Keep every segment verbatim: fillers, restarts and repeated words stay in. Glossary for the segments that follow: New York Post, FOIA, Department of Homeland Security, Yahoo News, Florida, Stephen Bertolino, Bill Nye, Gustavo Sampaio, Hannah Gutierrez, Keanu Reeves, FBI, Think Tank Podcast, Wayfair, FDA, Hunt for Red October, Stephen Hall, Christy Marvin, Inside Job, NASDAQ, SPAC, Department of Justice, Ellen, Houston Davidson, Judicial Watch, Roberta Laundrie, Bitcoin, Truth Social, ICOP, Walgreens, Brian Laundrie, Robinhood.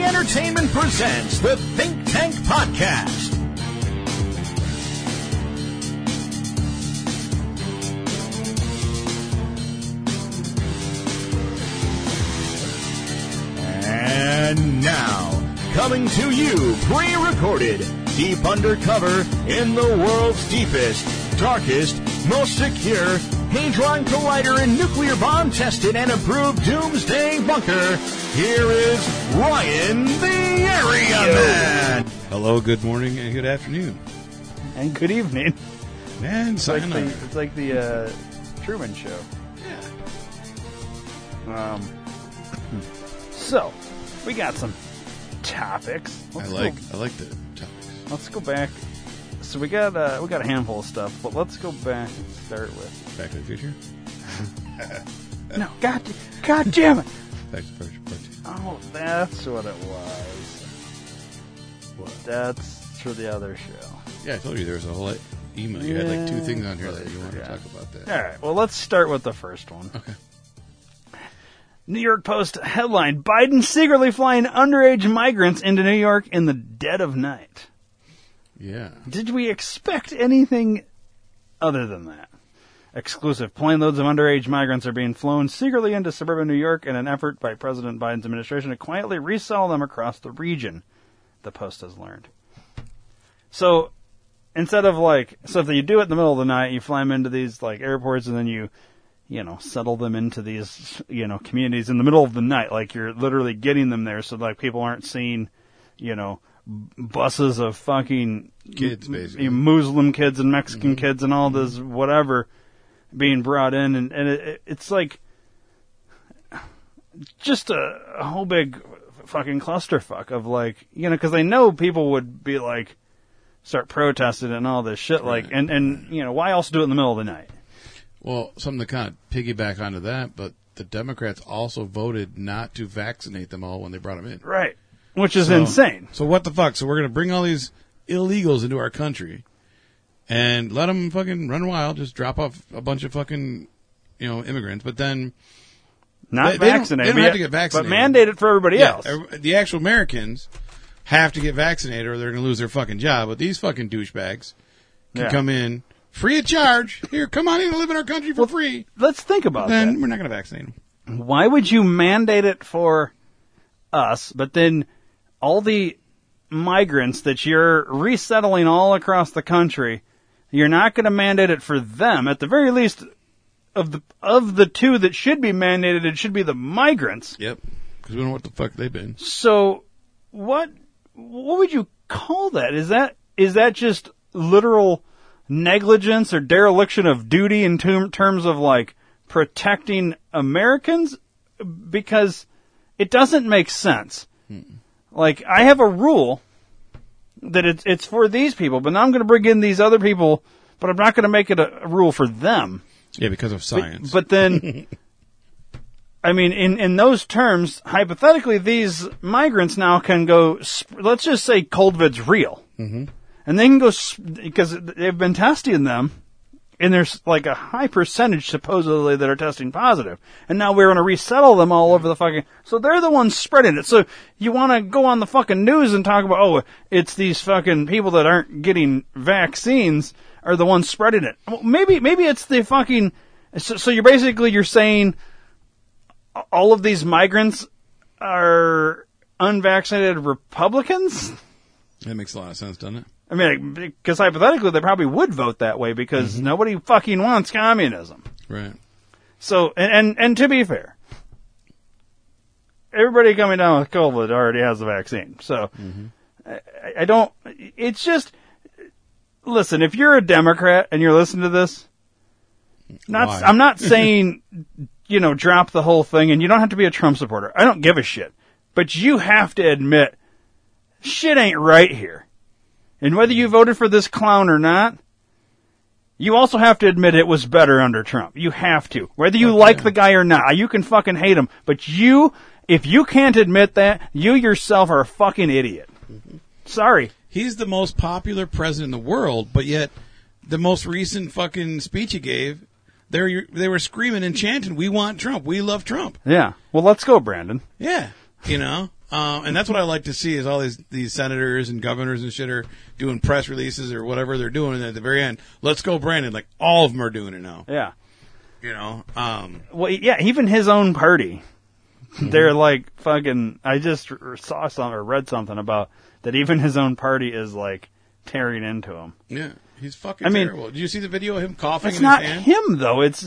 Entertainment presents the Think Tank Podcast. And now, coming to you pre-recorded, deep undercover, in the world's deepest, darkest, most secure, Hadron Collider and nuclear bomb tested and approved doomsday bunker, here is Ryan the Area Man. Hello, good morning, and good afternoon. And good evening. Man, it's like the, it's like the uh, Truman Show. Yeah. Um. So, we got some topics. Let's I like go, I like the topics. Let's go back. So we got uh, we got a handful of stuff, but let's go back and start with Back to the Future. no, God, God damn it! Back to the Future Part Two. Oh, that's what it was. What? That's for the other show. Yeah, I told you there was a whole email. You yeah, had like two things on here that you wanted forgot. to talk about. That. All right. Well, let's start with the first one. Okay. New York Post headline: Biden secretly flying underage migrants into New York in the dead of night. Yeah. Did we expect anything other than that? Exclusive. Plane loads of underage migrants are being flown secretly into suburban New York in an effort by President Biden's administration to quietly resell them across the region, the Post has learned. So instead of like, so if you do it in the middle of the night, you fly them into these like airports and then you, you know, settle them into these, you know, communities in the middle of the night. Like you're literally getting them there so like people aren't seeing, you know, buses of fucking kids, basically Muslim kids and Mexican mm-hmm. kids and all this whatever being brought in, and, and it, it's like just a, a whole big fucking clusterfuck of like, you know, because they know people would be like start protesting and all this shit, right. like, and and you know, why else do it in the middle of the night? Well, something to kind of piggyback onto that, but the Democrats also voted not to vaccinate them all when they brought them in, right? Which is so, insane. So what the fuck? So we're going to bring all these illegals into our country and let them fucking run wild, just drop off a bunch of fucking, you know, immigrants, but then... Not they, vaccinated. They don't, they don't have to get vaccinated. But mandate it for everybody yeah, else. The actual Americans have to get vaccinated or they're going to lose their fucking job, but these fucking douchebags can yeah. come in free of charge. Here, come on in and live in our country for well, free. Let's think about then that. Then we're not going to vaccinate them. Why would you mandate it for us, but then... all the migrants that you're resettling all across the country, you're not going to mandate it for them. At the very least, of the of the two that should be mandated, it should be the migrants. Yep, because we don't know what the fuck they've been. So what what would you call that? Is that is that just literal negligence or dereliction of duty in term, terms of, like, protecting Americans? Because it doesn't make sense. Mm-mm. Like, I have a rule that it's it's for these people, but now I'm going to bring in these other people, but I'm not going to make it a, a rule for them. Yeah, because of science. But, but then, I mean, in, in those terms, hypothetically, these migrants now can go, sp- let's just say COVID's real. Mm-hmm. And they can go, sp- because they've been testing them, and there's like a high percentage, supposedly, that are testing positive. And now we're going to resettle them all over the fucking... So they're the ones spreading it. So you want to go on the fucking news and talk about, oh, it's these fucking people that aren't getting vaccines are the ones spreading it. Well, maybe maybe it's the fucking... So, so you're basically, you're saying all of these migrants are unvaccinated Republicans? That makes a lot of sense, doesn't it? I mean, because hypothetically, they probably would vote that way because mm-hmm. nobody fucking wants communism. Right. So, and, and, and to be fair, everybody coming down with COVID already has the vaccine. So, mm-hmm. I, I don't, it's just, listen, if you're a Democrat and you're listening to this, not Why? I'm not saying, you know, drop the whole thing, and you don't have to be a Trump supporter. I don't give a shit. But you have to admit, shit ain't right here. And whether you voted for this clown or not, you also have to admit it was better under Trump. You have to. Whether you okay. like the guy or not, you can fucking hate him. But you, if you can't admit that, you yourself are a fucking idiot. Mm-hmm. Sorry. He's the most popular president in the world, but yet the most recent fucking speech he gave, they they were screaming and chanting, "We want Trump. We love Trump." Yeah. Well, let's go, Brandon. Yeah. You know? Um, and that's what I like to see is all these, these senators and governors and shit are doing press releases or whatever they're doing. And at the very end, let's go, Brandon. Like, all of them are doing it now. Yeah. You know? Um, well, yeah, even his own party. Mm-hmm. They're like fucking, I just saw something or read something about that even his own party is like tearing into him. Yeah. He's fucking I mean, terrible. Did you see the video of him coughing in his hand? It's not him, though. It's,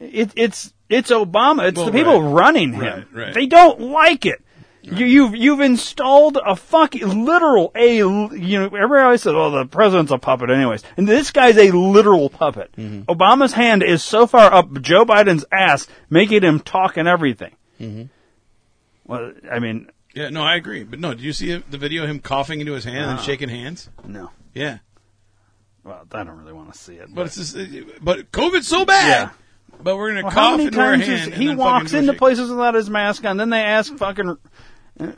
it, it's, it's Obama. It's well, the people right. running him. Right, right. They don't like it. You, you've you've installed a fucking literal a you know everybody always says, "Oh, the president's a puppet," anyways, and this guy's a literal puppet. Mm-hmm. Obama's hand is so far up Joe Biden's ass, making him talk and everything. Mm-hmm. Well, I mean, yeah, no, I agree, but no, did you see the video of him coughing into his hand no. and shaking hands? No, yeah. Well, I don't really want to see it, but but, it's just, but COVID's so bad. Yeah. But we're gonna well, cough into our hand. He walks into shake. places without his mask on, then they ask fucking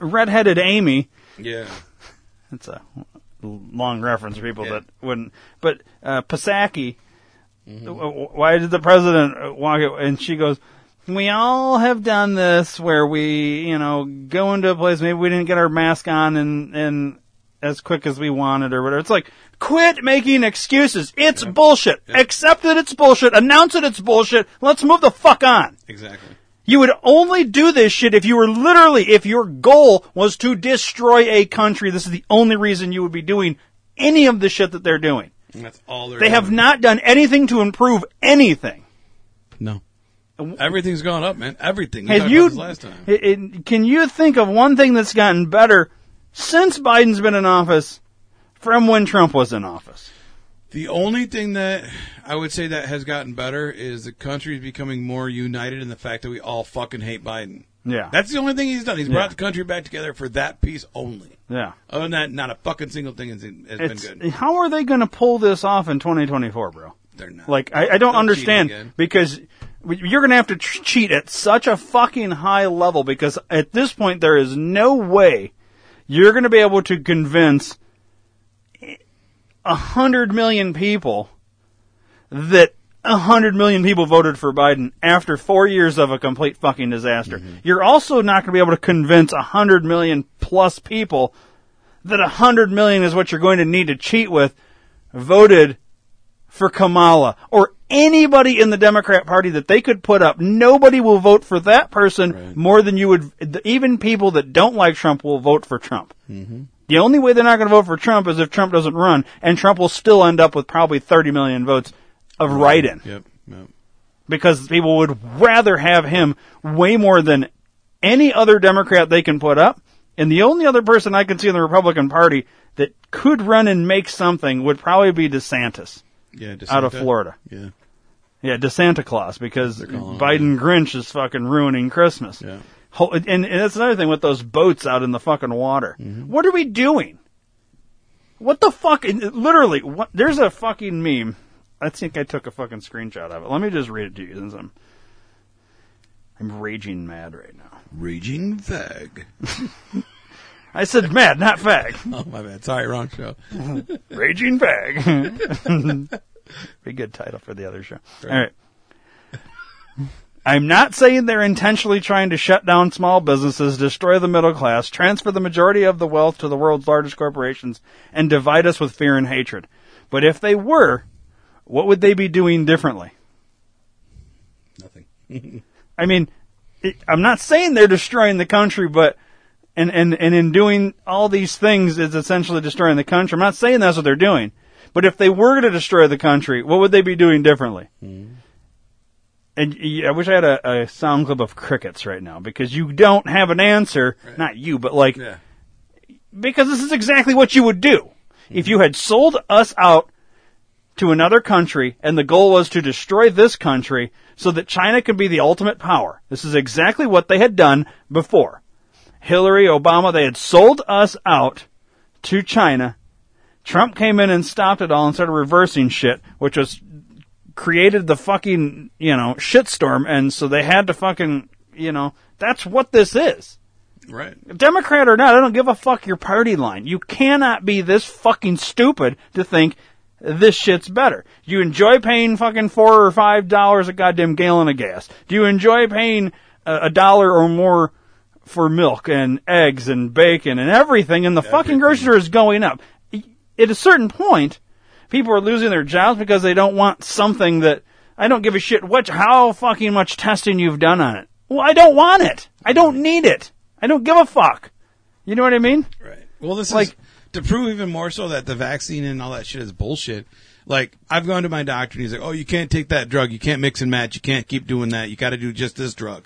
redheaded Amy. Yeah. That's a long reference for people yeah. that wouldn't. But uh, Psaki, mm-hmm. why did the president walk it? And she goes, "We all have done this where we, you know, go into a place, maybe we didn't get our mask on and, and as quick as we wanted or whatever." It's like, quit making excuses. It's yeah. bullshit. Yeah. Accept that it's bullshit. Announce that it's bullshit. Let's move the fuck on. Exactly. You would only do this shit if you were literally, if your goal was to destroy a country. This is the only reason you would be doing any of the shit that they're doing. And that's all they're They doing. Have not done anything to improve anything. No. Everything's gone up, man. Everything. We have you, about this last time. It, it, can you think of one thing that's gotten better since Biden's been in office from when Trump was in office? The only thing that I would say that has gotten better is the country is becoming more united in the fact that we all fucking hate Biden. Yeah. That's the only thing he's done. He's brought yeah. the country back together for that piece only. Yeah. Other than that, not a fucking single thing has, has been good. How are they going to pull this off in twenty twenty-four, bro? They're not. Like, I, I don't, don't understand, because you're going to have to tr- cheat at such a fucking high level, because at this point there is no way you're going to be able to convince A hundred million people that a hundred million people voted for Biden after four years of a complete fucking disaster. Mm-hmm. You're also not going to be able to convince a hundred million plus people that a hundred million is what you're going to need to cheat with voted for Kamala or anybody in the Democrat Party that they could put up. Nobody will vote for that person right. more than you would. Even people that don't like Trump will vote for Trump. Mm-hmm. The only way they're not going to vote for Trump is if Trump doesn't run, and Trump will still end up with probably thirty million votes of write-in. Yep, yep. Because people would rather have him way more than any other Democrat they can put up, and the only other person I can see in the Republican Party that could run and make something would probably be DeSantis yeah, DeSanta. out of Florida. Yeah, yeah, DeSanta Claus, because Biden Grinch is fucking ruining Christmas. Yeah. And, and that's another thing with those boats out in the fucking water. Mm-hmm. What are we doing? What the fuck? Literally, what, there's a fucking meme. I think I took a fucking screenshot of it. Let me just read it to you, since I'm, I'm raging mad right now. Raging fag. I said mad, not fag. Oh, my bad. Sorry, wrong show. Raging fag. Be a good title for the other show. Right. All right. I'm not saying they're intentionally trying to shut down small businesses, destroy the middle class, transfer the majority of the wealth to the world's largest corporations, and divide us with fear and hatred. But if they were, what would they be doing differently? Nothing. I mean, it, I'm not saying they're destroying the country, but and, and, and in doing all these things is essentially destroying the country. I'm not saying that's what they're doing. But if they were to destroy the country, what would they be doing differently? Mm. And I wish I had a, a sound clip of crickets right now, because you don't have an answer. Right. Not you, but like, yeah. Because this is exactly what you would do. Mm-hmm. If you had sold us out to another country and the goal was to destroy this country so that China could be the ultimate power. This is exactly what they had done before. Hillary, Obama, they had sold us out to China. Trump came in and stopped it all and started reversing shit, which was created the fucking, you know, shitstorm. And so they had to fucking, you know, that's what this is. Right. Democrat or not, I don't give a fuck your party line. You cannot be this fucking stupid to think this shit's better. Do you enjoy paying fucking four or five dollars a goddamn gallon of gas? Do you enjoy paying a, a dollar or more for milk and eggs and bacon and everything? And the yeah, fucking grocery store is going up. At a certain point, people are losing their jobs because they don't want something that, I don't give a shit what, how fucking much testing you've done on it. Well, I don't want it. I don't need it. I don't give a fuck. You know what I mean? Right. Well, this like, is, to prove even more so that the vaccine and all that shit is bullshit. Like, I've gone to my doctor and he's like, oh, you can't take that drug. You can't mix and match. You can't keep doing that. You got to do just this drug.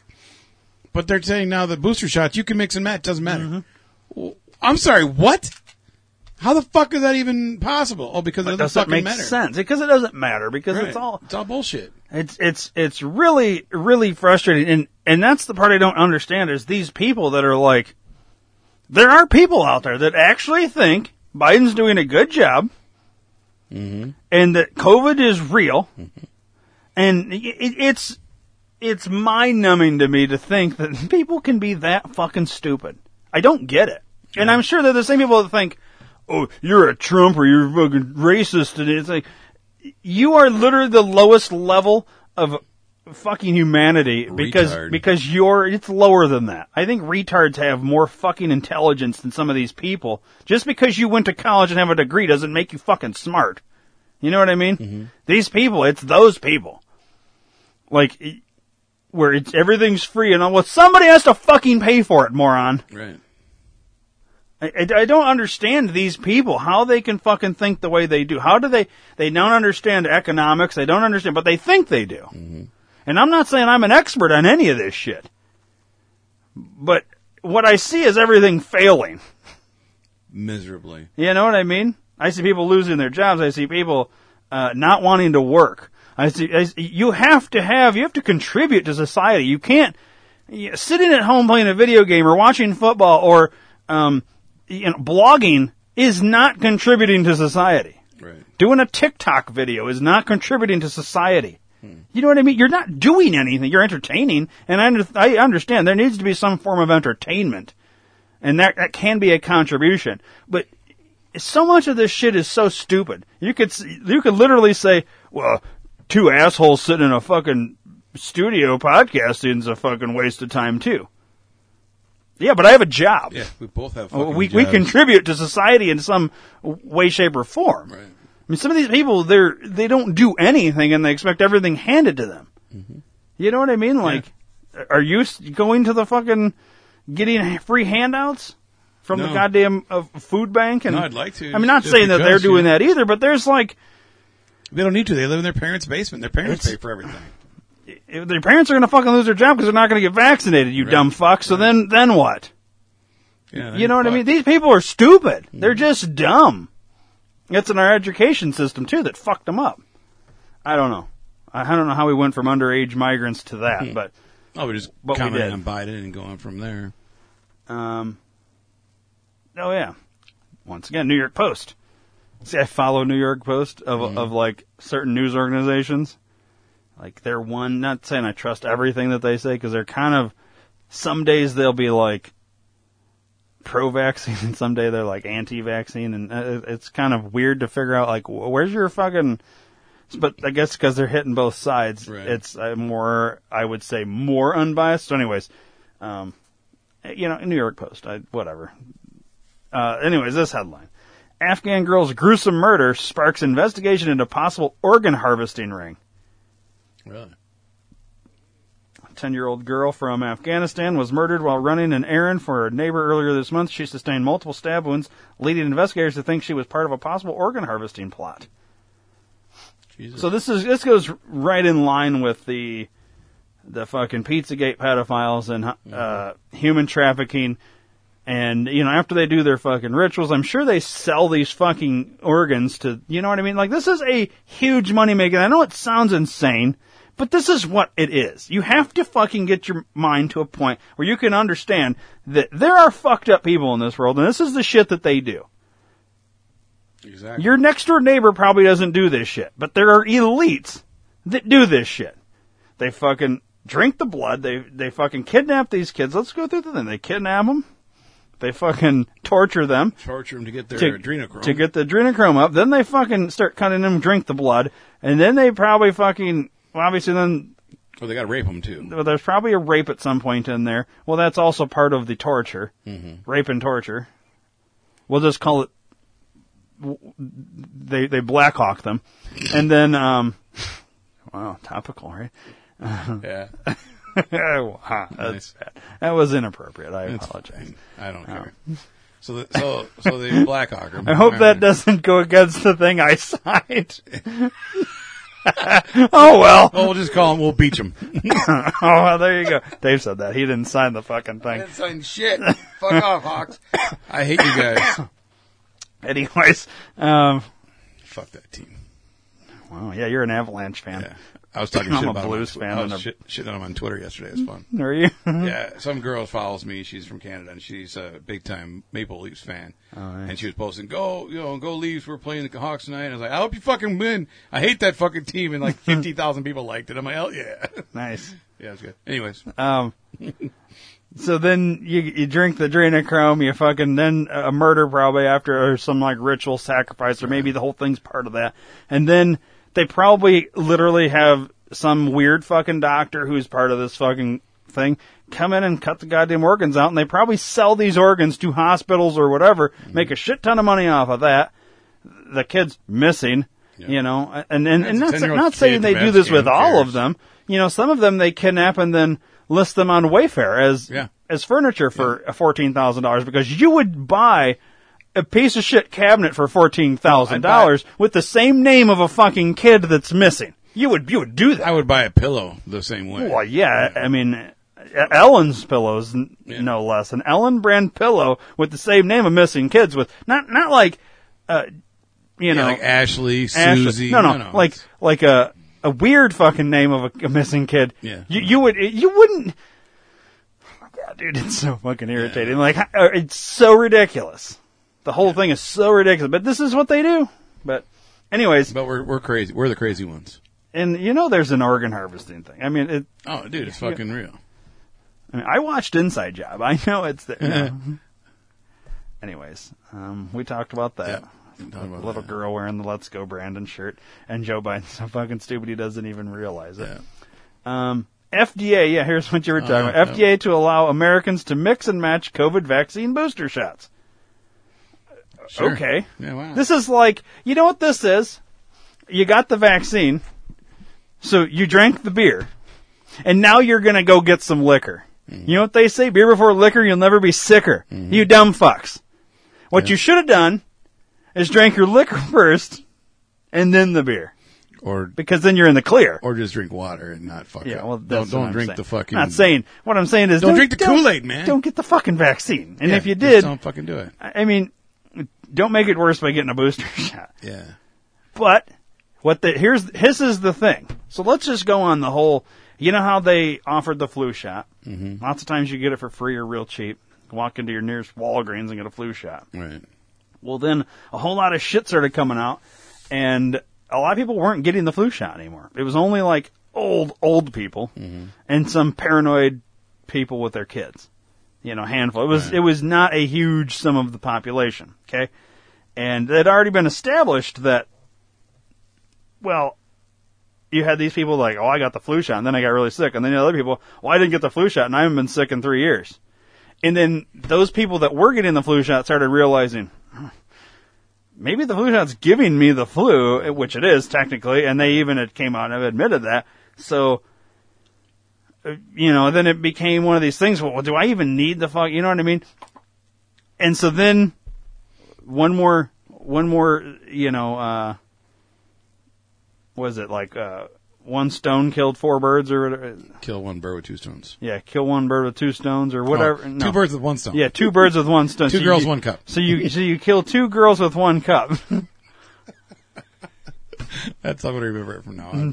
But they're saying now the booster shots, you can mix and match. Doesn't matter. Mm-hmm. Well, I'm sorry, what? How the fuck is that even possible? Oh, because it doesn't, doesn't fucking make matter. Sense. Because it doesn't matter. Because right. it's all it's all bullshit. It's it's it's really really frustrating, and and that's the part I don't understand is these people that are like, there are people out there that actually think Biden's doing a good job, mm-hmm. and that COVID is real, mm-hmm. and it, it's it's mind numbing to me to think that people can be that fucking stupid. I don't get it, yeah. And I'm sure they're the same people that think, oh, you're a Trump or you're fucking racist. And it's like, you are literally the lowest level of fucking humanity because, Retard. because you're, it's lower than that. I think retards have more fucking intelligence than some of these people. Just because you went to college and have a degree doesn't make you fucking smart. You know what I mean? Mm-hmm. These people, it's those people. Like, where it's, everything's free and all, well, somebody has to fucking pay for it, moron. Right. I, I don't understand these people, how they can fucking think the way they do. How do they, they don't understand economics, they don't understand, but they think they do. Mm-hmm. And I'm not saying I'm an expert on any of this shit. But what I see is everything failing. Miserably. You know what I mean? I see people losing their jobs, I see people uh, not wanting to work. I see, I see, you have to have, you have to contribute to society. You can't, you know, sitting at home playing a video game or watching football or, um, you know, blogging is not contributing to society. Right. Doing a TikTok video is not contributing to society. Hmm. You know what I mean? You're not doing anything. You're entertaining. And I, under- I understand there needs to be some form of entertainment. And that, that can be a contribution. But so much of this shit is so stupid. You could, you could literally say, well, two assholes sitting in a fucking studio podcasting is a fucking waste of time, too. Yeah, but I have a job. Yeah, we both have fucking we, jobs. We contribute to society in some way, shape, or form. Right. I mean, some of these people, they're, they don't do anything, and they expect everything handed to them. Mm-hmm. You know what I mean? Like, yeah. Are you going to the fucking, getting free handouts from no. the goddamn uh, food bank? And, no, I'd like to. I'm mean, not saying that they're doing you. that either, but there's like... They don't need to. They live in their parents' basement. Their parents pay for everything. Their parents are going to fucking lose their job because they're not going to get vaccinated, you right. dumb fuck. So right. then then what? Yeah, you know what fuck. I mean? These people are stupid. Mm. They're just dumb. It's in our education system, too, that fucked them up. I don't know. I don't know how we went from underage migrants to that. Mm. But oh, we just commented on Biden and going from there. Um. Oh, yeah. Once again, New York Post. See, I follow New York Post of mm. of, like, certain news organizations. Like, they're one, not saying I trust everything that they say, because they're kind of, some days they'll be, like, pro-vaccine, and someday they're, like, anti-vaccine, and it's kind of weird to figure out, like, where's your fucking, but I guess because they're hitting both sides, right. it's more, I would say, more unbiased. So anyways, um, you know, New York Post, I, whatever. Uh, anyways, this headline. Afghan girl's gruesome murder sparks investigation into possible organ harvesting ring. Really? ten-year-old girl from Afghanistan was murdered while running an errand for her neighbor earlier this month. She sustained multiple stab wounds, leading investigators to think she was part of a possible organ harvesting plot. Jesus. So this is this goes right in line with the the fucking Pizzagate pedophiles and uh, mm-hmm. human trafficking. And, you know, after they do their fucking rituals, I'm sure they sell these fucking organs to, you know what I mean? Like, this is a huge moneymaker. I know it sounds insane, but this is what it is. You have to fucking get your mind to a point where you can understand that there are fucked up people in this world, and this is the shit that they do. Exactly. Your next-door neighbor probably doesn't do this shit, but there are elites that do this shit. They fucking drink the blood. They they fucking kidnap these kids. Let's go through the thing. They kidnap them. They fucking torture them. Torture them to get their to, adrenochrome. To get the adrenochrome up. Then they fucking start cutting them, drink the blood. And then they probably fucking, well, obviously then... Oh, they got to rape them, too. Well, there's probably a rape at some point in there. Well, that's also part of the torture. Mm-hmm. Rape and torture. We'll just call it... They they Black Hawk them. And then, um... wow, topical, right? Yeah. Wow, nice. That was inappropriate. I it's apologize. Fine. I don't care. Um, so, the, so, so the Black Hawk. I hope that doesn't go against the thing I signed. Oh well. Well, we'll just call him. We'll beach him. Oh, well, there you go. Dave said that he didn't sign the fucking thing. I didn't sign shit. Fuck off, Hawks. I hate you guys. Anyways, um, fuck that team. Wow. Yeah, you're an Avalanche fan. Yeah. I was talking I'm shit about Blues him. Fan I was shit, a... shitting on him on Twitter yesterday. It was fun. Are you? Yeah. Some girl follows me. She's from Canada, and she's a big-time Maple Leafs fan. Oh, nice. And she was posting, go, you know, go Leafs. We're playing the Hawks tonight. And I was like, I hope you fucking win. I hate that fucking team. And like fifty thousand people liked it. I'm like, hell yeah. Nice. Yeah, it was good. Anyways. Um, so then you you drink the adrenochrome. You fucking then a murder probably after or some like ritual sacrifice or maybe the whole thing's part of that. And then... They probably literally have some weird fucking doctor who's part of this fucking thing come in and cut the goddamn organs out, and they probably sell these organs to hospitals or whatever, mm-hmm. make a shit ton of money off of that. The kid's missing, yeah. you know, and and, and that's not saying they do this with all of them. You know, some of them they kidnap and then list them on Wayfair as yeah. as furniture for yeah. fourteen thousand dollars because you would buy... a piece of shit cabinet for fourteen thousand dollars with the same name of a fucking kid that's missing. You would you would do that. I would buy a pillow the same way. Well, yeah. yeah. I mean, Ellen's pillows, yeah. no less. An Ellen brand pillow with the same name of missing kids with, not not like, uh, you yeah, know. Like Ashley, Ashley. Susie. No, no, no, no. Like, like a, a weird fucking name of a, a missing kid. Yeah. You, you would, you wouldn't. Oh, my God, dude. It's so fucking irritating. Yeah. Like, it's so ridiculous. The whole yeah. thing is so ridiculous, but this is what they do. But, anyways, but we're we're crazy. We're the crazy ones. And you know, there's an organ harvesting thing. I mean, it. Oh, dude, it's fucking know. Real. I mean, I watched Inside Job. I know it's there. Yeah. No. Anyways, um, we talked about that. Yeah. Talk about little that. Girl wearing the "Let's Go Brandon" shirt, and Joe Biden's so fucking stupid he doesn't even realize it. Yeah. Um, F D A. Yeah, here's what you were talking uh, about. F D A no. to allow Americans to mix and match COVID vaccine booster shots. Sure. Okay. Yeah, wow. This is like, you know what this is? You got the vaccine, so you drank the beer, and now you're going to go get some liquor. Mm-hmm. You know what they say? Beer before liquor, you'll never be sicker. Mm-hmm. You dumb fucks. What yeah. you should have done is drank your liquor first, and then the beer. Or because then you're in the clear. Or just drink water and not fuck yeah, up. Well, that's don't don't drink saying. The fucking... Not saying... What I'm saying is... Don't, don't drink the Kool-Aid, man. Don't get the fucking vaccine. And yeah, if you did... Just don't fucking do it. I, I mean... Don't make it worse by getting a booster shot. Yeah. But what the here's this is the thing. So let's just go on the whole. You know how they offered the flu shot? Mm-hmm. Lots of times you get it for free or real cheap. Walk into your nearest Walgreens and get a flu shot. Right. Well, then a whole lot of shit started coming out, and a lot of people weren't getting the flu shot anymore. It was only like old old people mm-hmm. and some paranoid people with their kids. You know, handful. It was right. it was not a huge sum of the population. Okay, and it had already been established that, well, you had these people like, oh, I got the flu shot, and then I got really sick, and then the other people, well, I didn't get the flu shot, and I haven't been sick in three years, and then those people that were getting the flu shot started realizing, maybe the flu shot's giving me the flu, which it is technically, and they even it came out and admitted that. So you know, then it became one of these things. Well, do I even need the fuck? You know what I mean? And so then one more, one more, you know, uh, was it like, uh, one stone killed four birds or whatever? Kill one bird with two stones. Yeah, kill one bird with two stones or whatever. Oh, no. Two birds with one stone. Yeah, two birds with one stone. Two so girls, you, one cup. So you, so you kill two girls with one cup. That's, I'm going to remember it from now on.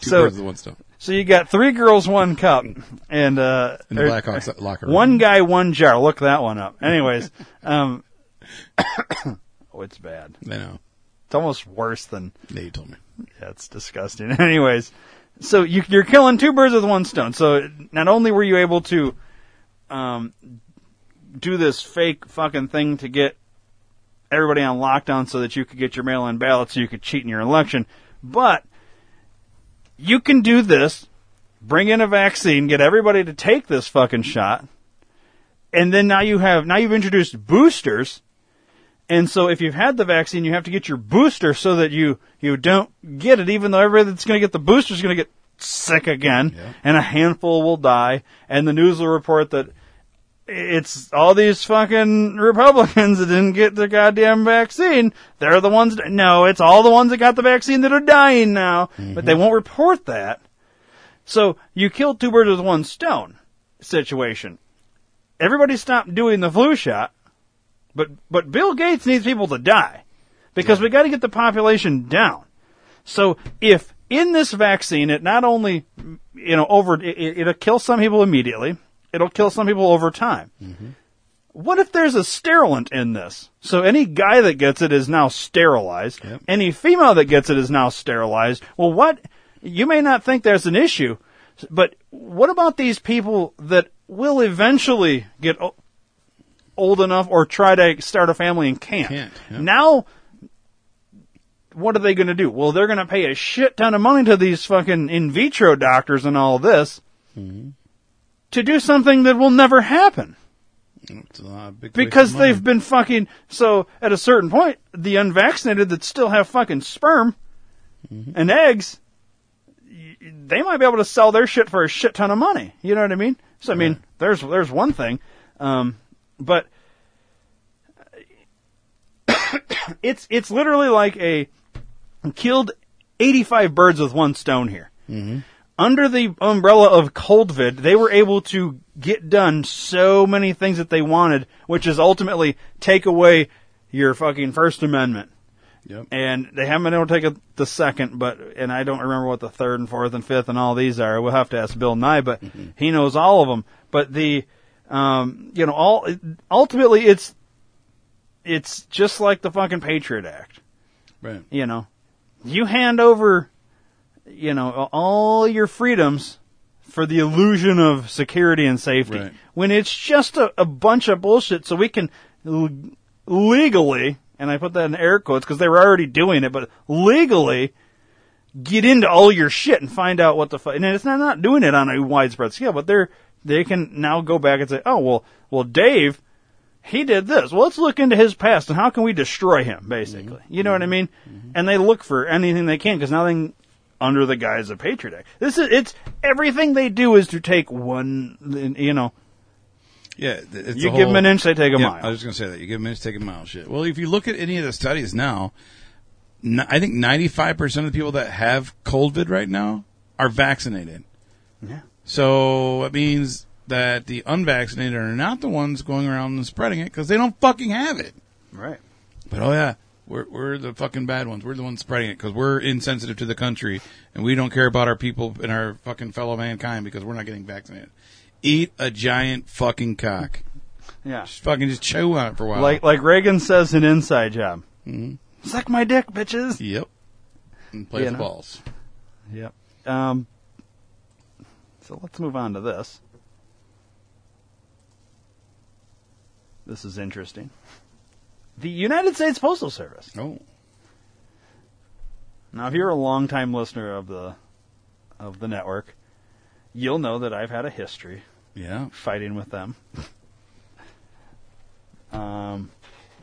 Two so, birds with one stone. So you got three girls, one cup, and uh, in the Blackhawks locker room. One guy, one jar. Look that one up. Anyways, um, oh, it's bad. I know. It's almost worse than. Yeah, you told me. Yeah, it's disgusting. Anyways, so you, you're killing two birds with one stone. So not only were you able to um, do this fake fucking thing to get everybody on lockdown so that you could get your mail-in ballot so you could cheat in your election, but you can do this, bring in a vaccine, get everybody to take this fucking shot, and then now you have, now you've introduced boosters, and so if you've had the vaccine, you have to get your booster so that you, you don't get it, even though everybody that's going to get the booster is going to get sick again, yeah. And a handful will die, and the news will report that it's all these fucking Republicans that didn't get the goddamn vaccine. They're the ones that, no, it's all the ones that got the vaccine that are dying now. Mm-hmm. But they won't report that. So you killed two birds with one stone situation. Everybody stopped doing the flu shot. But but Bill Gates needs people to die. Because yeah. we got to get the population down. So if in this vaccine, it not only, you know, over it, it'll kill some people immediately. It'll kill some people over time. Mm-hmm. What if there's a sterilant in this? So any guy that gets it is now sterilized. Yep. Any female that gets it is now sterilized. Well, what? You may not think there's an issue, but what about these people that will eventually get o- old enough or try to start a family and can't? can't yep. Now, what are they going to do? Well, they're going to pay a shit ton of money to these fucking in vitro doctors and all this. Mm-hmm. To do something that will never happen. It's a big because they've been fucking... So, at a certain point, the unvaccinated that still have fucking sperm mm-hmm. and eggs, they might be able to sell their shit for a shit ton of money. You know what I mean? So, I mean, yeah. there's there's one thing. Um, but it's it's literally like a... Killed eighty-five birds with one stone here. Mm-hmm. Under the umbrella of COVID, they were able to get done so many things that they wanted, which is ultimately take away your fucking First Amendment. Yep. And they haven't been able to take a, the second, but and I don't remember what the third and fourth and fifth and all these are. We'll have to ask Bill Nye, but mm-hmm. he knows all of them. But the, um, you know, all ultimately it's it's just like the fucking Patriot Act, right? You know, you hand over. You know, all your freedoms for the illusion of security and safety right. when it's just a, a bunch of bullshit so we can l- legally, and I put that in air quotes because they were already doing it, but legally get into all your shit and find out what the fuck. And it's not, not doing it on a widespread scale, but they're, they can now go back and say, oh, well, well, Dave, he did this. Well, let's look into his past and how can we destroy him, basically. Mm-hmm. You know mm-hmm. what I mean? Mm-hmm. And they look for anything they can because nothing... Under the guise of Patriot Act, this is—it's everything they do is to take one, you know. Yeah, it's you give whole, them an inch, they take a yeah, mile. I was just gonna say that you give them an inch, take a mile. Shit. Well, if you look at any of the studies now, I think ninety-five percent of the people that have COVID right now are vaccinated. Yeah. So it means that the unvaccinated are not the ones going around and spreading it because they don't fucking have it. Right. But oh yeah. We're, we're the fucking bad ones. We're the ones spreading it because we're insensitive to the country and we don't care about our people and our fucking fellow mankind because we're not getting vaccinated. Eat a giant fucking cock. Yeah. Just fucking just chew on it for a while. Like like Reagan says in Inside Job. Mm-hmm. Suck my dick, bitches. Yep. And play you with know. The balls. Yep. Um. So let's move on to this. This is interesting. The United States Postal Service. Oh. Now, if you're a longtime listener of the of the network, you'll know that I've had a history yeah. fighting with them. um,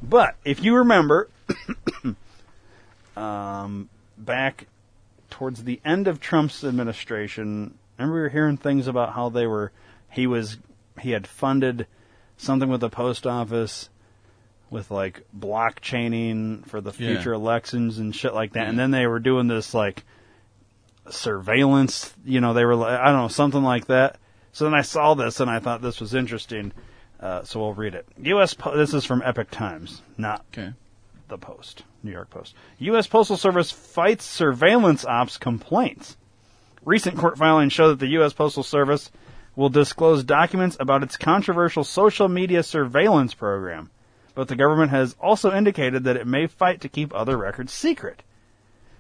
but if you remember, um, back towards the end of Trump's administration, Remember we were hearing things about how they were, he was, he had funded something with the post office with like blockchaining for the future yeah. elections and shit like that. Mm-hmm. And then they were doing this like surveillance, you know, they were like, I don't know, something like that. So then I saw this and I thought this was interesting. Uh, so we'll read it. U S Po- this is from Epic Times, not okay. the Post, New York Post. U S Postal Service fights surveillance ops complaints. Recent court filings show that the U S Postal Service will disclose documents about its controversial social media surveillance program, but the government has also indicated that it may fight to keep other records secret.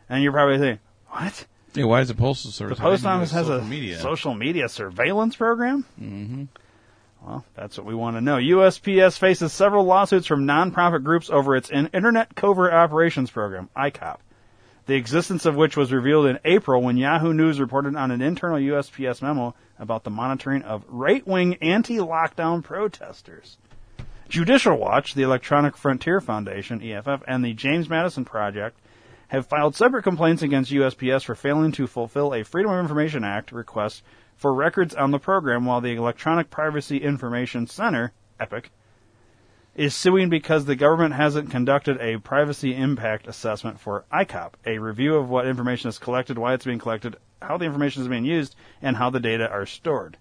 And you're probably thinking, what? Yeah, why is the Postal Service? The Post Office has a media. social media surveillance program? Mm-hmm. Well, that's what we want to know. U S P S faces several lawsuits from nonprofit groups over its Internet Covert Operations Program, I C O P, the existence of which was revealed in April when Yahoo News reported on an internal U S P S memo about the monitoring of right-wing anti-lockdown protesters. Judicial Watch, the Electronic Frontier Foundation, E F F, and the James Madison Project have filed separate complaints against U S P S for failing to fulfill a Freedom of Information Act request for records on the program, while the Electronic Privacy Information Center, EPIC, is suing because the government hasn't conducted a privacy impact assessment for I C O P, a review of what information is collected, why it's being collected, how the information is being used, and how the data are stored.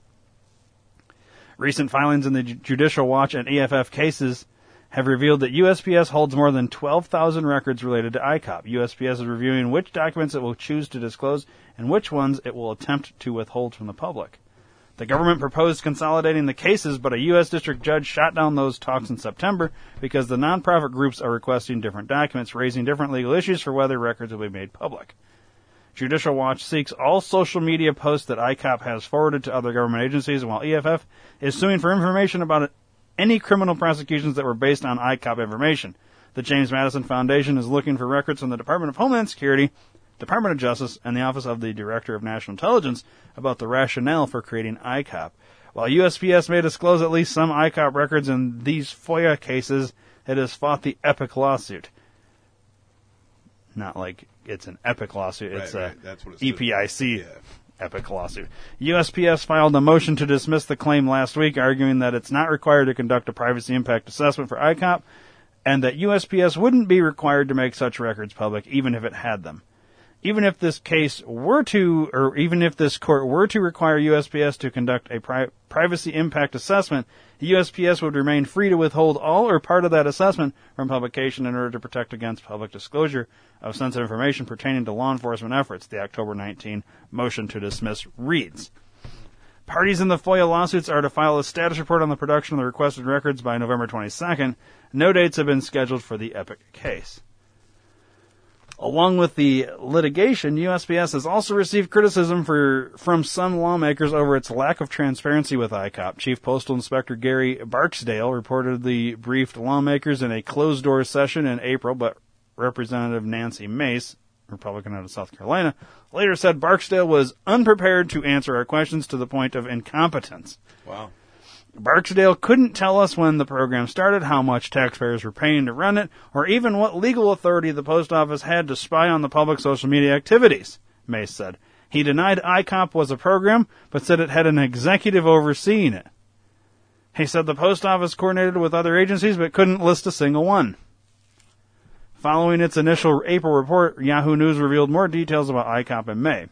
Recent filings in the Judicial Watch and E F F cases have revealed that U S P S holds more than twelve thousand records related to I C O P. U S P S is reviewing which documents it will choose to disclose and which ones it will attempt to withhold from the public. The government proposed consolidating the cases, but a U S district judge shot down those talks in September because the nonprofit groups are requesting different documents, raising different legal issues for whether records will be made public. Judicial Watch seeks all social media posts that I C O P has forwarded to other government agencies, while E F F is suing for information about it. Any criminal prosecutions that were based on I C O P information. The James Madison Foundation is looking for records from the Department of Homeland Security, Department of Justice, and the Office of the Director of National Intelligence about the rationale for creating I C O P. While U S P S may disclose at least some I C O P records in these FOIA cases, it has fought the EPIC lawsuit. Not like it's an EPIC lawsuit. Right, it's right. a That's what it's E P I C. Yeah. EPIC lawsuit. U S P S filed a motion to dismiss the claim last week, arguing that it's not required to conduct a privacy impact assessment for I C O P and that U S P S wouldn't be required to make such records public even if it had them. Even if this case were to, or even if this court were to require U S P S to conduct a pri- privacy impact assessment, U S P S would remain free to withhold all or part of that assessment from publication in order to protect against public disclosure of sensitive information pertaining to law enforcement efforts, the October nineteenth motion to dismiss reads. Parties in the FOIA lawsuits are to file a status report on the production of the requested records by November twenty-second. No dates have been scheduled for the EPIC case. Along with the litigation, U S P S has also received criticism for, from some lawmakers over its lack of transparency with I C O P. Chief Postal Inspector Gary Barksdale reportedly briefed lawmakers in a closed-door session in April, but Representative Nancy Mace, Republican out of South Carolina, later said Barksdale was unprepared to answer our questions to the point of incompetence. Wow. Barksdale couldn't tell us when the program started, how much taxpayers were paying to run it, or even what legal authority the post office had to spy on the public social media activities, Mace said. He denied I C O P was a program, but said it had an executive overseeing it. He said the post office coordinated with other agencies, but couldn't list a single one. Following its initial April report, Yahoo News revealed more details about I C O P in May.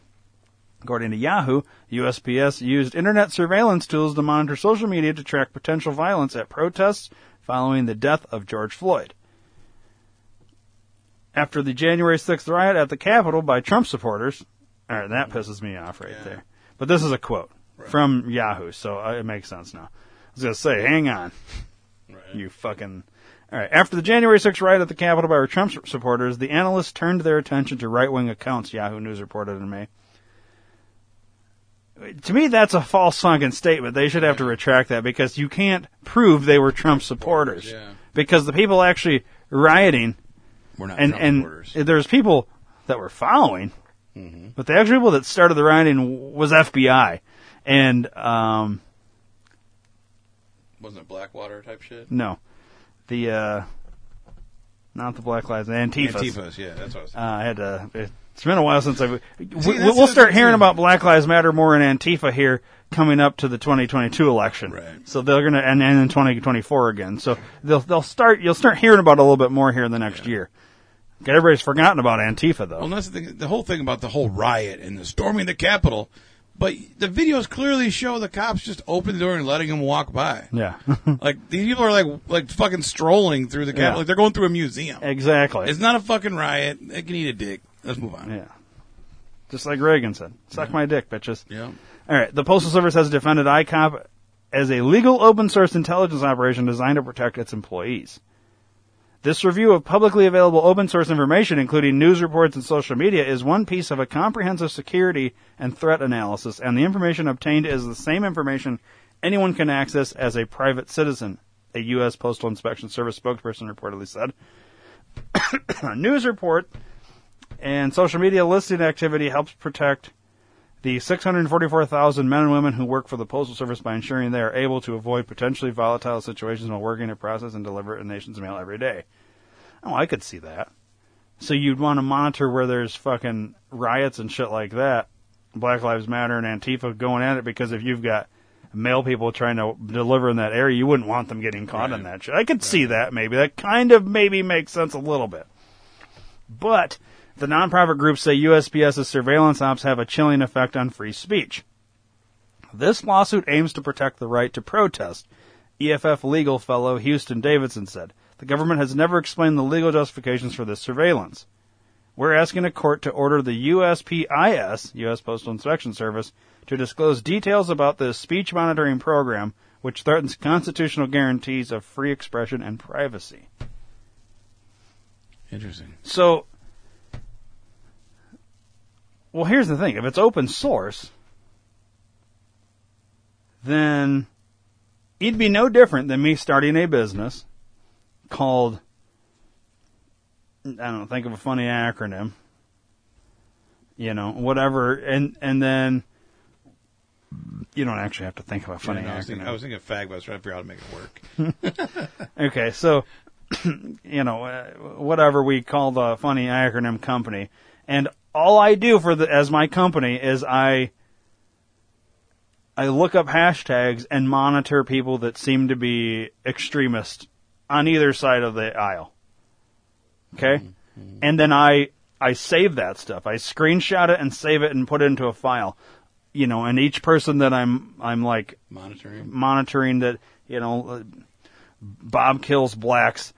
According to Yahoo, U S P S used internet surveillance tools to monitor social media to track potential violence at protests following the death of George Floyd. After the January sixth riot at the Capitol by Trump supporters, all right, that pisses me off right yeah. there. But this is a quote right. from Yahoo, so it makes sense now. I was going to say, hang on, right. you fucking... All right. After the January sixth riot at the Capitol by Trump supporters, the analysts turned their attention to right-wing accounts, Yahoo News reported in May. To me, that's a false fucking statement. They should have to retract that because you can't prove they were Trump supporters. Yeah. Because the people actually rioting were not and, Trump and supporters. And there's people that were following, mm-hmm. but the actual people that started the rioting was F B I. And, um... wasn't it Blackwater type shit? No. The, uh... Not the Black Lives Matter. Antifas. Antifas, yeah, that's what I was thinking. Uh, I had to, it's been a while since I've... See, we, we'll start hearing about Black Lives Matter more in Antifa here coming up to the twenty twenty-two election. Right. So they're going to... And then in twenty twenty-four again. So they'll they'll start... You'll start hearing about it a little bit more here in the next yeah. year. Everybody's forgotten about Antifa, though. Well, that's the, thing, the whole thing about the whole riot and the storming the Capitol... But the videos clearly show the cops just open the door and letting them walk by. Yeah. Like, these people are, like, like fucking strolling through the Capitol. Yeah. Like, they're going through a museum. Exactly. It's not a fucking riot. They can eat a dick. Let's move on. Yeah. Just like Reagan said. Suck yeah. my dick, bitches. Yeah. All right. The Postal Service has defended I COP as a legal open-source intelligence operation designed to protect its employees. This review of publicly available open-source information, including news reports and social media, is one piece of a comprehensive security and threat analysis, and the information obtained is the same information anyone can access as a private citizen, a U S. Postal Inspection Service spokesperson reportedly said. A news report and social media listing activity helps protect the six hundred forty-four thousand men and women who work for the Postal Service by ensuring they are able to avoid potentially volatile situations while working to process and deliver the nation's mail every day. Oh, I could see that. So you'd want to monitor where there's fucking riots and shit like that. Black Lives Matter and Antifa going at it, because if you've got mail people trying to deliver in that area, you wouldn't want them getting caught right. in that shit. I could right. see that maybe. That kind of maybe makes sense a little bit. But... the nonprofit groups say U S P S's surveillance ops have a chilling effect on free speech. This lawsuit aims to protect the right to protest, E F F legal fellow Houston Davidson said. The government has never explained the legal justifications for this surveillance. We're asking a court to order the U S P I S, U S. Postal Inspection Service, to disclose details about the speech monitoring program, which threatens constitutional guarantees of free expression and privacy. Interesting. So... well, here's the thing. If it's open source, then it'd be no different than me starting a business called, I don't know, think of a funny acronym, you know, whatever, and, and then you don't actually have to think of a funny yeah, no, acronym. I was thinking, I was thinking of fag, but I was trying to figure out how to make it work. Okay, so, you know, uh, whatever we call the funny acronym company, and all I do for the, as my company is I I look up hashtags and monitor people that seem to be extremists on either side of the aisle. Okay? Mm-hmm. And then I I save that stuff. I screenshot it and save it and put it into a file. You know, and each person that I'm I'm like monitoring monitoring that, you know, Bob kills blacks,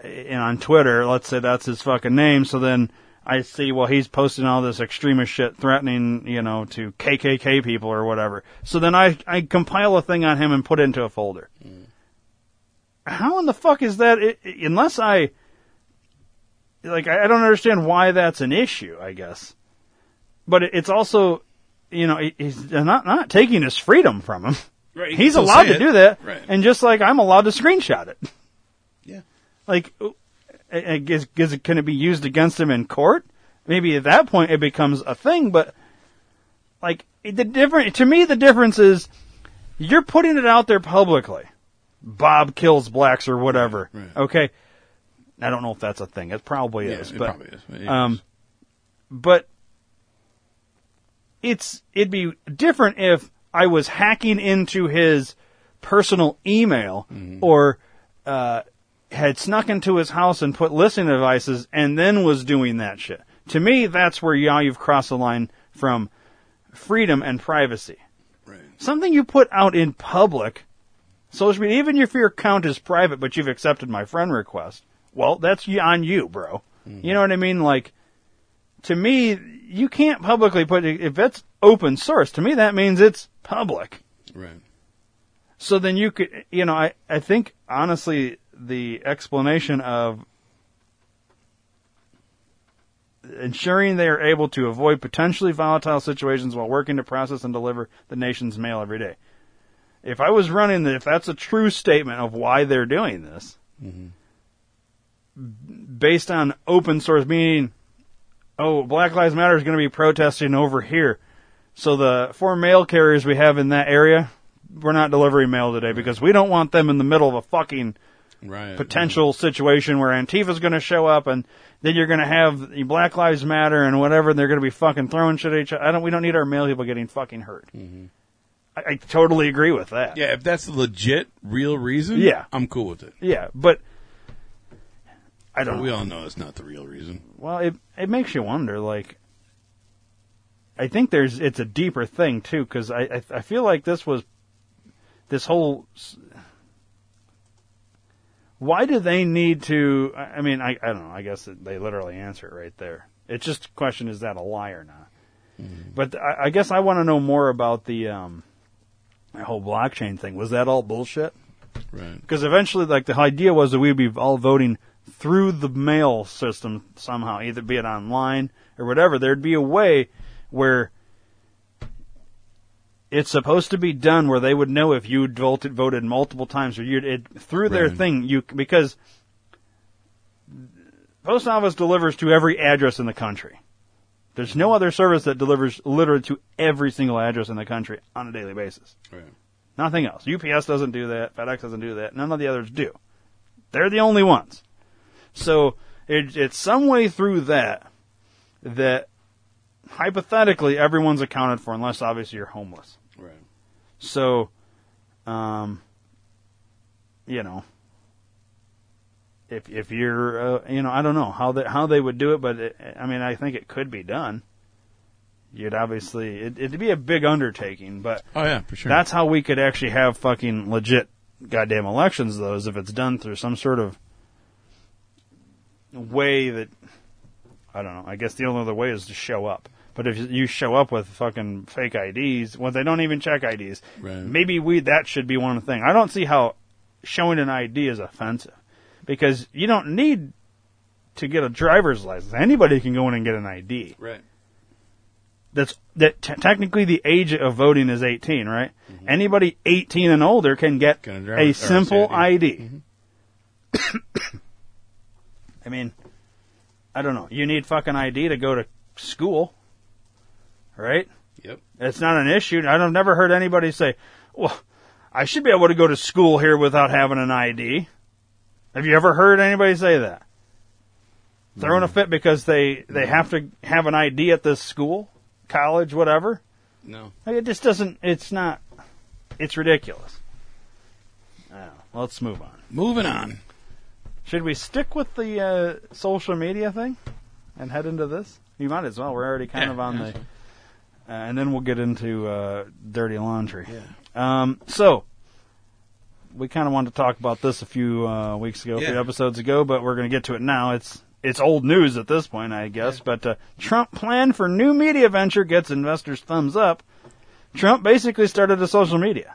and on Twitter, let's say that's his fucking name, so then I see, well, he's posting all this extremist shit threatening, you know, to K K K people or whatever. So then I, I compile a thing on him and put it into a folder. Mm. How in the fuck is that? It, unless I, like, I don't understand why that's an issue, I guess. But it, it's also, you know, he's not, not taking his freedom from him. Right, he's allowed to do that. Right. And just like I'm allowed to screenshot it. Yeah. Like... Is, is, can it be used against him in court? Maybe at that point it becomes a thing, but like the different to me, the difference is you're putting it out there publicly. Bob kills blacks or whatever. Right, right. Okay, I don't know if that's a thing. It probably yeah, is, it but probably is. It um, is. But it's it'd be different if I was hacking into his personal email mm-hmm. or. Uh, had snuck into his house and put listening devices and then was doing that shit. To me, that's where yeah, you've crossed the line from freedom and privacy. Right. Something you put out in public, social media, even if your account is private, but you've accepted my friend request, well, that's on you, bro. Mm-hmm. You know what I mean? Like, to me, you can't publicly put it, if it's open source, to me that means it's public. Right. So then you could, you know, I, I think, honestly, the explanation of ensuring they are able to avoid potentially volatile situations while working to process and deliver the nation's mail every day. If I was running the, if that's a true statement of why they're doing this, mm-hmm. based on open source, meaning, oh, Black Lives Matter is going to be protesting over here. So the four mail carriers we have in that area, we're not delivering mail today because we don't want them in the middle of a fucking right, potential right. situation where Antifa's going to show up, and then you're going to have Black Lives Matter and whatever, and they're going to be fucking throwing shit at each other. I don't, we don't need our male people getting fucking hurt. Mm-hmm. I, I totally agree with that. Yeah, if that's a legit, real reason, yeah. I'm cool with it. Yeah, but I don't. But we all know it's not the real reason. Well, it it makes you wonder, like, I think there's it's a deeper thing, too, because I, I, I feel like this was this whole... Why do they need to... I mean, I, I don't know. I guess they literally answer it right there. It's just a question, is that a lie or not? Mm-hmm. But I, I guess I want to know more about the um, whole blockchain thing. Was that all bullshit? Right. Because eventually, like, the idea was that we'd be all voting through the mail system somehow, either be it online or whatever. There'd be a way... where it's supposed to be done where they would know if you voted voted multiple times or you it through their right. thing you because post office delivers to every address in the country. There's no other service that delivers literally to every single address in the country on a daily basis. Right. Nothing else. U P S doesn't do that. FedEx doesn't do that. None of the others do. They're the only ones. So it, it's some way through that that hypothetically, everyone's accounted for, unless obviously you're homeless. Right. So, um, you know, if if you're, uh, you know, I don't know how they how they would do it, but it, I mean, I think it could be done. You'd obviously it, it'd be a big undertaking, but oh yeah, for sure. That's how we could actually have fucking legit goddamn elections, though, is if it's done through some sort of way that. I don't know. I guess the only other way is to show up. But if you show up with fucking fake I Ds, well, they don't even check I Ds. Right. Maybe we that should be one thing. I don't see how showing an I D is offensive, because you don't need to get a driver's license. Anybody can go in and get an I D. Right. That's that. T- technically, the age of voting is eighteen, right? Mm-hmm. Anybody eighteen and older can get can a, a simple I D. Mm-hmm. I mean. I don't know. You need fucking I D to go to school, right? Yep. It's not an issue. I've never heard anybody say, well, I should be able to go to school here without having an I D. Have you ever heard anybody say that? Mm. Throwing a fit because they, they have to have an I D at this school, college, whatever? No. Like, it just doesn't, it's not, it's ridiculous. I don't know. Let's move on. Moving on. Should we stick with the uh, social media thing and head into this? You might as well. We're already kind yeah, of on yeah, the... Sure. Uh, and then we'll get into uh, dirty laundry. Yeah. Um, so, we kind of wanted to talk about this a few uh, weeks ago, yeah. a few episodes ago, but we're going to get to it now. It's it's old news at this point, I guess. Yeah. But uh, Trump plan for new media venture gets investors' thumbs up. Trump basically started a social media.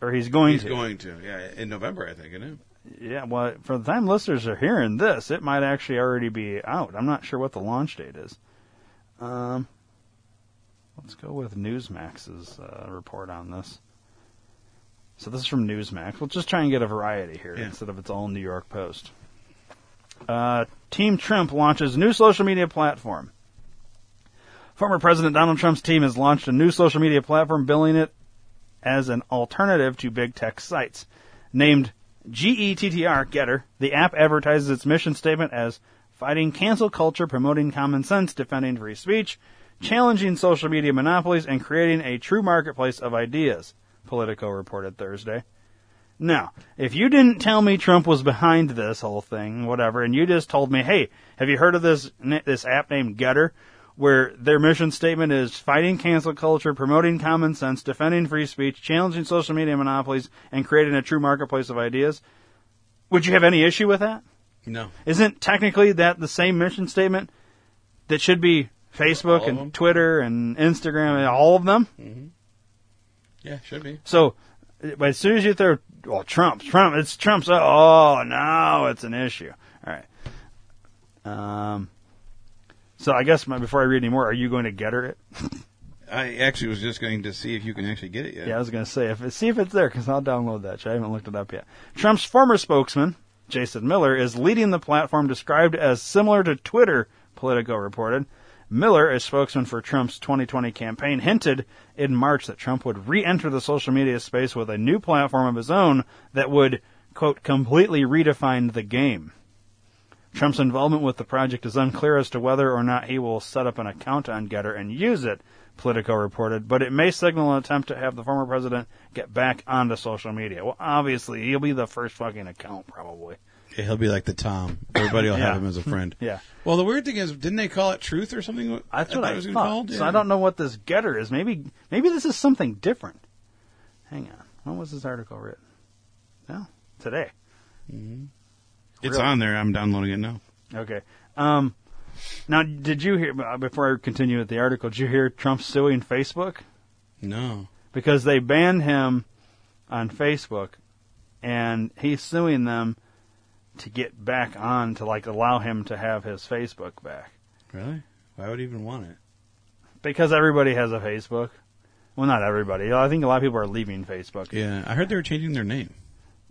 Or he's going he's to. He's going to, yeah. In November, I think, isn't it? Yeah, well, for the time listeners are hearing this, it might actually already be out. I'm not sure what the launch date is. Um, let's go with Newsmax's uh, report on this. So this is from Newsmax. We'll just try and get a variety here yeah. instead of its all New York Post. Uh, Team Trump launches new social media platform. Former President Donald Trump's team has launched a new social media platform, billing it as an alternative to big tech sites. Named G E T T R, Gettr, the app advertises its mission statement as fighting cancel culture, promoting common sense, defending free speech, challenging social media monopolies, and creating a true marketplace of ideas, Politico reported Thursday. Now, if you didn't tell me Trump was behind this whole thing, whatever, and you just told me, hey, have you heard of this this app named Gettr, where their mission statement is fighting cancel culture, promoting common sense, defending free speech, challenging social media monopolies, and creating a true marketplace of ideas. Would you have any issue with that? No. Isn't technically that the same mission statement that should be Facebook and Twitter and Instagram and all of them? Mm-hmm. Yeah, should be. So, but as soon as you throw, well, Trump, Trump, it's Trump's, oh, no, it's an issue. All right. Um... So I guess my, before I read any more, are you going to Gettr it? I actually was just going to see if you can actually get it yet. Yeah, I was going to say, if it, see if it's there, because I'll download that. I haven't looked it up yet. Trump's former spokesman, Jason Miller, is leading the platform described as similar to Twitter, Politico reported. Miller, a spokesman for Trump's twenty twenty campaign, hinted in March that Trump would re-enter the social media space with a new platform of his own that would quote, completely redefined the game. Trump's involvement with the project is unclear as to whether or not he will set up an account on Gettr and use it, Politico reported, but it may signal an attempt to have the former president get back onto social media. Well, obviously, he'll be the first fucking account, probably. Yeah, he'll be like the Tom. Everybody will yeah. have him as a friend. Yeah. Well, the weird thing is, didn't they call it Truth or something? That's I what I was called. Yeah. So I don't know what this Gettr is. Maybe maybe this is something different. Hang on. When was this article written? No, today. Mm-hmm. It's really? On there. I'm downloading it now. Okay. Um, now, did you hear, before I continue with the article, did you hear Trump suing Facebook? No. Because they banned him on Facebook, and he's suing them to get back on, to like allow him to have his Facebook back. Really? Why would he even want it? Because everybody has a Facebook. Well, not everybody. I think a lot of people are leaving Facebook. Yeah, I heard they were changing their name.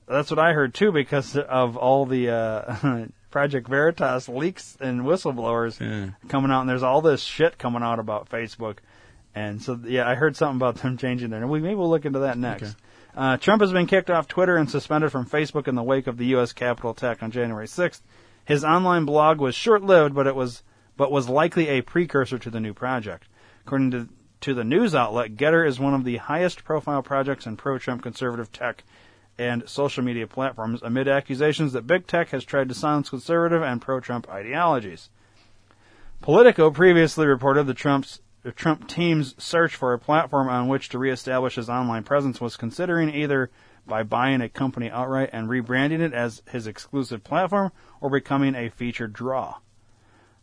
That's what I heard, too, because of all the uh, Project Veritas leaks and whistleblowers yeah. coming out. And there's all this shit coming out about Facebook. And so, yeah, I heard something about them changing their name. Maybe we'll look into that next. Okay. Uh, Trump has been kicked off Twitter and suspended from Facebook in the wake of the U S Capitol attack on January sixth. His online blog was short-lived, but it was but was likely a precursor to the new project. According to, to the news outlet, Gettr is one of the highest-profile projects in pro-Trump conservative tech and social media platforms amid accusations that big tech has tried to silence conservative and pro-Trump ideologies. Politico previously reported the Trump's, the Trump team's search for a platform on which to reestablish his online presence was considering either by buying a company outright and rebranding it as his exclusive platform or becoming a featured draw.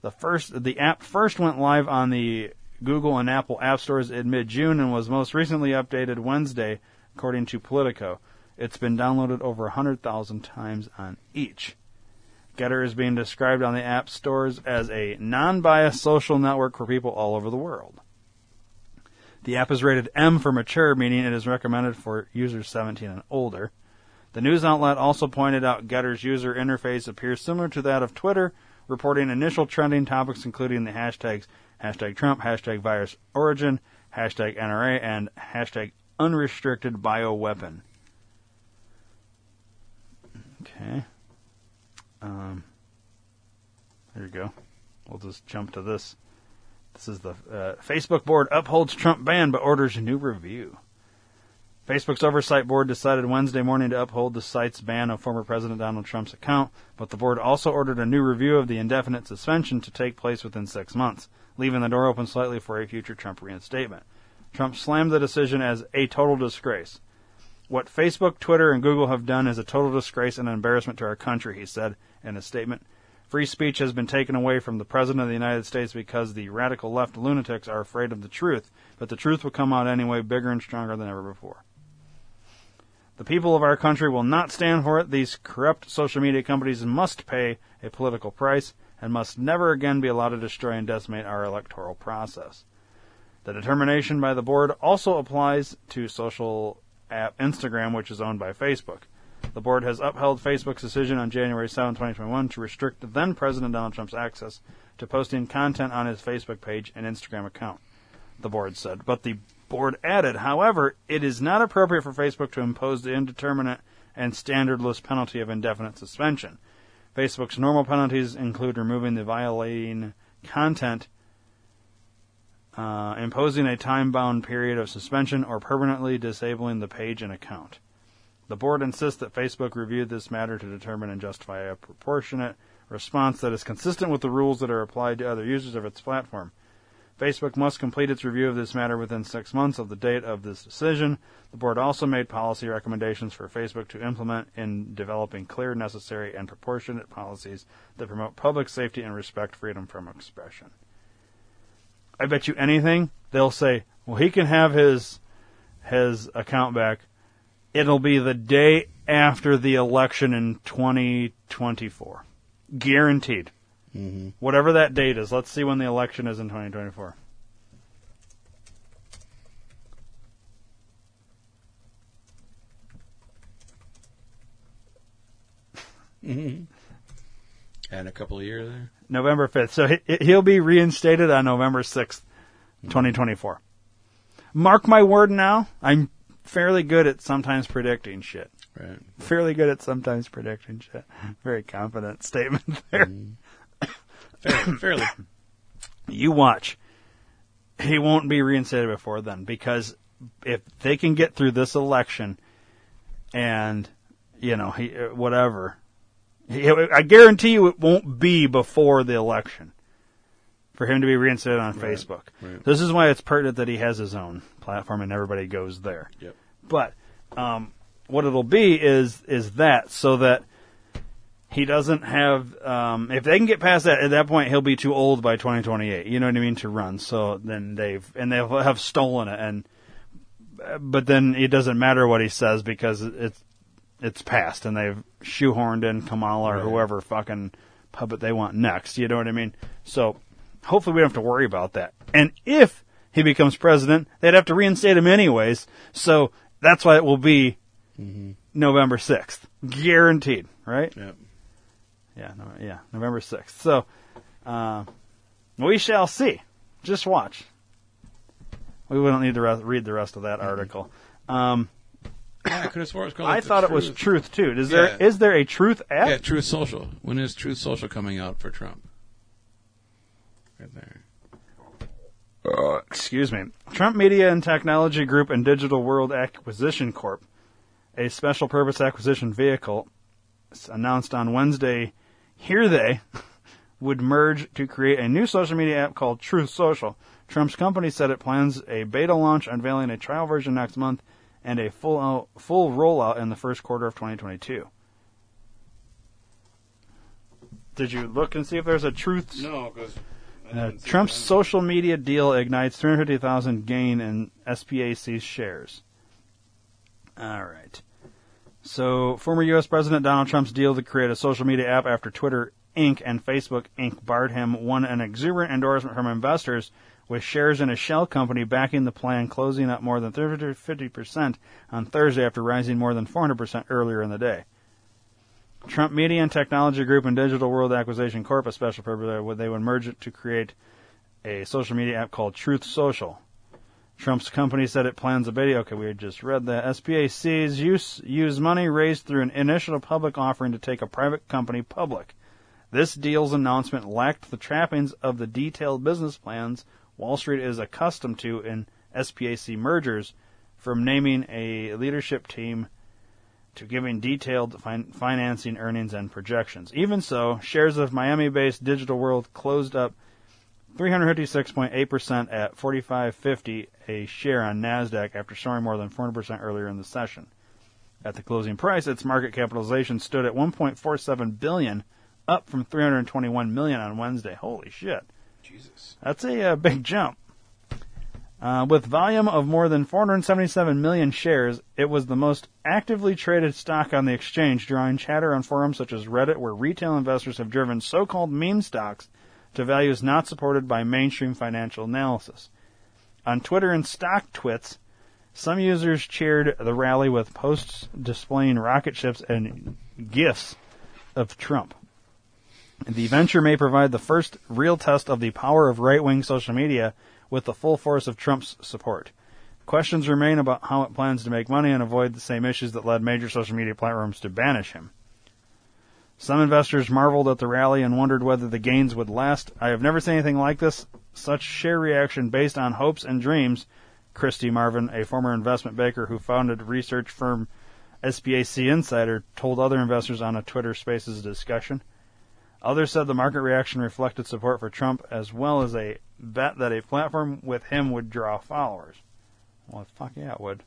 The first, the app first went live on the Google and Apple app stores in mid-June and was most recently updated Wednesday, according to Politico. It's been downloaded over one hundred thousand times on each. Gettr is being described on the app stores as a non-biased social network for people all over the world. The app is rated M for mature, meaning it is recommended for users seventeen and older. The news outlet also pointed out Gettr's user interface appears similar to that of Twitter, reporting initial trending topics including the hashtags hashtag Trump, hashtag virus origin, hashtag N R A, and hashtag unrestricted bioweapon. Okay. Um, there you go. We'll just jump to this. This is the uh, Facebook board upholds Trump ban but orders a new review. Facebook's oversight board decided Wednesday morning to uphold the site's ban of former President Donald Trump's account, but the board also ordered a new review of the indefinite suspension to take place within six months, leaving the door open slightly for a future Trump reinstatement. Trump slammed the decision as a total disgrace. What Facebook, Twitter, and Google have done is a total disgrace and an embarrassment to our country, he said in a statement. Free speech has been taken away from the President of the United States because the radical left lunatics are afraid of the truth, but the truth will come out anyway, bigger and stronger than ever before. The people of our country will not stand for it. These corrupt social media companies must pay a political price and must never again be allowed to destroy and decimate our electoral process. The determination by the board also applies to social app Instagram, which is owned by Facebook. The board has upheld Facebook's decision on January seventh, twenty twenty-one to restrict then-President Donald Trump's access to posting content on his Facebook page and Instagram account, the board said. But the board added, however, it is not appropriate for Facebook to impose the indeterminate and standardless penalty of indefinite suspension. Facebook's normal penalties include removing the violating content, Uh, imposing a time-bound period of suspension, or permanently disabling the page and account. The board insists that Facebook reviewed this matter to determine and justify a proportionate response that is consistent with the rules that are applied to other users of its platform. Facebook must complete its review of this matter within six months of the date of this decision. The board also made policy recommendations for Facebook to implement in developing clear, necessary, and proportionate policies that promote public safety and respect freedom from expression. I bet you anything, they'll say, well, he can have his his account back. It'll be the day after the election in twenty twenty-four. Guaranteed. Mm-hmm. Whatever that date is. Let's see when the election is in twenty twenty-four. Mm-hmm. And a couple of years there. November fifth. So he'll be reinstated on November sixth, twenty twenty-four. Mark my word now, I'm fairly good at sometimes predicting shit. Right. Fairly good at sometimes predicting shit. Very confident statement there. Mm-hmm. Fairly. Fairly. You watch. He won't be reinstated before then, because if they can get through this election and, you know, he whatever, he, I guarantee you it won't be before the election for him to be reinstated on right. Facebook. Right. This is why it's pertinent that he has his own platform and everybody goes there. Yep. But um, what it'll be is is that, so that he doesn't have, um, if they can get past that, at that point he'll be too old by twenty twenty-eight, you know what I mean, to run. So then they've, and they'll have stolen it, and but then it doesn't matter what he says because it's it's passed, and they've shoehorned in Kamala right. or whoever fucking puppet they want next, you know what I mean? So hopefully we don't have to worry about that. And if he becomes president, they'd have to reinstate him anyways, so that's why it will be mm-hmm. November sixth. Guaranteed, right? Yep. Yeah, no, yeah, November sixth. So, uh, we shall see. Just watch. We wouldn't need to re- read the rest of that article. Um, yeah, I could have swore it was called I thought Truth. It was Truth, too. Is yeah. there is there a Truth app? Yeah, Truth Social. When is Truth Social coming out for Trump? Right there. Uh, excuse me. Trump Media and Technology Group and Digital World Acquisition Corp, a special purpose acquisition vehicle, announced on Wednesday, here they would merge to create a new social media app called Truth Social. Trump's company said it plans a beta launch, unveiling a trial version next month, and a full out, full rollout in the first quarter of twenty twenty-two. Did you look and see if there's a Truth? No, because uh, Trump's social media deal ignites three hundred fifty thousand gain in S P A C shares. All right. So, former U S President Donald Trump's deal to create a social media app after Twitter Incorporated and Facebook Incorporated barred him won an exuberant endorsement from investors, with shares in a shell company backing the plan closing up more than thirty to fifty percent on Thursday after rising more than four hundred percent earlier in the day. Trump Media and Technology Group and Digital World Acquisition Corp, a special purpose, they would merge it to create a social media app called Truth Social. Trump's company said it plans a beta. Okay, we just read that. S P A Cs use, use money raised through an initial public offering to take a private company public. This deal's announcement lacked the trappings of the detailed business plans Wall Street is accustomed to in S P A C mergers, from naming a leadership team to giving detailed fin- financing, earnings, and projections. Even so, shares of Miami-based Digital World closed up three hundred fifty-six point eight percent at forty-five fifty a share on NASDAQ after soaring more than four hundred percent earlier in the session. At the closing price, its market capitalization stood at one point four seven billion dollars, up from three hundred twenty-one million dollars on Wednesday. Holy shit. Jesus. That's a uh, big jump. Uh, with volume of more than four hundred seventy-seven million shares, it was the most actively traded stock on the exchange, drawing chatter on forums such as Reddit, where retail investors have driven so-called meme stocks to values not supported by mainstream financial analysis. On Twitter and stock twits, some users cheered the rally with posts displaying rocket ships and GIFs of Trump. The venture may provide the first real test of the power of right-wing social media with the full force of Trump's support. Questions remain about how it plans to make money and avoid the same issues that led major social media platforms to banish him. Some investors marveled at the rally and wondered whether the gains would last. I have never seen anything like this. Such share reaction based on hopes and dreams, Christy Marvin, a former investment banker who founded research firm S P A C Insider, told other investors on a Twitter Spaces discussion. Others said the market reaction reflected support for Trump, as well as a bet that a platform with him would draw followers. Well, fuck yeah, it would.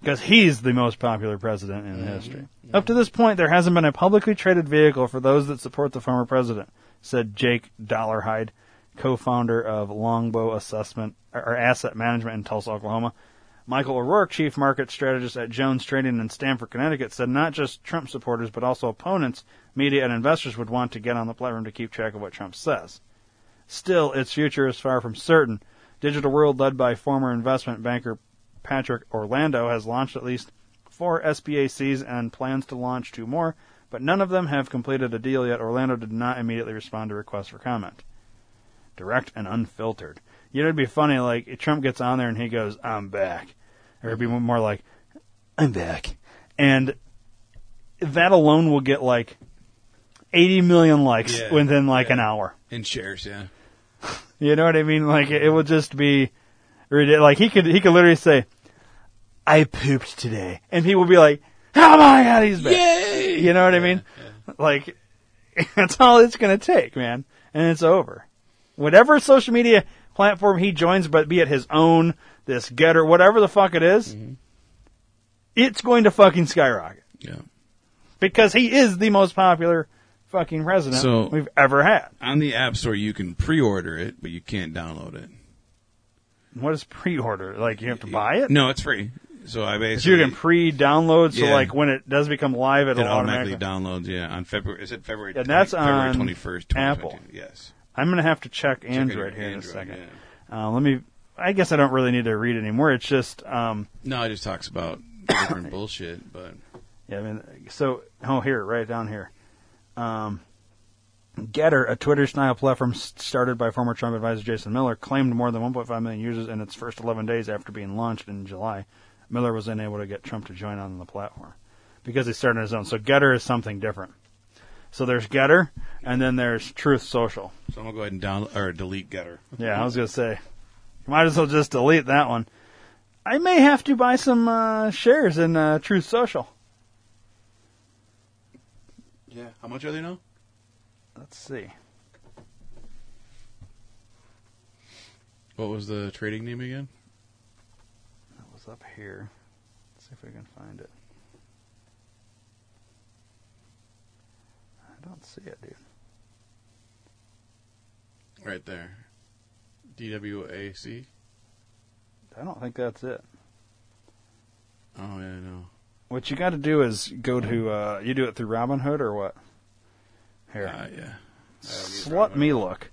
Because he's the most popular president in mm-hmm. history. Yeah. Up to this point, there hasn't been a publicly traded vehicle for those that support the former president, said Jake Dollarhide, co-founder of Longbow Assessment or Asset Management in Tulsa, Oklahoma. Michael O'Rourke, chief market strategist at Jones Trading in Stamford, Connecticut, said not just Trump supporters but also opponents, media, and investors would want to get on the platform to keep track of what Trump says. Still, its future is far from certain. Digital World, led by former investment banker Patrick Orlando, has launched at least four S P A Cs and plans to launch two more, but none of them have completed a deal yet. Orlando did not immediately respond to requests for comment. Direct and unfiltered. You know, it'd be funny, like, Trump gets on there and he goes, I'm back. Or it'd be more like, I'm back. and that alone will get like eighty million likes yeah, within like yeah. an hour. And shares, yeah. You know what I mean? Like it, it would just be ridiculous. Like he could he could literally say, "I pooped today," and people would be like, "Oh my god, he's back!" Yay! You know what yeah, I mean? Yeah. Like that's all it's gonna take, man, and it's over. Whatever social media platform he joins, but be it his own, this Gettr, whatever the fuck it is, mm-hmm. it's going to fucking skyrocket. Yeah. Because he is the most popular fucking president so, we've ever had. On the App Store, you can pre-order it, but you can't download it. What is pre-order? Like, you have to buy it? No, it's free. So I basically... But you can pre-download, so yeah. like when it does become live, it'll it automatically... automatically downloads, yeah. On February... Is it February, yeah, that's February on twenty-first, Apple. Yes. I'm going to have to check Android check here Android, in a second. Yeah. Uh, let me... I guess I don't really need to read anymore. It's just... Um, no, it just talks about different bullshit, but... Yeah, I mean... So... Oh, here. Right down here. Um, Gettr, a Twitter-style platform started by former Trump advisor Jason Miller, claimed more than one point five million users in its first eleven days after being launched in July. Miller was unable to get Trump to join on the platform because he started his own. So Gettr is something different. So there's Gettr, and then there's Truth Social. So I'm going to go ahead and down, or delete Gettr. Yeah, I was going to say, might as well just delete that one. I may have to buy some uh, shares in uh, Truth Social. Yeah. How much are they now? Let's see. What was the trading name again? That was up here. Let's see if we can find it. I don't see it, dude. Right there. D W A C? I don't think that's it. Oh, yeah, I know. What you got to do is go to, uh, you do it through Robinhood or what? Here. Uh, yeah. So let me look.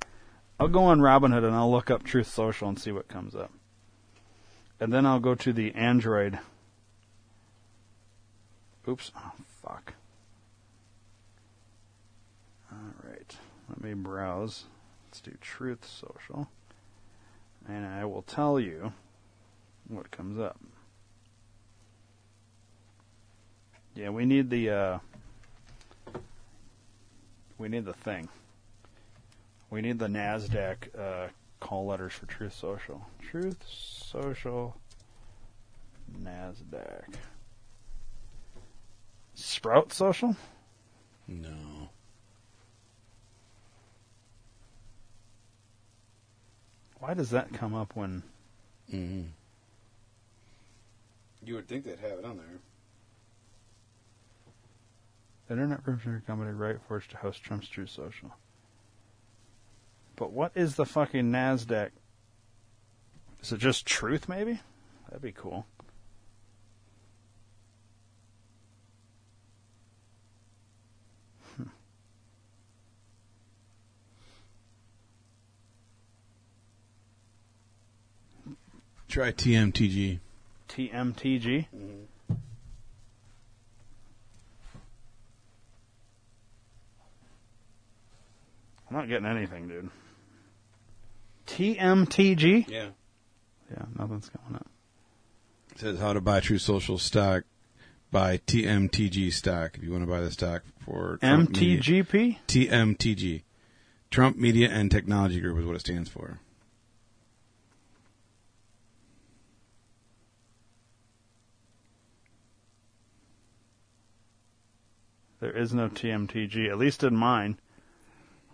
I'll go on Robinhood and I'll look up Truth Social and see what comes up. And then I'll go to the Android. Oops. Oh, fuck. All right. Let me browse. Let's do Truth Social. And I will tell you what comes up. Yeah, we need the uh, we need the thing. We need the NASDAQ uh, call letters for Truth Social. Truth Social NASDAQ. Sprout Social? No. Why does that come up when... Mm-hmm. You would think they'd have it on there. The internet groups are accommodated right forged to host Trump's Truth Social. But what is the fucking NASDAQ? Is it just truth, maybe? That'd be cool. Hm. Try T M T G. T M T G? Mm-hmm. I'm not getting anything, dude. T M T G? Yeah. Yeah, nothing's coming up. It says how to buy Truth Social stock. Buy T M T G stock if you want to buy the stock for Trump M T G P? Media. T M T G. Trump Media and Technology Group is what it stands for. There is no T M T G, at least in mine.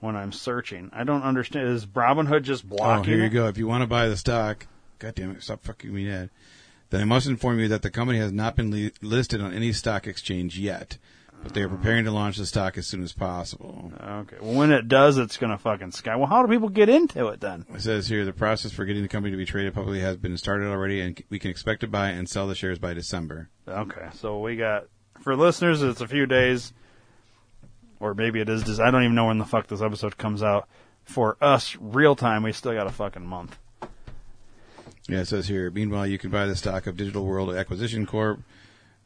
When I'm searching, I don't understand. Is Robinhood just blocking? Oh, here you go. If you want to buy the stock, God damn it, stop fucking me, Dad. Then I must inform you that the company has not been li- listed on any stock exchange yet, but they are preparing to launch the stock as soon as possible. Okay. Well, when it does, it's going to fucking sky. Well, how do people get into it then? It says here the process for getting the company to be traded publicly has been started already, and we can expect to buy and sell the shares by December. Okay. So we got, for listeners, it's a few days. Or maybe it is. Just, I don't even know when the fuck this episode comes out. For us, real time, we still got a fucking month. Yeah, it says here, meanwhile, you can buy the stock of Digital World Acquisition Corp.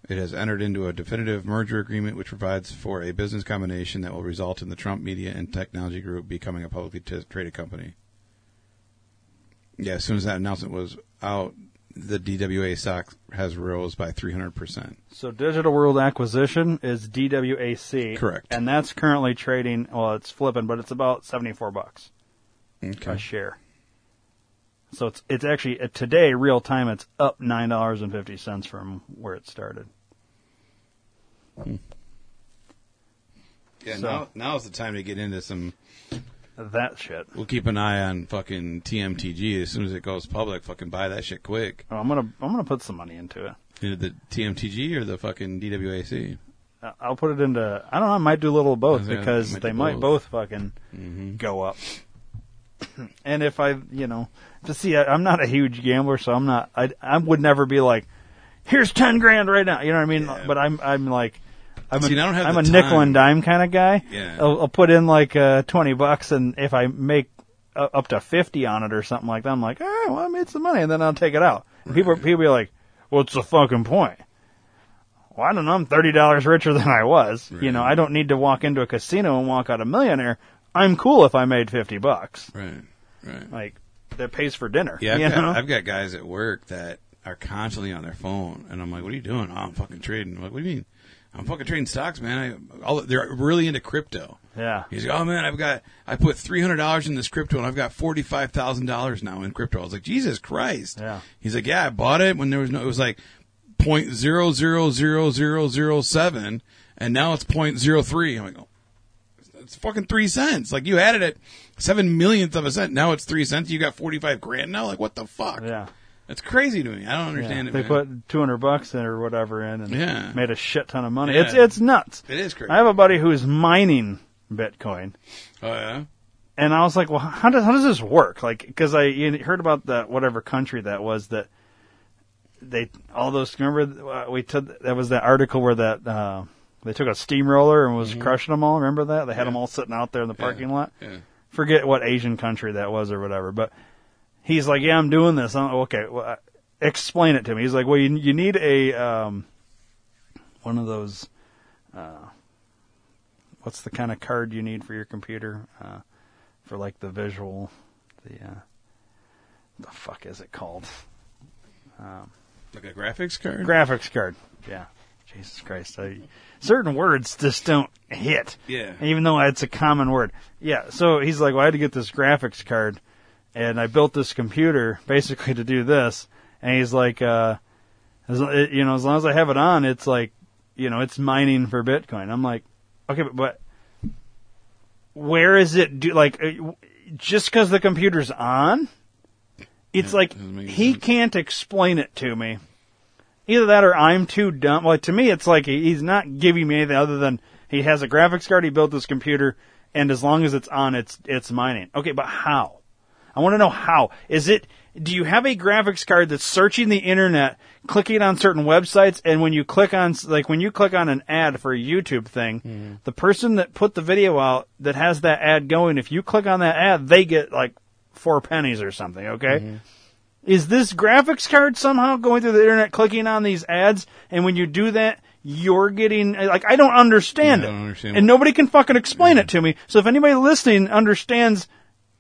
It has entered into a definitive merger agreement which provides for a business combination that will result in the Trump Media and Technology Group becoming a publicly t- traded company. Yeah, as soon as that announcement was out, the D W A stock has rose by three hundred percent. So Digital World Acquisition is D W A C. Correct. And that's currently trading, well, it's flipping, but it's about seventy-four bucks okay. a share. So it's it's actually, today, real time, it's up nine dollars and fifty cents from where it started. Hmm. Yeah, so, now now's the time to get into some... That shit. We'll keep an eye on fucking T M T G as soon as it goes public. Fucking buy that shit quick. Oh, I'm gonna I'm gonna put some money into it. Into the T M T G or the fucking D W A C? I'll put it into. I don't know. I might do a little of both because might they might both, both fucking mm-hmm. go up. And if I, you know, to see, I, I'm not a huge gambler, so I'm not. I I would never be like, here's ten grand right now. You know what I mean? Yeah. But I'm I'm like. I'm a, See, I don't have I'm a nickel and dime kind of guy. Yeah. I'll, I'll put in like uh, twenty bucks, and if I make uh, up to fifty on it or something like that, I'm like, all right, well, I made some money, and then I'll take it out. Right. People, people are like, what's the fucking point? Well, I don't know. I'm thirty dollars richer than I was. Right. You know, I don't need to walk into a casino and walk out a millionaire. I'm cool if I made fifty bucks. Right, right. Like, that pays for dinner. Yeah, I've, you got, know? I've got guys at work that are constantly on their phone, and I'm like, what are you doing? Oh, I'm fucking trading. I'm like, what do you mean? I'm fucking trading stocks, man. I, all, they're really into crypto. Yeah. He's like, oh, man, I've got, I put three hundred dollars in this crypto, and I've got forty-five thousand dollars now in crypto. I was like, Jesus Christ. Yeah. He's like, yeah, I bought it when there was no, it was like zero point zero zero zero zero zero seven, and now it's zero point zero three. I'm like, oh, it's fucking three cents. Like, you had it at seven millionth of a cent. Now it's three cents. You got forty-five grand now? Like, what the fuck? Yeah. That's crazy to me. I don't understand yeah, it, they man. Put two hundred bucks in or whatever in and yeah. made a shit ton of money. Yeah. It's it's nuts. It is crazy. I have a buddy who's mining Bitcoin. Oh, yeah? And I was like, well, how does, how does this work? Like, because I you heard about that whatever country that was that they, all those, remember, we took, that was that article where that uh, they took a steamroller and was mm-hmm. crushing them all. Remember that? They had yeah. them all sitting out there in the parking yeah. lot. Yeah. Forget what Asian country that was or whatever, but... He's like, yeah, I'm doing this. I'm like, okay, well, explain it to me. He's like, well, you, you need a um, one of those. Uh, what's the kind of card you need for your computer uh, for like the visual? The uh, the fuck is it called? Um, like a graphics card. Graphics card. Yeah. Jesus Christ. I, certain words just don't hit. Yeah. Even though it's a common word. Yeah. So he's like, well, I had to get this graphics card. And I built this computer basically to do this. And he's like, uh, as, you know, as long as I have it on, it's like, you know, it's mining for Bitcoin. I'm like, okay, but, but where is it? Do, like, just because the computer's on, it's yeah, like he sense. Can't explain it to me. Either that or I'm too dumb. Like, to me, it's like he's not giving me anything other than he has a graphics card, he built this computer, and as long as it's on, it's it's mining. Okay, but how? I want to know how. Is it? Do you have a graphics card that's searching the internet, clicking on certain websites, and when you click on, like when you click on an ad for a YouTube thing, mm-hmm. the person that put the video out that has that ad going, if you click on that ad, they get like four pennies or something. Okay, mm-hmm. Is this graphics card somehow going through the internet, clicking on these ads, and when you do that, you're getting like I don't understand yeah, it, I don't understand and what... nobody can fucking explain yeah. it to me. So if anybody listening understands.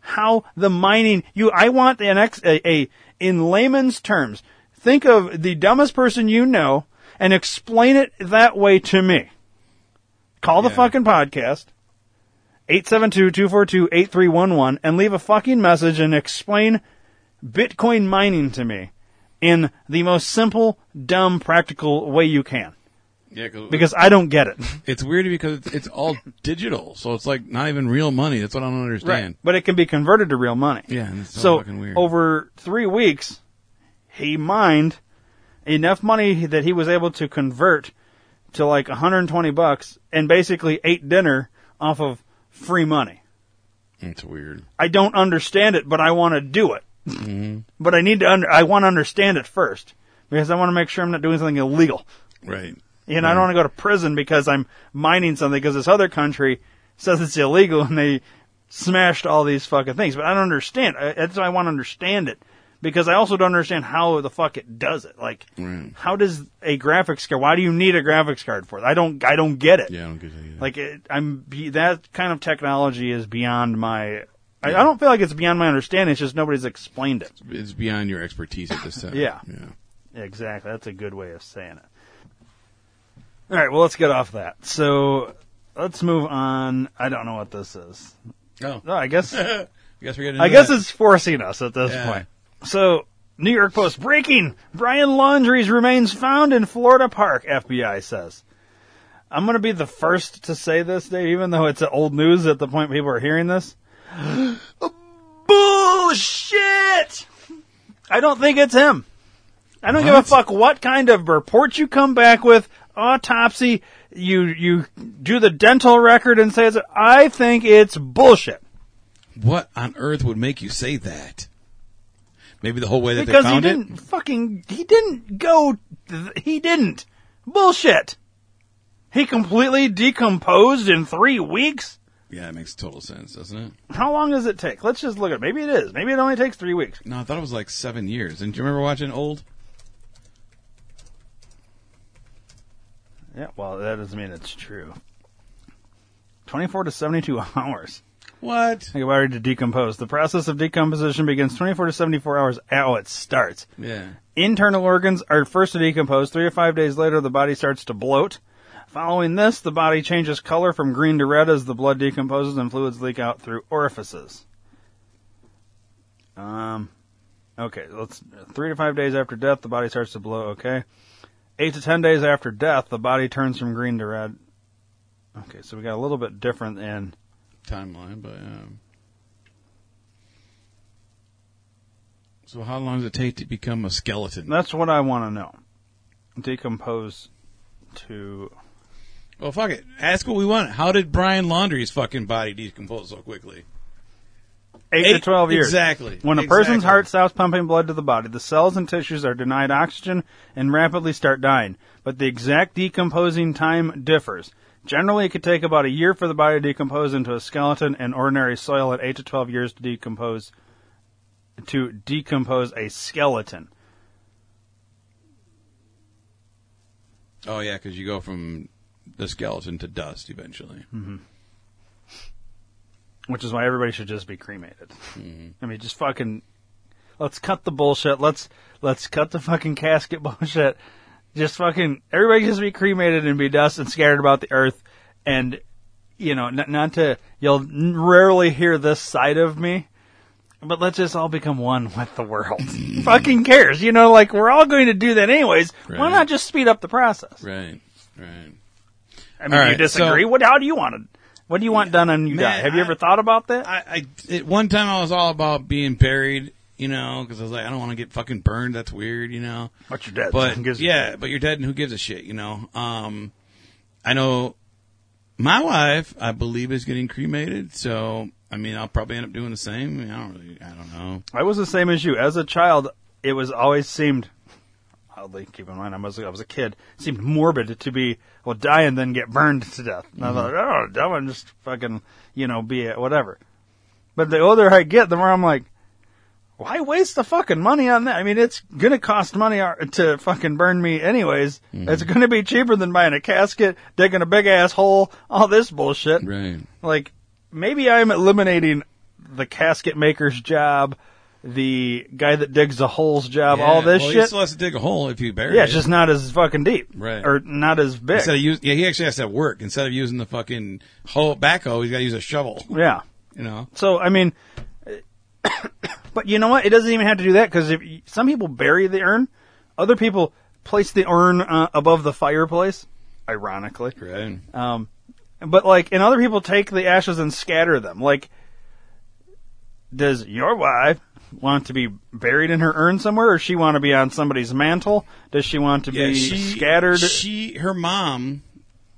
How the mining you I want an ex a, a in layman's terms, think of the dumbest person you know and explain it that way to me. Call yeah. the fucking podcast eight seven two, two four two, eight three one one and leave a fucking message and explain Bitcoin mining to me in the most simple, dumb, practical way you can. Yeah, because I don't get it. It's weird because it's, it's all digital, so it's like not even real money. That's what I don't understand. Right. But it can be converted to real money. Yeah, and it's so, so fucking weird. Over three weeks, he mined enough money that he was able to convert to like one hundred twenty bucks and basically ate dinner off of free money. It's weird. I don't understand it, but I want to do it. Mm-hmm. But I need to. Under, I want to understand it first because I want to make sure I'm not doing something illegal. Right. You know, I don't want to go to prison because I'm mining something because this other country says it's illegal and they smashed all these fucking things. But I don't understand. That's why I want to understand it because I also don't understand how the fuck it does it. Like, right. How does a graphics card? Why do you need a graphics card for it? I don't. I don't get it. Yeah, I don't get it either. Like, it, I'm that kind of technology is beyond my I, yeah. I don't feel like it's beyond my understanding. It's just nobody's explained it. It's beyond your expertise at this time. yeah. yeah. Exactly. That's a good way of saying it. All right, well, let's get off that. So let's move on. I don't know what this is. Oh. oh I guess I guess we're getting I that. guess it's forcing us at this yeah. point. So, New York Post, breaking! Brian Laundrie's remains found in Florida park, F B I says. I'm going to be the first to say this, Dave, even though it's old news at the point people are hearing this. Bullshit! I don't think it's him. I don't what? give a fuck what kind of report you come back with, autopsy, you you do the dental record and say it's, I think it's bullshit. What on earth would make you say that? Maybe the whole way that because they found it? Because he didn't it? fucking, he didn't go, he didn't. Bullshit. He completely decomposed in three weeks? Yeah, it makes total sense, doesn't it? How long does it take? Let's just look at it. Maybe it is. Maybe it only takes three weeks. No, I thought it was like seven years. Didn't you remember watching Old? Yeah, well, that doesn't mean it's true. twenty-four to seventy-two hours. What? Think about it to decompose. The process of decomposition begins twenty-four to seventy-four hours out. It starts. Yeah. Internal organs are first to decompose. Three to five days later, the body starts to bloat. Following this, the body changes color from green to red as the blood decomposes and fluids leak out through orifices. Um, okay, let's. Three to five days after death, the body starts to bloat. Okay. Eight to ten days after death, the body turns from green to red. Okay, so we got a little bit different in timeline, but um, so how long does it take to become a skeleton? That's what I want to know. Decompose to. Well, fuck it. Ask what we want. How did Brian Laundrie's fucking body decompose so quickly? Eight, Eight to twelve years. Exactly. When a exactly. person's heart stops pumping blood to the body, the cells and tissues are denied oxygen and rapidly start dying. But the exact decomposing time differs. Generally, it could take about a year for the body to decompose into a skeleton and ordinary soil at eight to twelve years to decompose to decompose a skeleton. Oh, yeah, because you go from the skeleton to dust eventually. Mm-hmm. Which is why everybody should just be cremated. Mm-hmm. I mean, just fucking... Let's cut the bullshit. Let's let's cut the fucking casket bullshit. Just fucking, everybody just be cremated and be dust and scattered about the earth. And, you know, not, not to, you'll rarely hear this side of me, but let's just all become one with the world. Fucking cares. You know, like, we're all going to do that anyways. Right. Why not just speed up the process? Right, right. I mean, all right, you disagree? So, what? How do you want it? What do you want yeah, done on you die? Have I, you ever thought about that? I, I at one time, I was all about being buried. You know, because I was like, I don't want to get fucking burned. That's weird, you know. But you're dead. But, gives yeah, but you're dead and who gives a shit, you know. Um, I know my wife, I believe, is getting cremated. So, I mean, I'll probably end up doing the same. I mean, I don't really, I don't know. I was the same as you. As a child, it was always seemed, oddly, keep in mind, I was, I was a kid, it seemed morbid to be, well, die and then get burned to death. And mm-hmm. I thought, oh, that one just fucking, you know, be it, whatever. But the older I get, the more I'm like, why waste the fucking money on that? I mean, it's going to cost money to fucking burn me anyways. Mm-hmm. It's going to be cheaper than buying a casket, digging a big-ass hole, all this bullshit. Right. Like, maybe I'm eliminating the casket maker's job, the guy that digs the hole's job, yeah. all this well, shit. Well, he still has to dig a hole if you bury yeah, it. Yeah, it's just not as fucking deep. Right. Or not as big. Instead of use, yeah, he actually has to work. Instead of using the fucking hoe, backhoe, he's got to use a shovel. Yeah. You know? So, I mean... But you know what? It doesn't even have to do that because some people bury the urn. Other people place the urn uh, above the fireplace, ironically. Right. Um, but, like, and other people take the ashes and scatter them. Like, does your wife want to be buried in her urn somewhere, or she want to be on somebody's mantle? Does she want to yeah, be she, scattered? She, her mom...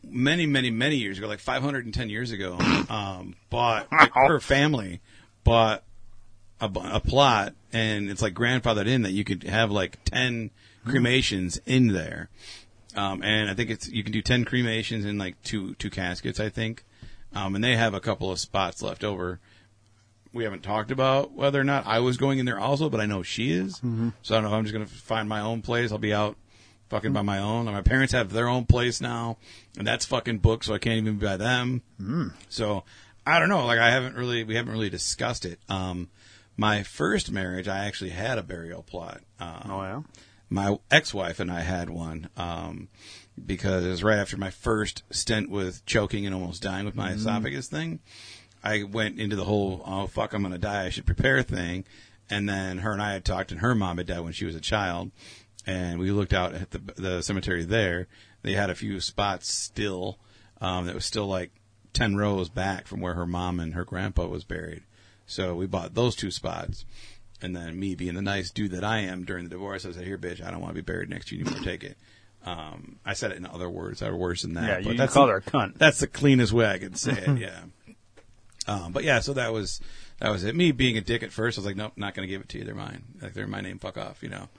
Many, many, many years ago, like five hundred ten years ago, um, bought her family bought... A, a plot, and it's like grandfathered in that you could have like ten cremations in there, um, and I think it's you can do ten cremations in like two two caskets, I think, um, and they have a couple of spots left over. We haven't talked about whether or not I was going in there also, but I know she is, mm-hmm. so I don't know. I'm just gonna find my own place. I'll be out fucking mm-hmm. by my own. And my parents have their own place now, and that's fucking booked, so I can't even be by them. Mm. So I don't know. Like, I haven't really, we haven't really discussed it. Um, my first marriage, I actually had a burial plot. Um, oh, yeah? My ex-wife and I had one, um, because it was right after my first stint with choking and almost dying with my mm. esophagus thing. I went into the whole, oh, fuck, I'm going to die, I should prepare thing. And then her and I had talked, and her mom had died when she was a child. And we looked out at the, the cemetery there. They had a few spots still um, that was still like ten rows back from where her mom and her grandpa was buried. So we bought those two spots. And then me being the nice dude that I am during the divorce, I said, here, bitch, I don't want to be buried next to you anymore. Take it. Um, I said it in other words that were worse than that. Yeah, you, but you that's called the, her a cunt. That's the cleanest way I can say it, yeah. Um, but, yeah, so that was that was it. Me being a dick at first, I was like, nope, not going to give it to you. They're mine. Like, they're my name. Fuck off, you know.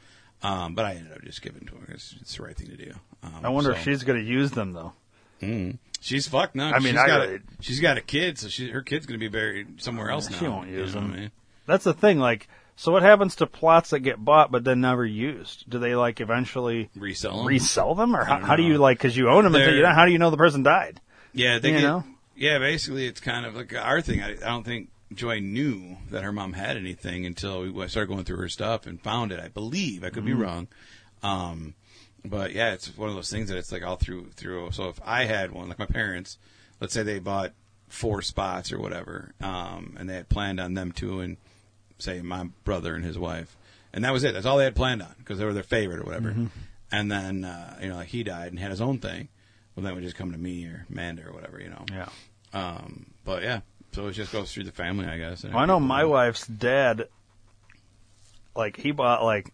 Um, but I ended up just giving to her. It's, it's the right thing to do. Um, I wonder so. if she's going to use them, though. Mm. She's fucked now. I mean, she's, I, got a, she's got a kid, so she, her kid's going to be buried somewhere else she now. She won't use you know them. I mean? That's the thing. Like, so what happens to plots that get bought but then never used? Do they, like, eventually resell them? Resell them? Or how, how do you, like, because you own them, until you, how do you know the person died? Yeah, they you get, know? Yeah, basically, it's kind of like our thing. I, I don't think Joy knew that her mom had anything until we started going through her stuff and found it. I believe I could mm. be wrong, um, but yeah, it's one of those things that it's like all through through. So if I had one, like my parents, let's say they bought four spots or whatever, um, and they had planned on them two and say my brother and his wife, and that was it. That's all they had planned on because they were their favorite or whatever. Mm-hmm. And then uh, you know, like he died and had his own thing. Well, then it would just come to me or Amanda or whatever, you know. Yeah. Um, but yeah, so it just goes through the family, I guess. Well, I know my wife's dad, like he bought like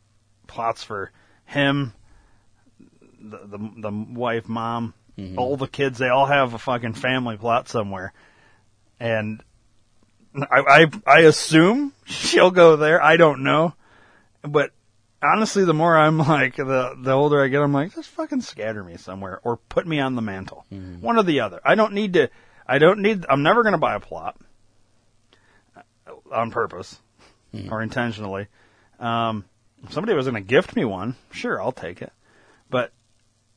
plots for him, the the, the wife, mom, mm-hmm. all the kids. They all have a fucking family plot somewhere, and I I, I assume she'll go there. I don't know, but. Honestly, the more I'm like, the the older I get, I'm like, just fucking scatter me somewhere or put me on the mantle. Mm-hmm. One or the other. I don't need to, I don't need, I'm never going to buy a plot on purpose mm-hmm. or intentionally. Um, if somebody was going to gift me one, sure, I'll take it. But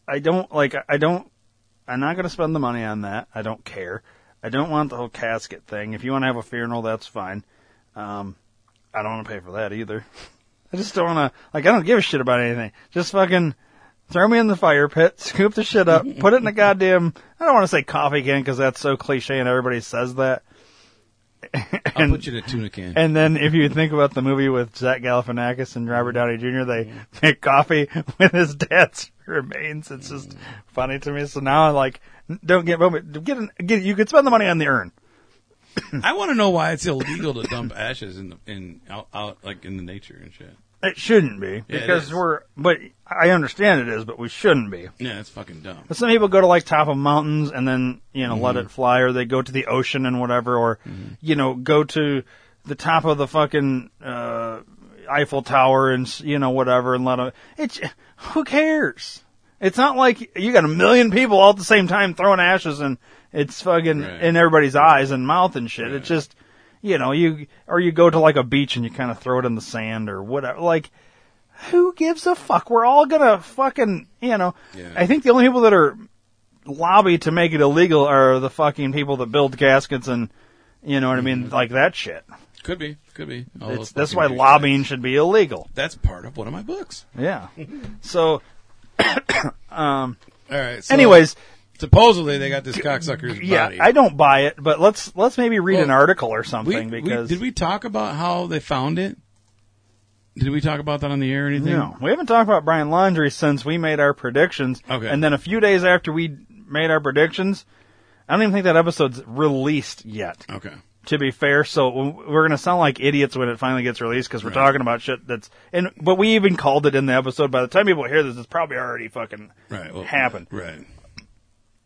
I don't, like, I don't, I'm not going to spend the money on that. I don't care. I don't want the whole casket thing. If you want to have a funeral, that's fine. Um, I don't want to pay for that either. I just don't want to, like, I don't give a shit about anything. Just fucking throw me in the fire pit, scoop the shit up, put it in a goddamn, I don't want to say coffee can because that's so cliche and everybody says that. and, I'll put you in a tuna can. And then if you think about the movie with Zach Galifianakis and Robert Downey Junior, they yeah. make coffee with his dad's remains. It's just funny to me. So now I'm like, don't get, get, an, get you could spend the money on the urn. I want to know why it's illegal to dump ashes in the, in out, out like in the nature and shit. It shouldn't be yeah, because we're. But I understand it is, but we shouldn't be. Yeah, it's fucking dumb. But some people go to like top of mountains and then you know mm-hmm. let it fly, or they go to the ocean and whatever, or mm-hmm. you know go to the top of the fucking uh, Eiffel Tower and you know whatever and let it. It's who cares? It's not like you got a million people all at the same time throwing ashes and. It's fucking right. in everybody's eyes and mouth and shit. Right. It's just, you know, you or you go to like a beach and you kind of throw it in the sand or whatever. Like, who gives a fuck? We're all gonna fucking, you know. Yeah. I think the only people that are lobby to make it illegal are the fucking people that build caskets and, you know what mm-hmm. I mean, like that shit. Could be, could be. It's, that's why lobbying guys. should be illegal. That's part of one of my books. Yeah. so, um. All right. So. Anyways. Supposedly they got this cocksucker's yeah, body. Yeah, I don't buy it, but let's let's maybe read well, an article or something we, because we, did we talk about how they found it? Did we talk about that on the air or anything? No, we haven't talked about Brian Laundrie since we made our predictions. Okay, and then a few days after we made our predictions, I don't even think that episode's released yet. Okay, to be fair, so we're gonna sound like idiots when it finally gets released because we're right. talking about shit that's and but we even called it in the episode. By the time people hear this, it's probably already fucking right, well, happened. Right.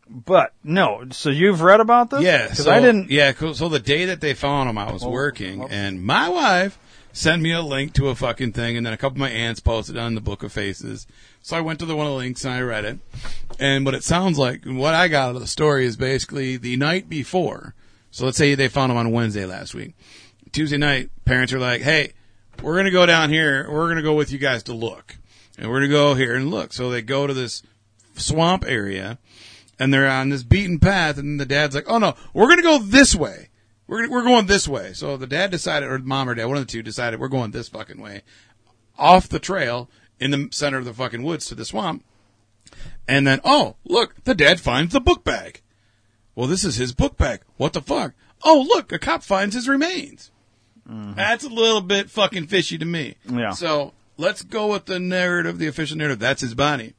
But, no, so you've read about this? Yeah. Because so, I didn't... Yeah, so the day that they found him, I was oh, working, oh. and my wife sent me a link to a fucking thing, and then a couple of my aunts posted on the Book of Faces. So I went to the one of the links, and I read it. And what it sounds like, what I got out of the story is basically the night before. So let's say they found him on Wednesday last week. Tuesday night, parents are like, hey, we're going to go down here. We're going to go with you guys to look. And we're going to go here and look. So they go to this swamp area. And they're on this beaten path, and the dad's like, oh, no, we're going to go this way. We're we're going this way. So the dad decided, or mom or dad, one of the two decided, we're going this fucking way, off the trail in the center of the fucking woods to the swamp. And then, oh, look, the dad finds the book bag. Well, this is his book bag. What the fuck? Oh, look, a cop finds his remains. Mm-hmm. That's a little bit fucking fishy to me. Yeah. So let's go with the narrative, the official narrative. That's his body.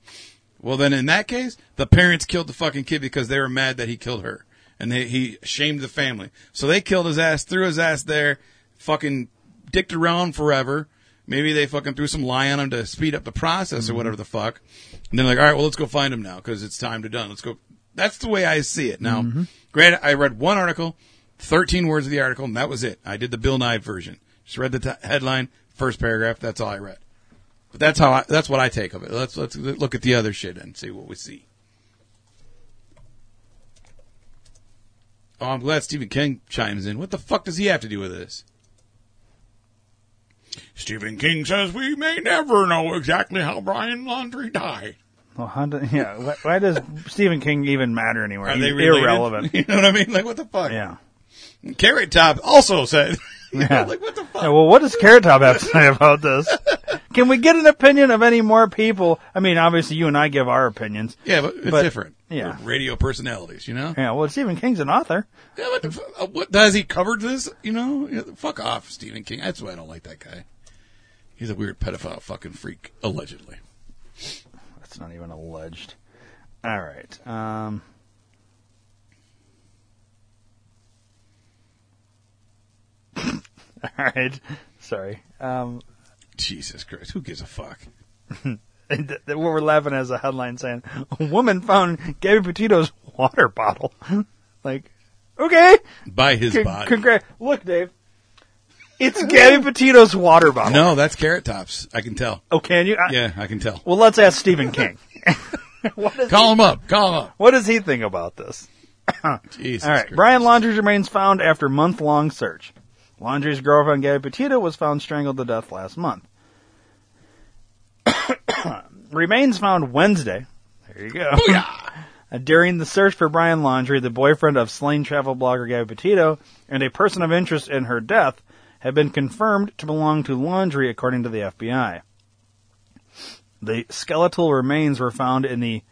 Well, then in that case, the parents killed the fucking kid because they were mad that he killed her. And they, he shamed the family. So they killed his ass, threw his ass there, fucking dicked around forever. Maybe they fucking threw some lie on him to speed up the process mm-hmm. or whatever the fuck. And they're like, all right, well, let's go find him now because it's time to done. Let's go. That's the way I see it. Now, mm-hmm. granted, I read one article, thirteen words of the article, and that was it. I did the Bill Nye version. Just read the t- headline, first paragraph. That's all I read. But that's how I, that's what I take of it. Let's let's look at the other shit and see what we see. Oh, I'm glad Stephen King chimes in. What the fuck does he have to do with this? Stephen King says we may never know exactly how Brian Laundrie died. Well, how do, yeah, why, why does Stephen King even matter anywhere? Are they related? Irrelevant. You know what I mean? Like, what the fuck? Yeah. Carrot Top also said. Yeah. Like, what the fuck? Yeah, well, what does Carrot Top have to say about this? Can we get an opinion of any more people? I mean, obviously, you and I give our opinions. Yeah, but it's but, different. Yeah. We're radio personalities, you know? Yeah, well, Stephen King's an author. Yeah, what, the, what has he covered this? You know? Fuck off, Stephen King. That's why I don't like that guy. He's a weird pedophile fucking freak, allegedly. That's not even alleged. All right. Um... All right. Sorry. Um, Jesus Christ. Who gives a fuck? And th- th- what we're laughing at is a headline saying, a woman found Gabby Petito's water bottle. Like, okay. By his C- body. Congrats. Look, Dave. It's Gabby Petito's water bottle. No, that's Carrot Top's. I can tell. Oh, can you? I- yeah, I can tell. Well, let's ask Stephen King. What does Call he- him up. Call him up. What does he think about this? Jesus All right. Christ. Brian Laundrie's remains found after month-long search. Laundrie's girlfriend, Gabby Petito, was found strangled to death last month. Remains found Wednesday. There you go. Booyah! During the search for Brian Laundrie, the boyfriend of slain travel blogger Gabby Petito and a person of interest in her death have been confirmed to belong to Laundrie, according to the F B I. The skeletal remains were found in the...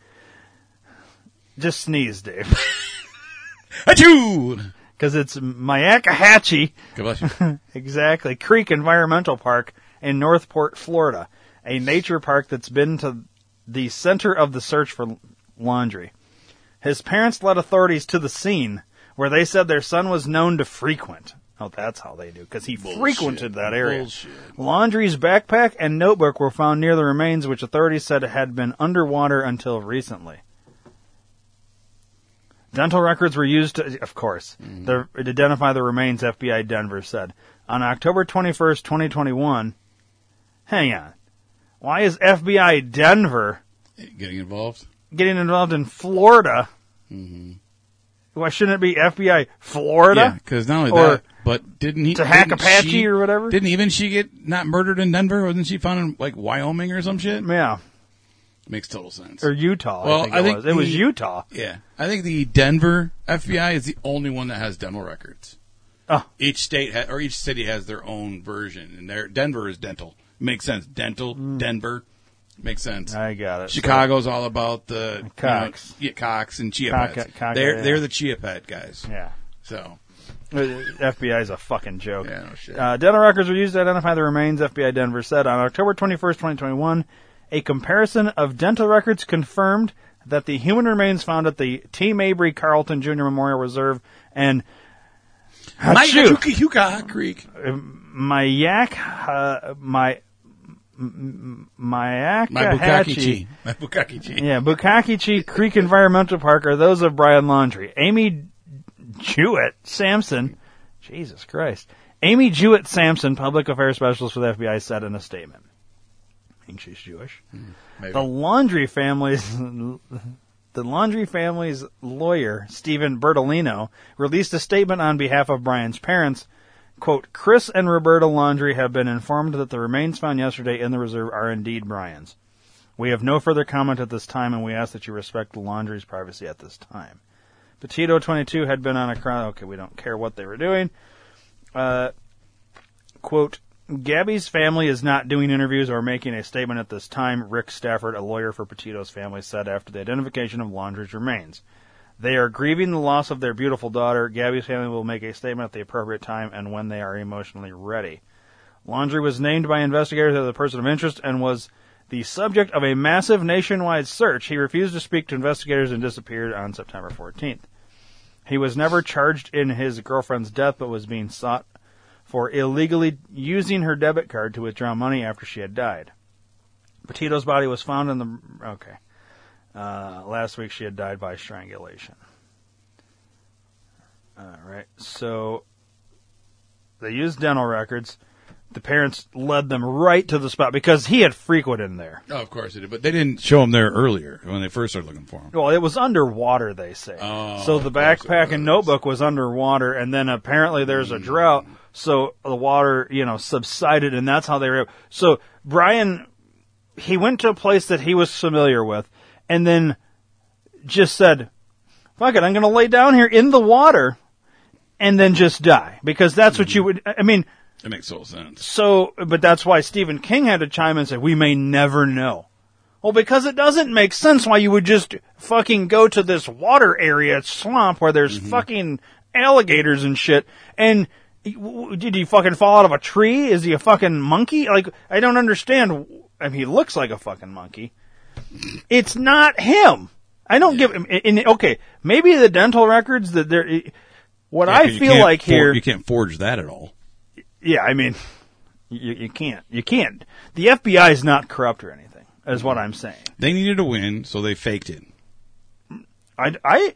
Just sneeze, Dave. Achoo! Because it's Myakahatchee, exactly, Creek Environmental Park in Northport, Florida, a nature park that's been to the center of the search for Laundrie. His parents led authorities to the scene, where they said their son was known to frequent. Oh, that's how they do, because he Bullshit. frequented that area. Bullshit. Laundrie's backpack and notebook were found near the remains, which authorities said had been underwater until recently. Dental records were used, to, of course, mm-hmm. to identify the remains, F B I Denver said. On October twenty-first, twenty twenty-one, hang on, why is F B I Denver getting involved? Getting involved in Florida? Mm-hmm. Why shouldn't it be F B I Florida? Yeah, because not only or that, but didn't he... To hack Apache she, or whatever? Didn't even she get not murdered in Denver? Wasn't she found in, like, Wyoming or some shit? Yeah. Makes total sense. Or Utah, well, I think it I think was. The, it was Utah. Yeah. I think the Denver F B I is the only one that has dental records. Oh. Each state ha- or each city has their own version, and their Denver is dental. Makes sense. Dental, mm. Denver, makes sense. I got it. Chicago's so, all about the Cox, you know, yeah, Cox and Chia Coca, Pets. Coca, they're yeah. they're the Chia Pet guys. Yeah. So. F B I is a fucking joke. Yeah, no shit. Uh, dental records were used to identify the remains. F B I Denver said on October twenty-first, twenty twenty-one. A comparison of dental records confirmed that the human remains found at the T. Mabry Carlton Junior Memorial Reserve and Myakahuka Creek. Mayak, uh, my, Myakahatchee. My Bukakichi. My Bukakichi. Yeah, Bukakichi Creek Environmental Park are those of Brian Laundrie. Amy Jewett Sampson. Jesus Christ. Amy Jewett Sampson, public affairs specialist for the F B I, said in a statement. I think she's Jewish. Maybe. The Laundrie family's the Laundrie family's lawyer, Stephen Bertolino, released a statement on behalf of Brian's parents. Quote, Chris and Roberta Laundrie have been informed that the remains found yesterday in the reserve are indeed Brian's. We have no further comment at this time, and we ask that you respect Laundrie's privacy at this time. Petito, twenty-two, had been on a cross. Okay, we don't care what they were doing. Uh, quote, Gabby's family is not doing interviews or making a statement at this time, Rick Stafford, a lawyer for Petito's family, said after the identification of Laundrie's remains. They are grieving the loss of their beautiful daughter. Gabby's family will make a statement at the appropriate time and when they are emotionally ready. Laundrie was named by investigators as a person of interest and was the subject of a massive nationwide search. He refused to speak to investigators and disappeared on September fourteenth. He was never charged in his girlfriend's death, but was being sought for illegally using her debit card to withdraw money after she had died. Petito's body was found in the... Okay. Uh, last week she had died by strangulation. All right. So they used dental records. The parents led them right to the spot because he had frequented in there. Oh, of course he did. But they didn't show him there earlier when they first started looking for him. Well, it was underwater, they say. Oh, so the backpack and notebook was underwater, and then apparently there's a drought, so the water, you know, subsided, and that's how they were able. So Brian, he went to a place that he was familiar with, and then just said, fuck it, I'm going to lay down here in the water and then just die. Because that's mm-hmm. what you would, I mean... It makes total sense. So, but that's why Stephen King had to chime in and say, we may never know. Well, because it doesn't make sense why you would just fucking go to this water area swamp where there's mm-hmm. fucking alligators and shit. And did he fucking fall out of a tree? Is he a fucking monkey? Like, I don't understand. I mean, he looks like a fucking monkey. It's not him. I don't yeah. give him. And, okay, maybe the dental records that they're. What yeah, I feel like for, here. You can't forge that at all. Yeah, I mean, you, you can't. You can't. The F B I is not corrupt or anything, is what I'm saying. They needed a win, so they faked it. I, I,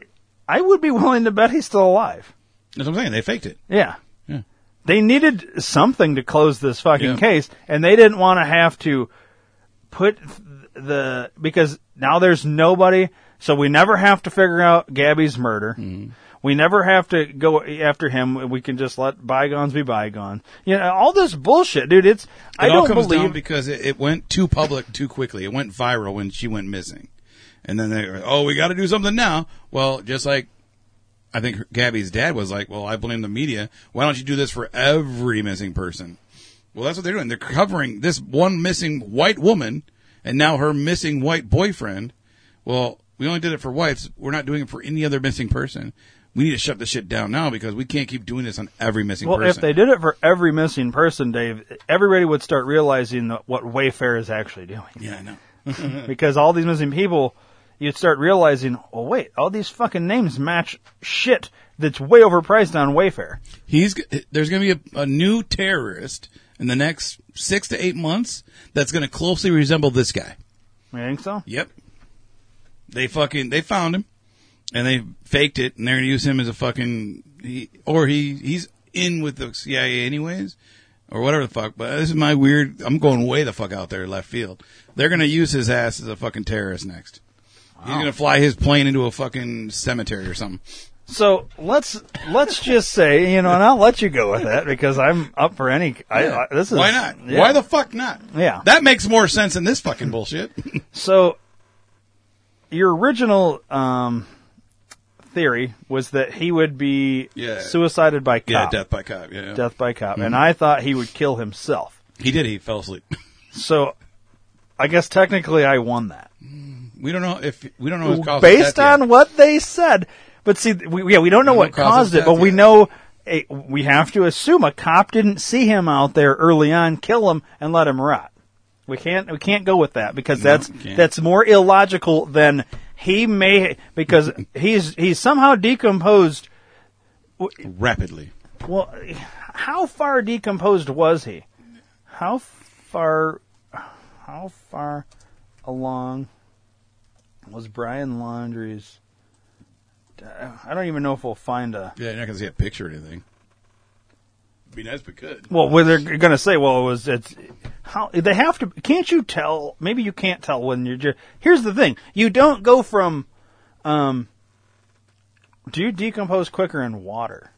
I would be willing to bet he's still alive. That's what I'm saying. They faked it. Yeah. Yeah. They needed something to close this fucking yeah. case, and they didn't want to have to put the... Because now there's nobody, so we never have to figure out Gabby's murder. Mm-hmm. We never have to go after him. We can just let bygones be bygones. You know, all this bullshit, dude. It's it I don't all comes believe down because it, it went too public too quickly. It went viral when she went missing, and then they were, oh, we got to do something now. Well, just like I think Gabby's dad was like, well, I blame the media. Why don't you do this for every missing person? Well, that's what they're doing. They're covering this one missing white woman and now her missing white boyfriend. Well, we only did it for whites. We're not doing it for any other missing person. We need to shut this shit down now because we can't keep doing this on every missing well, person. Well, if they did it for every missing person, Dave, everybody would start realizing what Wayfair is actually doing. Yeah, I know. Because all these missing people, you'd start realizing, oh, wait, all these fucking names match shit that's way overpriced on Wayfair. He's There's going to be a, a new terrorist in the next six to eight months that's going to closely resemble this guy. You think so? Yep. They fucking, they found him. And they faked it, and they're going to use him as a fucking... He, or he he's in with the C I A anyways, or whatever the fuck. But this is my weird... I'm going way the fuck out there left field. They're going to use his ass as a fucking terrorist next. Wow. He's going to fly his plane into a fucking cemetery or something. So let's let's just say, you know, and I'll let you go with that because I'm up for any... I, yeah. I, this is, Why not? Yeah. Why the fuck not? Yeah. That makes more sense than this fucking bullshit. So your original... um theory was that he would be yeah. suicided by cop. Yeah, death by cop. Yeah, yeah. Death by cop. Mm-hmm. And I thought he would kill himself. He did. He fell asleep. So I guess technically I won that. We don't know if we don't know what caused based on yet. What they said. But see, we, yeah, we don't know we what don't caused it, but yet. we know a, we have to assume a cop didn't see him out there early on, kill him, and let him rot. We can't we can't go with that because no, that's that's more illogical than. He may, because he's he's somehow decomposed. Rapidly. Well, how far decomposed was he? How far, how far along was Brian Laundrie's, I don't even know if we'll find a. Yeah, you're not going to see a picture or anything. It'd be nice if we could. Well, well they're going to say, well, it was, it's, how, they have to, can't you tell, maybe you can't tell when you're just, here's the thing, you don't go from, um, do you decompose quicker in water?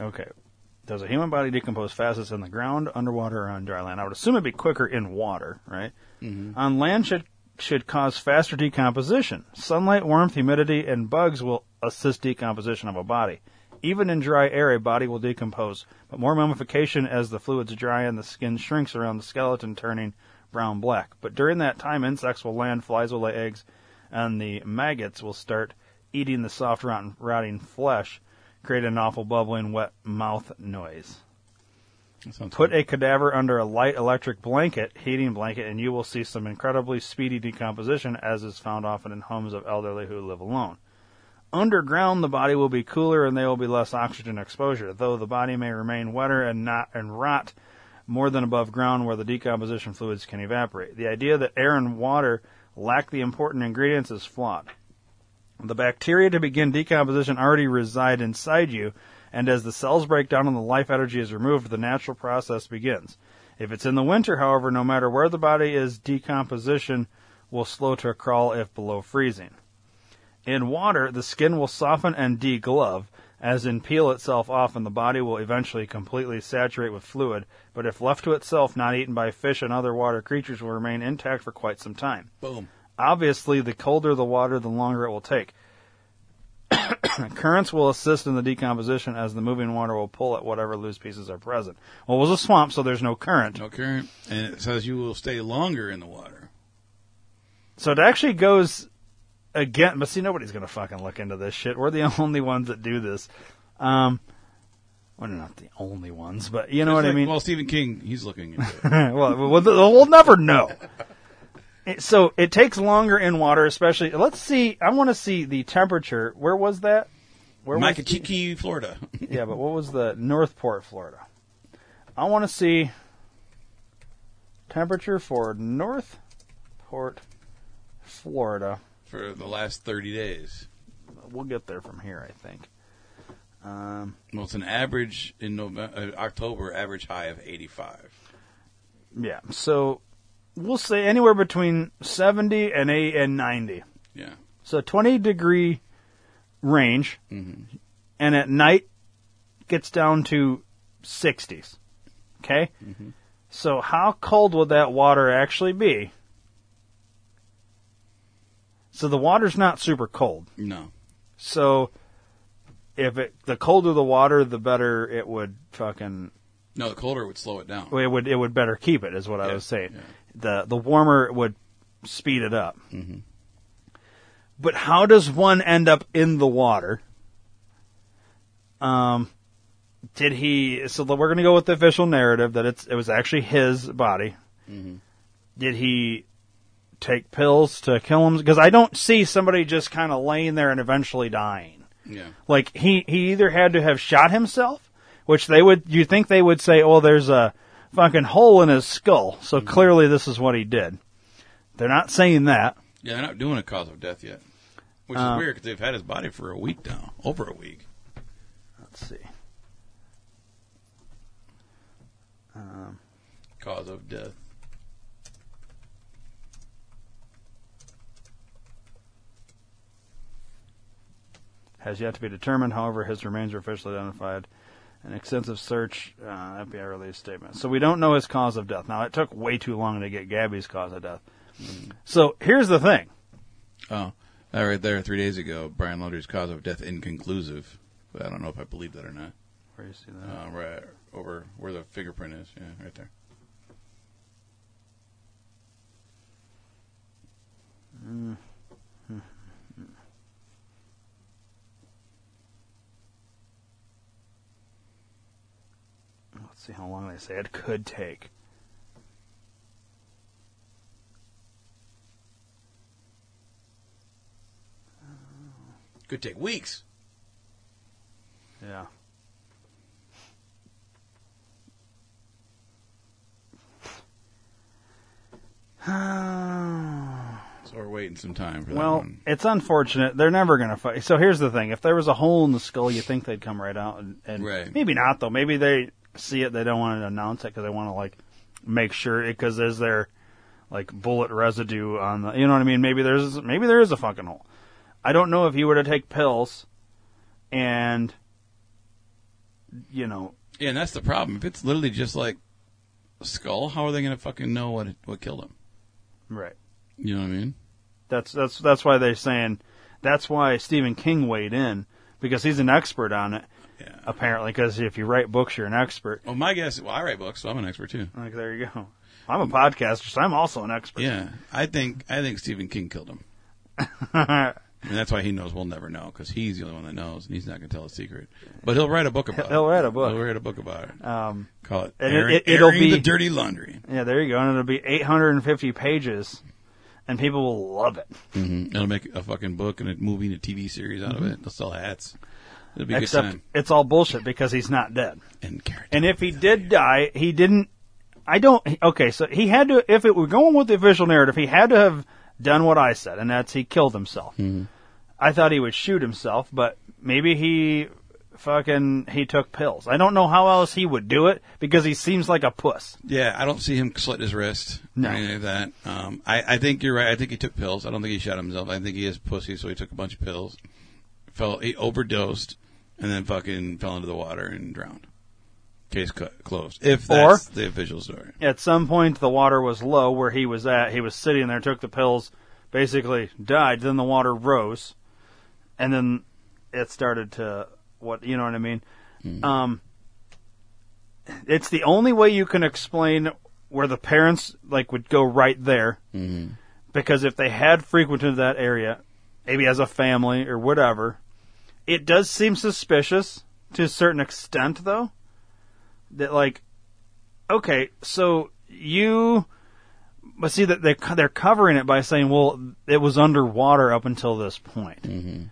Okay. Does a human body decompose fastest in the ground, underwater, or on dry land? I would assume it'd be quicker in water, right? Mm-hmm. On land should should cause faster decomposition. Sunlight, warmth, humidity, and bugs will assist decomposition of a body. Even in dry air, a body will decompose, but more mummification as the fluids dry and the skin shrinks around the skeleton, turning brown black. But during that time, insects will land, flies will lay eggs, and the maggots will start eating the soft, rotten, rotting flesh, creating an awful bubbling, wet mouth noise. Put a cadaver under a light electric blanket, heating blanket, and you will see some incredibly speedy decomposition, as is found often in homes of elderly who live alone. Underground, the body will be cooler and there will be less oxygen exposure, though the body may remain wetter and not and rot more than above ground, where the decomposition fluids can evaporate. The idea that air and water lack the important ingredients is flawed. The bacteria to begin decomposition already reside inside you, and as the cells break down and the life energy is removed, the natural process begins. If it's in the winter, however, no matter where the body is, decomposition will slow to a crawl if below freezing. In water, the skin will soften and deglove, as in peel itself off, and the body will eventually completely saturate with fluid, but if left to itself, not eaten by fish and other water creatures, will remain intact for quite some time. Boom. Obviously, the colder the water, the longer it will take. Currents will assist in the decomposition, as the moving water will pull at whatever loose pieces are present. Well, it was a swamp, so there's no current. No current, and it says you will stay longer in the water. So it actually goes... Again, but see, nobody's going to fucking look into this shit. We're the only ones that do this. Um, well, not the only ones, but you know it's what like, I mean? Well, Stephen King, he's looking into it. well, well, we'll never know. It, so it takes longer in water, especially. Let's see. I want to see the temperature. Where was that? Where Maikiki, was Florida. Yeah, but what was the Northport, Florida? I want to see temperature for Northport, Florida. For the last thirty days. We'll get there from here, I think. Um, well, it's an average in November, uh, October, average high of eighty-five. Yeah, so we'll say anywhere between seventy and eight and ninety. Yeah. So twenty-degree range, mm-hmm. and at night gets down to sixties. Okay? Mm-hmm. So how cold would that water actually be? So the water's not super cold. No. So if it, the colder the water, the better it would fucking... No, the colder it would slow it down. It would it would better keep it, is what yeah. I was saying. Yeah. The the warmer it would speed it up. Mm-hmm. But how does one end up in the water? Um, did he... So we're going to go with the official narrative that it's it was actually his body. Mm-hmm. Did he... take pills to kill him? Because I don't see somebody just kind of laying there and eventually dying. Yeah. Like, he, he either had to have shot himself, which they would, you think they would say, oh, there's a fucking hole in his skull, so mm-hmm. clearly this is what he did. They're not saying that. Yeah, they're not doing a cause of death yet. Which is um, weird, because they've had his body for a week now. Over a week. Let's see. Um, cause of death. Has yet to be determined. However, his remains are officially identified. An extensive search, uh, F B I released statement. So we don't know his cause of death. Now, it took way too long to get Gabby's cause of death. Mm. So here's the thing. Oh, that right there, three days ago, Brian Laundrie's cause of death inconclusive. But I don't know if I believe that or not. Where do you see that? Uh, right over where the fingerprint is. Yeah, right there. Mm. See how long they say it could take. Could take weeks. Yeah. So we're waiting some time for that well, one. It's unfortunate. They're never going to fight. So here's the thing. If there was a hole in the skull, you think they'd come right out. And, and right. Maybe not, though. Maybe they... see it, they don't want to announce it because they want to like make sure it, because there's their like bullet residue on the, you know what I mean? Maybe there's maybe there is a fucking hole. I don't know if you were to take pills and you know. Yeah, and that's the problem. If it's literally just like a skull, how are they going to fucking know what it, what killed him? Right. You know what I mean? That's that's that's why they're saying. That's why Stephen King weighed in, because he's an expert on it. Yeah. Apparently, because if you write books, you're an expert. Well, my guess. Well, I write books, so I'm an expert too. Like there you go. I'm a podcaster, so I'm also an expert. Yeah, I think I think Stephen King killed him. And that's why he knows we'll never know, because he's the only one that knows, and he's not going to tell a secret. But he'll write a book about he'll it. He'll write a book. He'll write a book about it. Um, Call it airing, it, it, it'll airing be, the dirty laundry. Yeah, there you go. And it'll be eight hundred fifty pages, and people will love it. Mm-hmm. It'll make a fucking book and a movie and a T V series out mm-hmm. of it. They'll sell hats. It'll be a good time. Except it's all bullshit because he's not dead. And, and if he did die, he didn't. I don't. Okay, so he had to. If it were going with the official narrative, he had to have done what I said, and that's he killed himself. Mm-hmm. I thought he would shoot himself, but maybe he fucking he took pills. I don't know how else he would do it, because he seems like a puss. Yeah, I don't see him slit his wrist no. or anything like that. Um, I, I think you're right. I think he took pills. I don't think he shot himself. I think he is pussy, so he took a bunch of pills. Fell, he overdosed, and then fucking fell into the water and drowned. Case closed, if that's or, the official story. At some point, the water was low where he was at. He was sitting there, took the pills, basically died. Then the water rose, and then it started to, what you know what I mean? Mm-hmm. Um, it's the only way you can explain where the parents like would go right there, mm-hmm. because if they had frequented that area, maybe as a family or whatever, it does seem suspicious to a certain extent, though. That like, okay, so you, but see that they they're covering it by saying, well, it was underwater up until this point. Mm-hmm.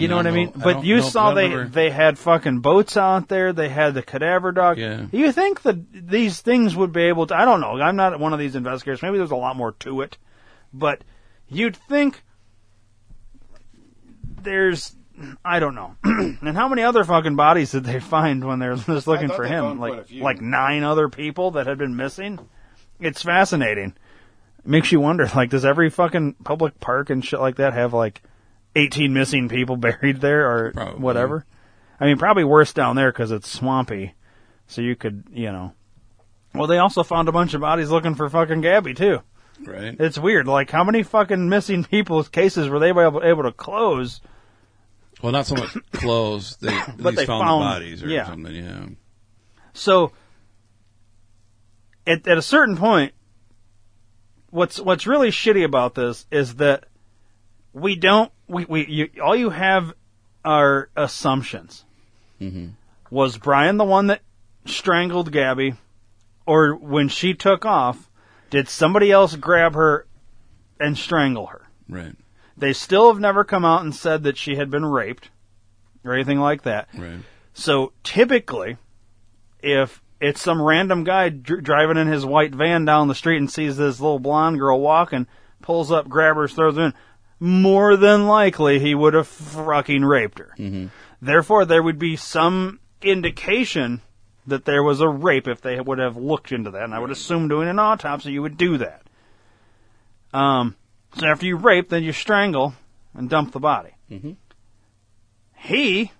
You know no, what I mean? No, but I you no, saw they never... they had fucking boats out there. They had the cadaver dog. Yeah. You think that these things would be able to? I don't know. I'm not one of these investigators. Maybe there's a lot more to it, but you'd think there's. I don't know. And how many other fucking bodies did they find when they're just looking for him? Like like nine other people that had been missing? It's fascinating. It makes you wonder, like, does every fucking public park and shit like that have, like, eighteen missing people buried there or probably. Whatever? I mean, probably worse down there because it's swampy. So you could, you know. Well, they also found a bunch of bodies looking for fucking Gabby, too. Right. It's weird. Like, how many fucking missing people's cases were they able, able to close? Well, not so much clothes. They at least they found, found the bodies or yeah. something, yeah. So, at at a certain point, what's what's really shitty about this is that we don't we we you, all you have are assumptions. Mm-hmm. Was Brian the one that strangled Gabby, or when she took off, did somebody else grab her and strangle her? Right. They still have never come out and said that she had been raped or anything like that. Right. So typically, if it's some random guy dr- driving in his white van down the street and sees this little blonde girl walking, pulls up, grabs her, throws her in, more than likely he would have fucking raped her. Mm-hmm. Therefore, there would be some indication that there was a rape if they would have looked into that. And I would assume doing an autopsy you would do that. Um... So after you rape, then you strangle and dump the body. Mm-hmm. He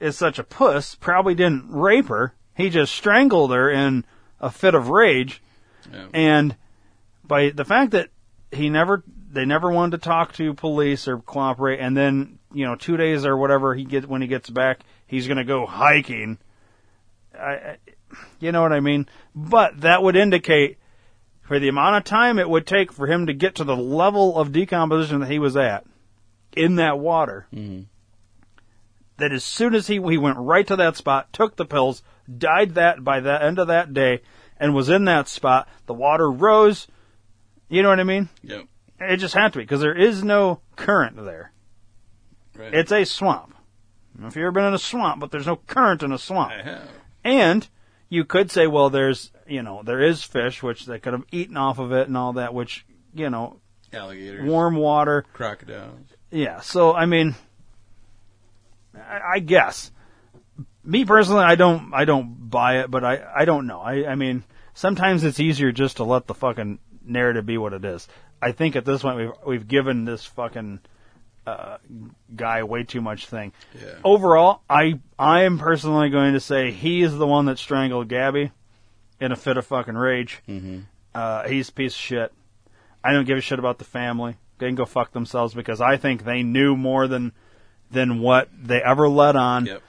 is such a puss, probably didn't rape her. He just strangled her in a fit of rage. Yeah. And by the fact that he never, they never wanted to talk to police or cooperate, and then, you know, two days or whatever he get, when he gets back, he's going to go hiking. I, I, you know what I mean? But that would indicate... for the amount of time it would take for him to get to the level of decomposition that he was at in that water, mm-hmm. that as soon as he, he went right to that spot, took the pills, died that by the end of that day, and was in that spot, the water rose. You know what I mean? Yep. It just had to be, because there is no current there. Right. It's a swamp. If you've ever been in a swamp, but there's no current in a swamp. I have. And... you could say, well, there's, you know, there is fish, which they could have eaten off of it and all that, which, you know, alligators, warm water, crocodiles. Yeah. So, I mean, I, I guess me personally, I don't, I don't buy it, but I, I don't know. I, I mean, sometimes it's easier just to let the fucking narrative be what it is. I think at this point we've, we've given this fucking uh, guy way too much thing. Yeah. Overall, I I am personally going to say he is the one that strangled Gabby in a fit of fucking rage. Mm-hmm. Uh, he's a piece of shit. I don't give a shit about the family. They can go fuck themselves because I think they knew more than than what they ever let on. Yep.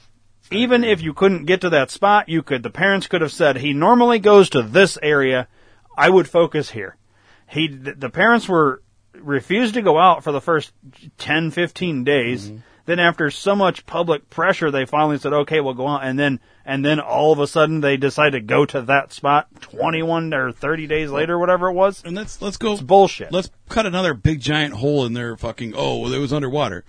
Even if you couldn't get to that spot, you could. The parents could have said, he normally goes to this area. I would focus here. He, the parents were refused to go out for the first ten, fifteen days. Mm-hmm. Then after so much public pressure, they finally said, okay, we'll go out. And then, and then all of a sudden they decide to go to that spot twenty-one or thirty days later, whatever it was. And let's, let's go. It's bullshit. Let's cut another big giant hole in their fucking, oh, well, it was underwater.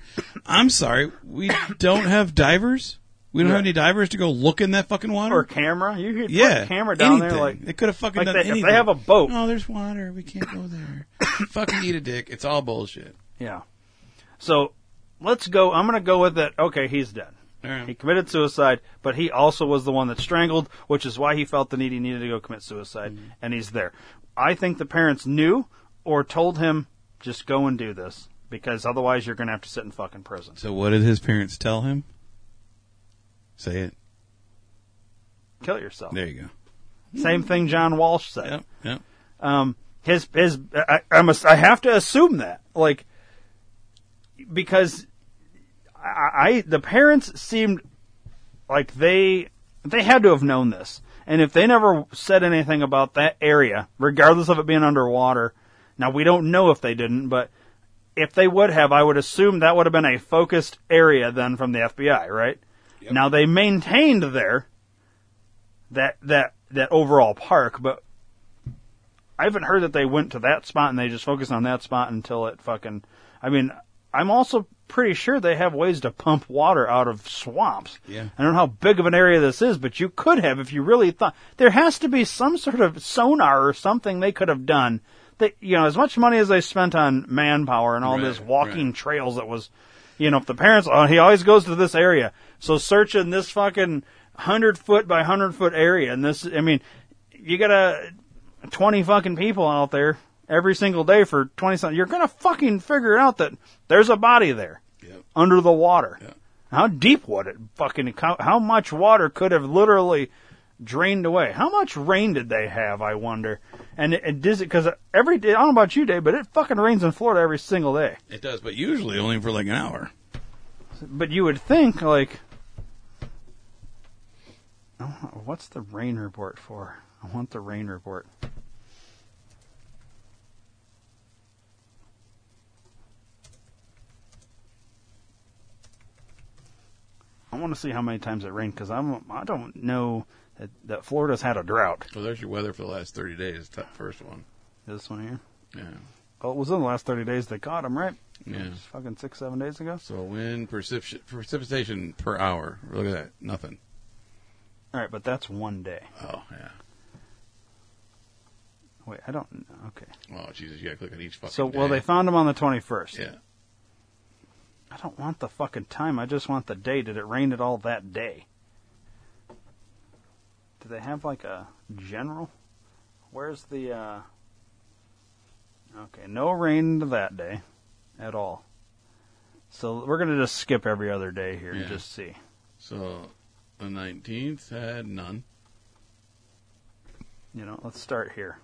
I'm sorry. We don't have divers. We don't yeah. have any divers to go look in that fucking water. Or camera. You could yeah. put a camera down anything. There. Like, they could have fucking like done they, anything. If they have a boat. No, there's water. We can't go there. Fucking eat a dick. It's all bullshit. Yeah. So let's go. I'm going to go with it. Okay, he's dead. All right. He committed suicide, but he also was the one that strangled, which is why he felt the need he needed to go commit suicide, mm-hmm. and he's there. I think the parents knew or told him, just go and do this, because otherwise you're going to have to sit in fucking prison. So what did his parents tell him? Say it. Kill yourself. There you go. Same thing John Walsh said. Yep. Yep. Um, his his. I, I must. I have to assume that, like, because I, I the parents seemed like they they had to have known this, and if they never said anything about that area, regardless of it being underwater. Now we don't know if they didn't, but if they would have, I would assume that would have been a focused area then from the F B I, right? Yep. Now, they maintained there that that that overall park, but I haven't heard that they went to that spot and they just focused on that spot until it fucking... I mean, I'm also pretty sure they have ways to pump water out of swamps. Yeah. I don't know how big of an area this is, but you could have if you really thought... There has to be some sort of sonar or something they could have done. That, you know, as much money as they spent on manpower and all right, this walking right. trails that was... You know, if the parents, oh, he always goes to this area. So search in this fucking one hundred foot by one hundred foot area. And this, I mean, you got uh, twenty fucking people out there every single day for twenty something. You're going to fucking figure out that there's a body there yep. under the water. Yep. How deep would it fucking, how much water could have literally drained away? How much rain did they have, I wonder? And it, it does it because every day, I don't know about you, Dave, but it fucking rains in Florida every single day. It does, but usually only for like an hour. But you would think, like, oh, what's the rain report for? I want the rain report. I want to see how many times it rained because I'm I don't know. That, that Florida's had a drought. Well, there's your weather for the last thirty days. That first one. This one here? Yeah. Well, it was in the last thirty days they caught them, right? Yeah. Fucking six, seven days ago. So wind, precip- precipitation per hour. Look at that. Nothing. All right, but that's one day. Oh, yeah. Wait, I don't know. Okay. Oh, Jesus, you got to click on each fucking So, day. Well, they found them on the twenty-first. Yeah. I don't want the fucking time. I just want the day. Did it rain at all that day? Do they have, like, a general? Where's the, uh... Okay, no rain that day at all. So we're going to just skip every other day here yeah. and just see. So the nineteenth had none. You know, let's start here.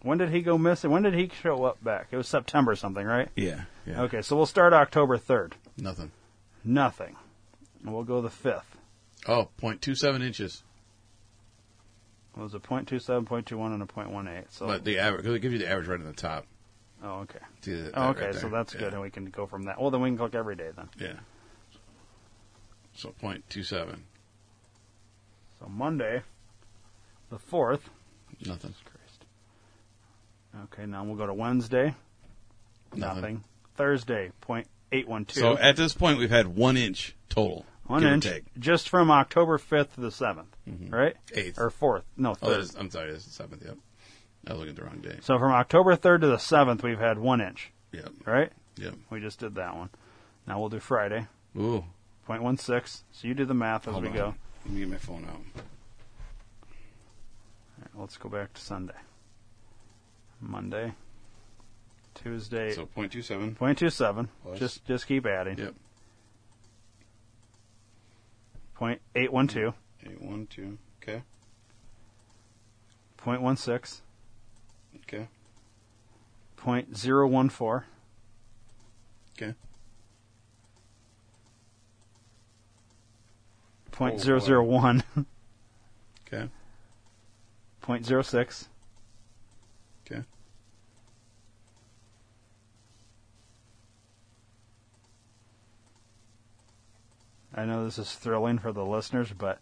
When did he go missing? When did he show up back? It was September something, right? Yeah. yeah. Okay, so we'll start October third. Nothing. Nothing. And we'll go the fifth. Oh, zero point two seven inches. It was a zero point two seven, zero point two one, and a zero point one eight. So, but the average, because it gives you the average right at the top. Oh, okay. See that, that oh, okay, right so that's yeah. good, and we can go from that. Well, then we can click every day, then. Yeah. So, zero point two seven. So, Monday, the fourth. Nothing. Jesus Christ. Okay, now we'll go to Wednesday. Nothing. Nothing. Thursday, zero point eight one two. So, at this point, we've had one inch total. One Give inch, just from October fifth to the seventh, mm-hmm. right? eighth. Or fourth. No, third. Oh, that is, I'm sorry, that's the seventh, yep. I was looking at the wrong day. So from October third to the seventh, we've had one inch. Yep. Right? Yep. We just did that one. Now we'll do Friday. Ooh. zero point one six. So you do the math as Hold we on. go. Let me get my phone out. All right, let's go back to Sunday. Monday. Tuesday. So zero point two seven zero point two seven Plus. Just just keep adding. Yep. zero point eight one two eight one two Okay. zero point one six Okay. zero point zero one four Okay. zero point zero zero one Oh, okay. zero point zero six Okay. I know this is thrilling for the listeners, but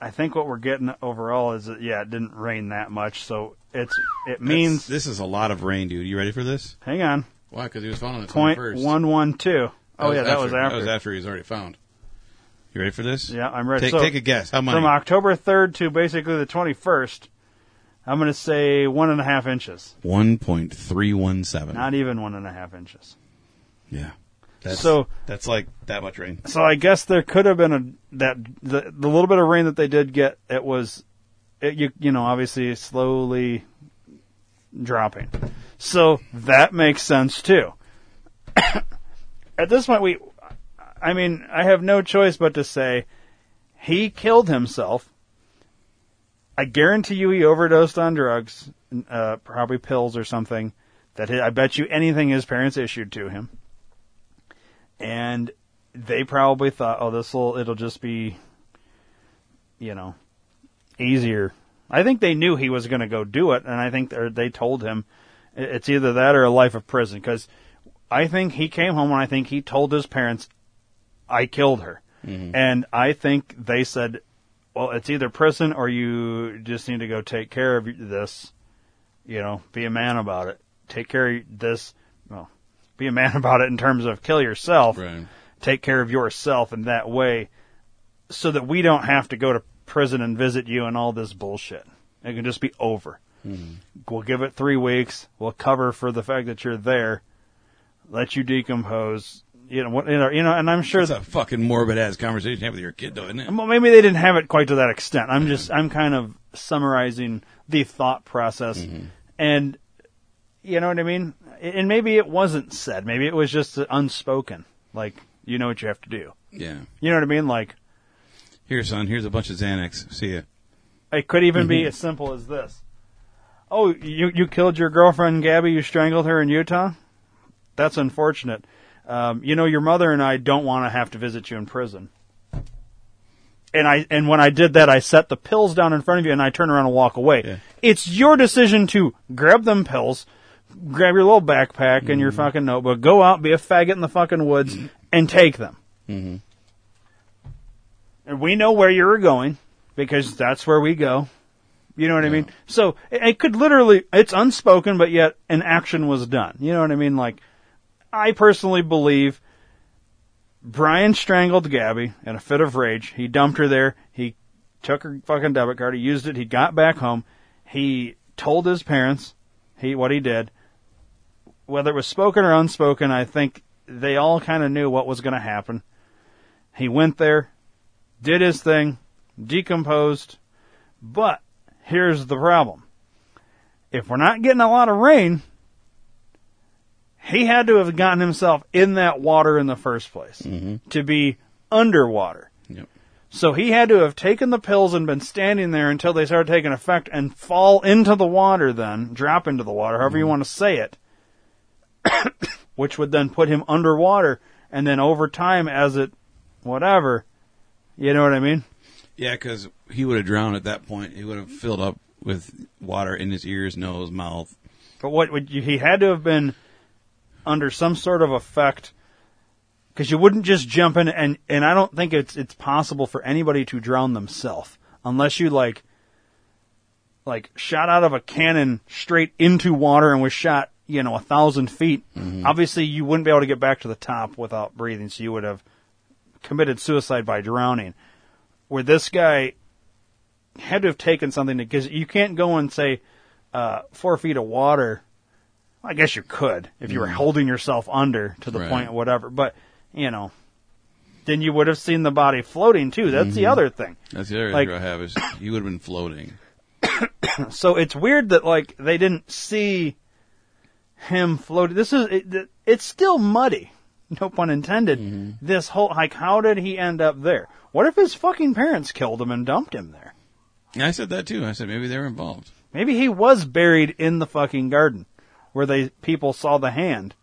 I think what we're getting overall is that, yeah, it didn't rain that much, so it's it means... That's, this is a lot of rain, dude. You ready for this? Hang on. Why? Because he was found on the twenty-first zero point one one two Oh, yeah, after, that was after. That was after he was already found. You ready for this? Yeah, I'm ready. Take, so, take a guess. How much? From October third to basically the twenty-first I'm going to say one and a half inches. one point three one seven Not even one and a half inches. Yeah. That's, so that's like that much rain. So I guess there could have been a that the, the little bit of rain that they did get. It was, it, you you know, obviously slowly dropping. So that makes sense too. At this point, we, I mean, I have no choice but to say, he killed himself. I guarantee you, he overdosed on drugs, uh, probably pills or something. That his, I bet you anything his parents issued to him. And they probably thought, oh, this will, it'll just be, you know, easier. I think they knew he was going to go do it, and I think they told him it's either that or a life of prison. Because I think he came home, and I think he told his parents, I killed her. Mm-hmm. And I think they said, well, it's either prison or you just need to go take care of this, you know, be a man about it. Take care of this, well, be a man about it in terms of kill yourself, right. Take care of yourself in that way so that we don't have to go to prison and visit you and all this bullshit. It can just be over. Mm-hmm. We'll give it three weeks. We'll cover for the fact that you're there. Let you decompose. You know, what, you know, you know, and I'm sure that's that, a fucking morbid ass conversation to have with your kid, though, isn't it? Well, maybe they didn't have it quite to that extent. I'm mm-hmm. just, I'm kind of summarizing the thought process, mm-hmm. and you know what I mean. And maybe it wasn't said. Maybe it was just unspoken. Like, you know what you have to do. Yeah. You know what I mean? Like, here, son, here's a bunch of Xanax. See ya. It could even mm-hmm. be as simple as this. Oh, you you killed your girlfriend, Gabby. You strangled her in Utah. That's unfortunate. Um, you know, your mother and I don't want to have to visit you in prison. And I and when I did that, I set the pills down in front of you, and I turn around and walk away. Yeah. It's your decision to grab them pills, grab your little backpack and mm-hmm. your fucking notebook, go out, be a faggot in the fucking woods, mm-hmm. and take them. Mm-hmm. And we know where you're going, because that's where we go. You know what yeah. I mean? So it could literally, it's unspoken, but yet an action was done. You know what I mean? Like, I personally believe Brian strangled Gabby in a fit of rage. He dumped her there. He took her fucking debit card. He used it. He got back home. He told his parents he what he did. Whether it was spoken or unspoken, I think they all kind of knew what was going to happen. He went there, did his thing, decomposed. But here's the problem. If we're not getting a lot of rain, he had to have gotten himself in that water in the first place mm-hmm. to be underwater. Yep. So he had to have taken the pills and been standing there until they started taking effect and fall into the water then, drop into the water, however mm-hmm. you want to say it. Which would then put him underwater, and then over time as it, whatever, you know what I mean? Yeah, because he would have drowned at that point. He would have filled up with water in his ears, nose, mouth. But what would you, he had to have been under some sort of effect, because you wouldn't just jump in, and, and I don't think it's it's possible for anybody to drown themselves unless you like like shot out of a cannon straight into water and was shot, you know, a thousand feet, mm-hmm. obviously you wouldn't be able to get back to the top without breathing, so you would have committed suicide by drowning. Where this guy had to have taken something, because you can't go and say uh, four feet of water. Well, I guess you could if you were holding yourself under to the right. point, whatever. But, you know, then you would have seen the body floating, too. That's mm-hmm. the other thing. That's the other like, thing I have is you would have been floating. So it's weird that, like, they didn't see him floating. This is it, it's still muddy. No pun intended. Mm-hmm. This whole, like, how did he end up there? What if his fucking parents killed him and dumped him there? I said that too. I said maybe they were involved. Maybe he was buried in the fucking garden where they people saw the hand.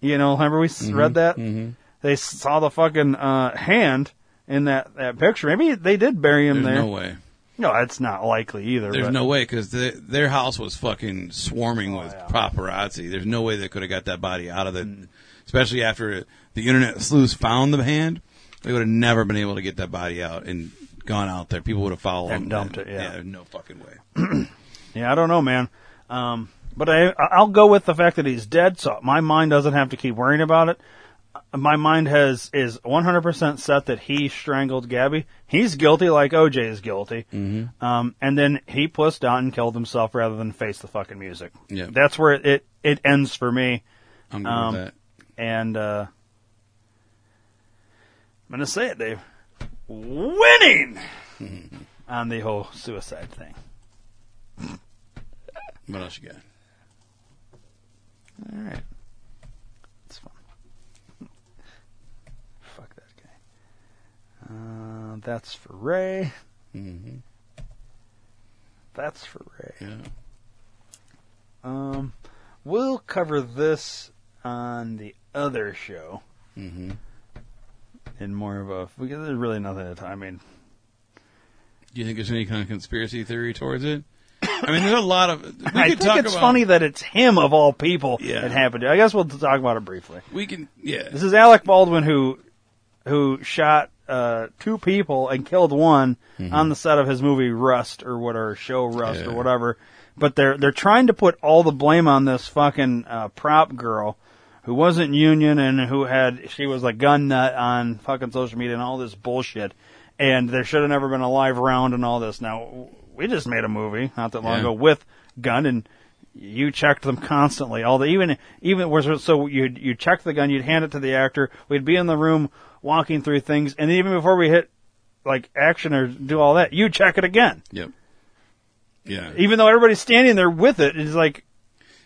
You know, remember we mm-hmm. read that? Mm-hmm. They saw the fucking uh, hand in that, that picture. Maybe they did bury him There's there. There's no way. No, that's not likely either. There's but. no way, because the, their house was fucking swarming oh, with yeah. paparazzi. There's no way they could have got that body out of the... Mm. Especially after the internet sleuths found the hand, they would have never been able to get that body out and gone out there. People would have followed and dumped and, it. Yeah. yeah, no fucking way. yeah, I don't know, man. Um, but I, I'll go with the fact that he's dead, so my mind doesn't have to keep worrying about it. My mind has is one hundred percent set that he strangled Gabby. He's guilty, like O J is guilty. Mm-hmm. Um, and then he pussed out and killed himself rather than face the fucking music. Yeah, that's where it it, it ends for me. I'm good um, with that. And uh, I'm going to say it, Dave. Winning on the whole suicide thing. What else you got? All right. That's fun. Fuck that guy. Uh, that's for Ray. Mm-hmm. That's for Ray. Yeah. Um, we'll cover this on the other show, mm-hmm. in more of a, because there's really nothing to. I mean, do you think there's any kind of conspiracy theory towards it? I mean, there's a lot of. We I could think talk it's about, funny that it's him of all people yeah. that happened. I guess we'll talk about it briefly. We can, yeah. This is Alec Baldwin who, who shot uh, two people and killed one mm-hmm. on the set of his movie Rust or whatever show Rust yeah. or whatever. But they're they're trying to put all the blame on this fucking uh, prop girl. Who wasn't union and who had, she was like gun nut on fucking social media and all this bullshit. And there should have never been a live round and all this. Now, we just made a movie not that long yeah. ago with gun, and you checked them constantly. All the, even, even, so you'd, you check the gun, you'd hand it to the actor, we'd be in the room walking through things, and even before we hit like action or do all that, you check it again. Yep. Yeah. Even though everybody's standing there with it, it's like,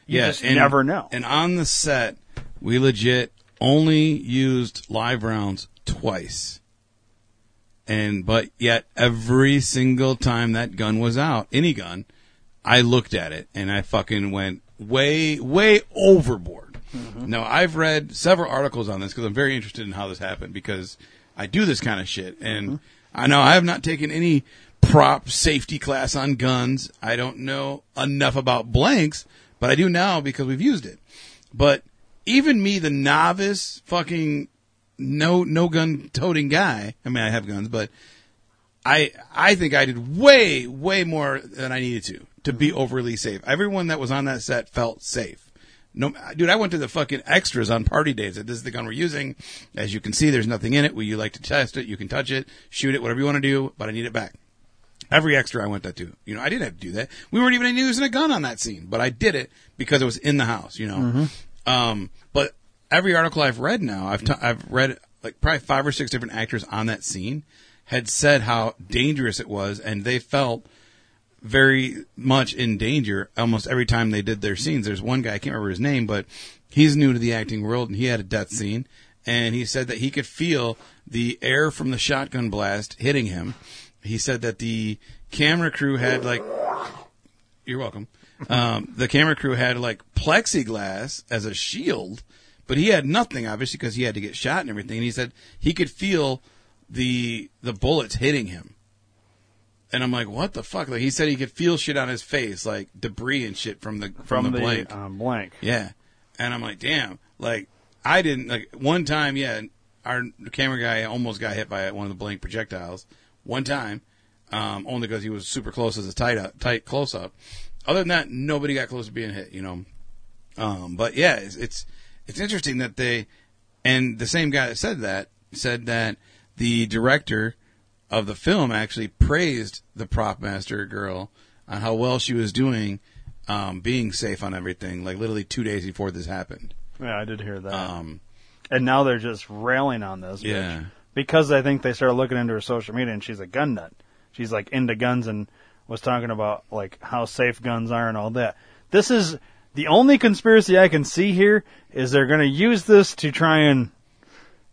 you yeah, just and, never know. And on the set, we legit only used live rounds twice. And, but yet every single time that gun was out, any gun, I looked at it and I fucking went way, way overboard. Mm-hmm. Now, I've read several articles on this because I'm very interested in how this happened because I do this kind of shit. And mm-hmm. I know I have not taken any prop safety class on guns. I don't know enough about blanks, but I do now because we've used it. But even me, the novice, fucking no no gun toting guy. I mean, I have guns, but I I think I did way way more than I needed to to be overly safe. Everyone that was on that set felt safe. No, dude, I went to the fucking extras on party days. That this is the gun we're using. As you can see, there's nothing in it. Would you like to test it? You can touch it, shoot it, whatever you want to do. But I need it back. Every extra I went that to, you know, I didn't have to do that. We weren't even using a gun on that scene, but I did it because it was in the house, you know. Mm-hmm. Um, but every article I've read now, I've, t- I've read like probably five or six different actors on that scene had said how dangerous it was. And they felt very much in danger almost every time they did their scenes. There's one guy, I can't remember his name, but he's new to the acting world and he had a death scene. And he said that he could feel the air from the shotgun blast hitting him. He said that the camera crew had like, you're welcome. Um, the camera crew had like plexiglass as a shield, but he had nothing obviously because he had to get shot and everything. And he said he could feel the, the bullets hitting him. And I'm like, what the fuck? Like he said he could feel shit on his face, like debris and shit from the, from, from the, the blank. Um, blank. Yeah. And I'm like, damn, like I didn't like one time. Yeah. Our camera guy almost got hit by one of the blank projectiles one time. Um, only because he was super close as a tight up, tight close up. Other than that, nobody got close to being hit, you know. Um, but yeah, it's, it's it's interesting that they, and the same guy that said that, said that the director of the film actually praised the prop master girl on how well she was doing, um, being safe on everything, like literally two days before this happened. Yeah, I did hear that. Um, and now they're just railing on this. Yeah. Bitch, because I think they started looking into her social media and she's a gun nut. She's like into guns and was talking about like how safe guns are and all that. This is The only conspiracy I can see here is they're going to use this to try and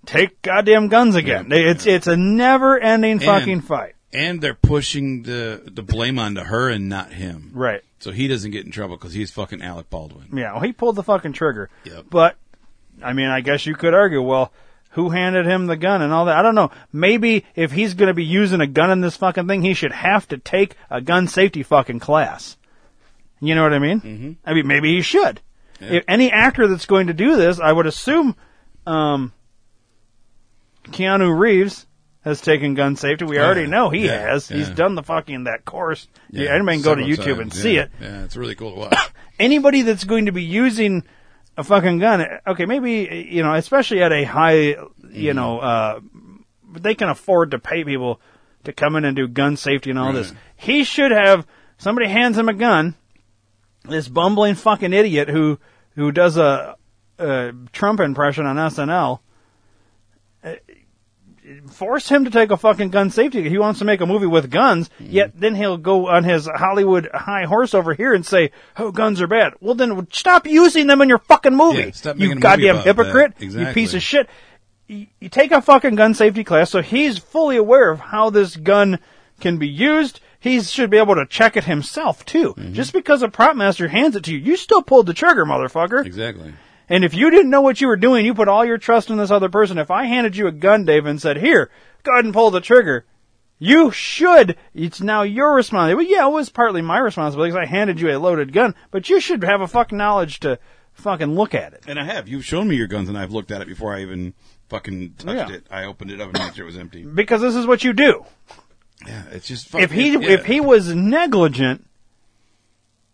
take goddamn guns again. Yeah, it's yeah. it's a never-ending fucking fight. And they're pushing the, the blame onto her and not him. Right. So he doesn't get in trouble because he's fucking Alec Baldwin. Yeah, well, he pulled the fucking trigger. Yep. But, I mean, I guess you could argue, well, who handed him the gun and all that? I don't know. Maybe if he's going to be using a gun in this fucking thing, he should have to take a gun safety fucking class. You know what I mean? Mm-hmm. I mean, maybe he should. Yeah. If any actor that's going to do this, I would assume um, Keanu Reeves has taken gun safety. We yeah. already know he yeah. has. Yeah. He's done the fucking that course. Yeah. Yeah, anybody can go Several to YouTube times. and yeah. see it. Yeah, it's really cool to watch. Anybody that's going to be using a fucking gun, okay, maybe, you know, especially at a high, you mm. know, uh, they can afford to pay people to come in and do gun safety and all right. this. He should have, somebody hands him a gun. This bumbling fucking idiot who who does a, a Trump impression on S N L, uh, force him to take a fucking gun safety. He wants to make a movie with guns, mm-hmm. yet then he'll go on his Hollywood high horse over here and say, oh, guns are bad. Well, then stop using them in your fucking movie, yeah, stop you goddamn movie hypocrite, exactly. you piece of shit. You, you take a fucking gun safety class so he's fully aware of how this gun can be used. He should be able to check it himself, too. Mm-hmm. Just because a prop master hands it to you, you still pulled the trigger, motherfucker. Exactly. And if you didn't know what you were doing, you put all your trust in this other person. If I handed you a gun, Dave, and said, here, go ahead and pull the trigger, you should. It's now your responsibility. Well, yeah, it was partly my responsibility because I handed you a loaded gun, but you should have a fucking knowledge to fucking look at it. And I have. You've shown me your guns, and I've looked at it before I even fucking touched yeah. it. I opened it up and made sure it was empty. Because this is what you do. Yeah, it's just fucking, if he yeah. if he was negligent,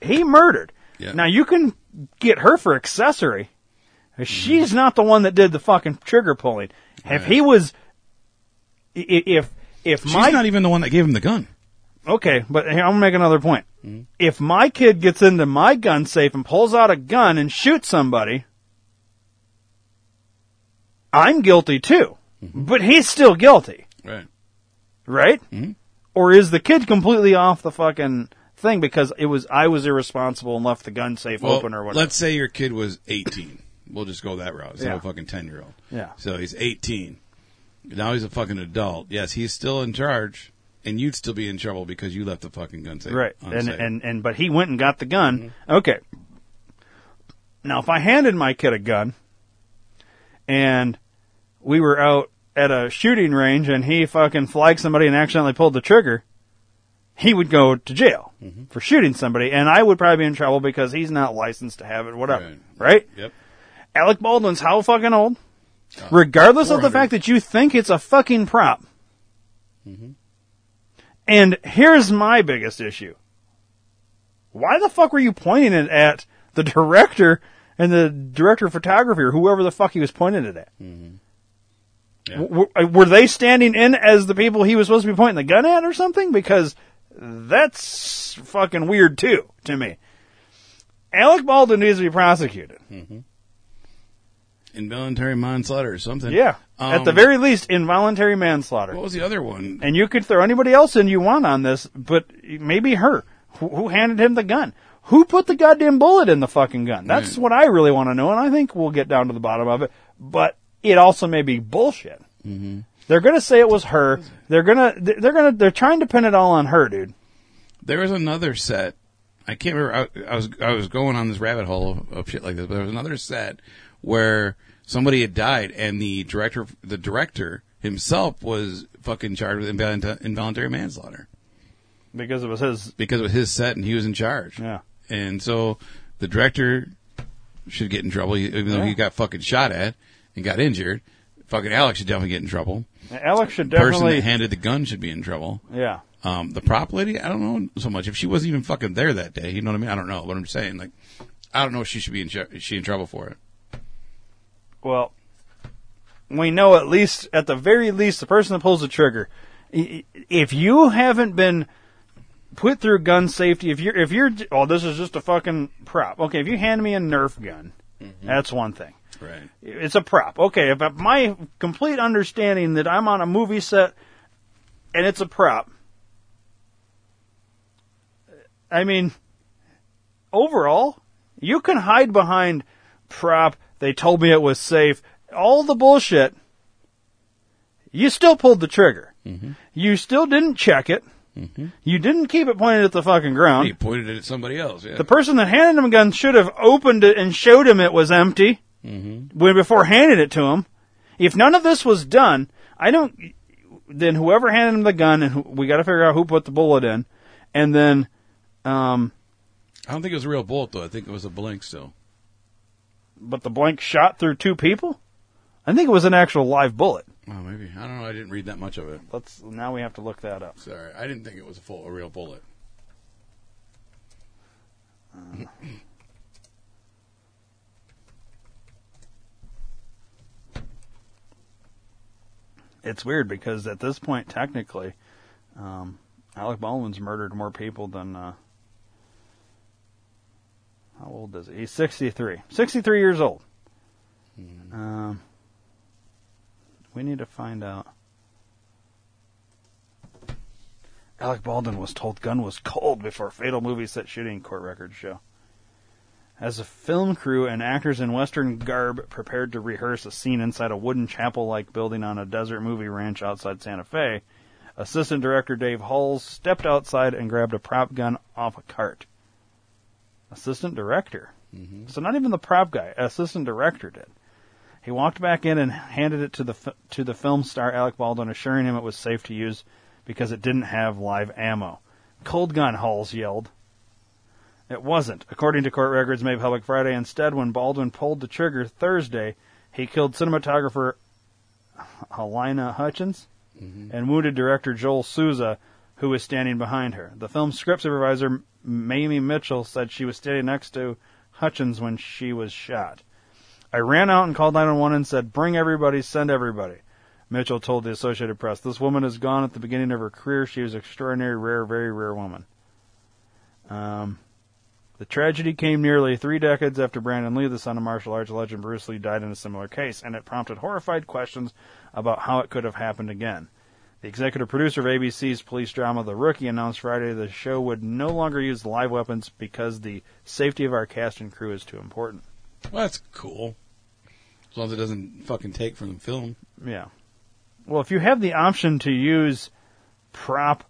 he murdered. Yeah. Now you can get her for accessory. She's mm-hmm. not the one that did the fucking trigger pulling. Right. If he was, if if she's my, not even the one that gave him the gun. Okay, but here, I'm gonna make another point. Mm-hmm. If my kid gets into my gun safe and pulls out a gun and shoots somebody, I'm guilty too. Mm-hmm. But he's still guilty. Right. Right? Mm-hmm. Or is the kid completely off the fucking thing because it was I was irresponsible and left the gun safe well, open or whatever? Let's say your kid was eighteen. We'll just go that route. It's yeah. not a fucking ten-year-old. Yeah. So he's eighteen. Now he's a fucking adult. Yes, he's still in charge, and you'd still be in trouble because you left the fucking gun safe. Right. And, and and but he went and got the gun. Mm-hmm. Okay. Now, if I handed my kid a gun and we were out at a shooting range and he fucking flagged somebody and accidentally pulled the trigger, he would go to jail mm-hmm. for shooting somebody, and I would probably be in trouble because he's not licensed to have it, whatever. Right? right? Yep. Alec Baldwin's how fucking old? Uh, Regardless of the fact that you think it's a fucking prop. Mm-hmm. And here's my biggest issue. Why the fuck were you pointing it at the director and the director of photography or whoever the fuck he was pointing it at? Mm-hmm. Yeah. W- were they standing in as the people he was supposed to be pointing the gun at or something? Because that's fucking weird, too, to me. Alec Baldwin needs to be prosecuted. Mm-hmm. Involuntary manslaughter or something. Yeah. Um, at the very least, involuntary manslaughter. What was the other one? And you could throw anybody else in you want on this, but maybe her. Who, who handed him the gun? Who put the goddamn bullet in the fucking gun? That's right. What I really want to know, and I think we'll get down to the bottom of it. But it also may be bullshit. Mm-hmm. They're gonna say it was her. They're gonna, they're gonna, they're trying to pin it all on her, dude. There was another set. I can't remember. I, I was, I was going on this rabbit hole of, of shit like this, but there was another set where somebody had died, and the director, the director himself, was fucking charged with involunt- involuntary manslaughter because it was his, because it was his set, and he was in charge. Yeah, and so the director should get in trouble, even though yeah. he got fucking shot at and got injured. Fucking Alex should definitely get in trouble. Alex should definitely... The person that handed the gun should be in trouble. Yeah. Um, the prop lady, I don't know so much. If she wasn't even fucking there that day, you know what I mean? I don't know, but I'm saying, like, I don't know if she should be in, is she in trouble for it. Well, we know at least, at the very least, the person that pulls the trigger, if you haven't been put through gun safety, if you're, if you're, oh, this is just a fucking prop. Okay, if you hand me a Nerf gun, mm-hmm. that's one thing. Right. It's a prop. Okay, but my complete understanding that I'm on a movie set and it's a prop. I mean, overall, You can hide behind prop, they told me it was safe, all the bullshit. You still pulled the trigger. Mm-hmm. You still didn't check it. Mm-hmm. You didn't keep it pointed at the fucking ground. You pointed it at somebody else, yeah. The person that handed him a gun should have opened it and showed him it was empty mm-hmm. when before handed it to him. If none of this was done, I don't... Then whoever handed him the gun, and who, we got to figure out who put the bullet in, and then... Um, I don't think it was a real bullet, though. I think it was a blank still. But the blank shot through two people? I think it was an actual live bullet. Oh, maybe. I don't know. I didn't read that much of it. Let's now we have to look that up. Sorry. I didn't think it was a full, a real bullet. Uh, it's weird because at this point, technically, um, Alec Baldwin's murdered more people than... Uh, how old is he? He's sixty-three. sixty-three years old. Mm. Um... We need to find out. Alec Baldwin was told gun was cold before fatal movie set shooting, court records show. As a film crew and actors in Western garb prepared to rehearse a scene inside a wooden chapel-like building on a desert movie ranch outside Santa Fe, assistant director Dave Halls stepped outside and grabbed a prop gun off a cart. Assistant director? Mm-hmm. So not even the prop guy. Assistant director did. He walked back in and handed it to the to the film star Alec Baldwin, assuring him it was safe to use because it didn't have live ammo. Cold gun, Halls yelled. It wasn't. According to court records made public Friday, instead, when Baldwin pulled the trigger Thursday, he killed cinematographer Halyna Hutchins mm-hmm. and wounded director Joel Souza, who was standing behind her. The film's script supervisor, Mamie Mitchell, said she was standing next to Hutchins when she was shot. I ran out and called nine one one and said, bring everybody, send everybody. Mitchell told the Associated Press, this woman is gone at the beginning of her career. She was an extraordinary, rare, very rare woman. Um, the tragedy came nearly three decades after Brandon Lee, the son of martial arts legend Bruce Lee, died in a similar case, and it prompted horrified questions about how it could have happened again. The executive producer of A B C's police drama The Rookie announced Friday the show would no longer use live weapons because the safety of our cast and crew is too important. Well, that's cool. As long as it doesn't fucking take from the film. Yeah. Well, if you have the option to use prop,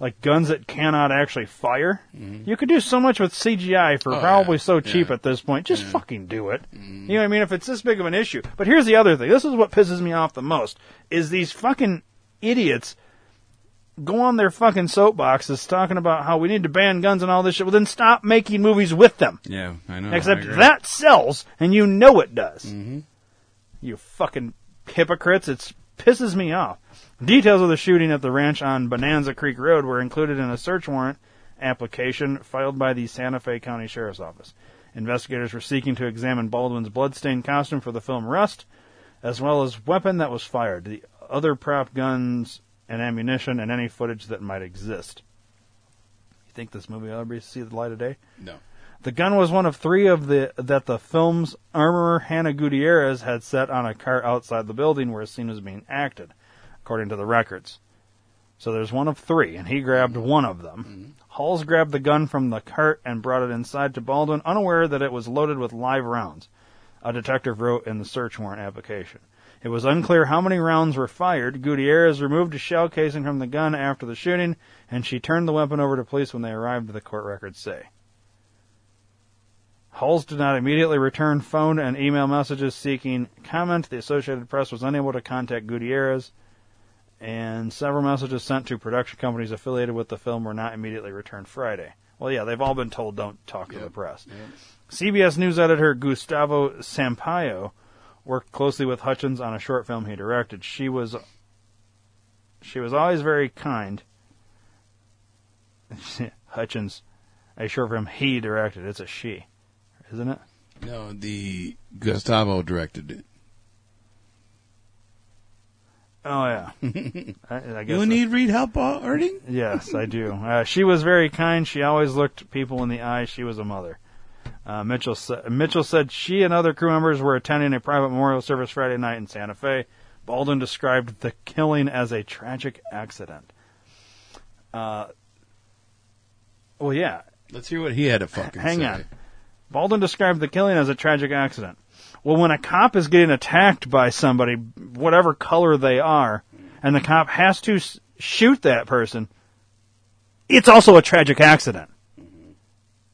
like guns that cannot actually fire, mm-hmm. you could do so much with C G I for oh, probably yeah. so cheap yeah. at this point. Just yeah. fucking do it. Mm-hmm. You know what I mean? If it's this big of an issue. But here's the other thing. This is what pisses me off the most, is these fucking idiots go on their fucking soapboxes talking about how we need to ban guns and all this shit. Well, then stop making movies with them. Yeah, I know. Except I that sells, and you know it does. Mm-hmm. You fucking hypocrites. It pisses me off. Details of the shooting at the ranch on Bonanza Creek Road were included in a search warrant application filed by the Santa Fe County Sheriff's Office. Investigators were seeking to examine Baldwin's bloodstained costume for the film Rust, as well as weapon that was fired, the other prop guns and ammunition, and any footage that might exist. You think this movie will ever see the light of day? No. The gun was one of three of the that the film's armorer Hannah Gutierrez had set on a cart outside the building where a scene was being acted, according to the records. So there's one of three, and he grabbed one of them. Mm-hmm. Halls grabbed the gun from the cart and brought it inside to Baldwin, unaware that it was loaded with live rounds, a detective wrote in the search warrant application. It was unclear how many rounds were fired. Gutierrez removed a shell casing from the gun after the shooting, and she turned the weapon over to police when they arrived, the court records say. Halls did not immediately return phone and email messages seeking comment. The Associated Press was unable to contact Gutierrez, and several messages sent to production companies affiliated with the film were not immediately returned Friday. Well, yeah, they've all been told don't talk yep. to the press. Yep. C B S News editor Gustavo Sampaio worked closely with Hutchins on a short film he directed. She was she was always very kind. Hutchins, a short film he directed. It's a she, isn't it? No, the Gustavo directed it. Oh, yeah. I, I guess you need read help, uh, Erding? Yes, I do. Uh, she was very kind. She always looked people in the eye. She was a mother. Uh, Mitchell, sa- Mitchell said she and other crew members were attending a private memorial service Friday night in Santa Fe. Baldwin described the killing as a tragic accident. Uh, well, yeah. Let's hear what he had to fucking say. Hang on. Baldwin described the killing as a tragic accident. Well, when a cop is getting attacked by somebody, whatever color they are, and the cop has to s- shoot that person, it's also a tragic accident.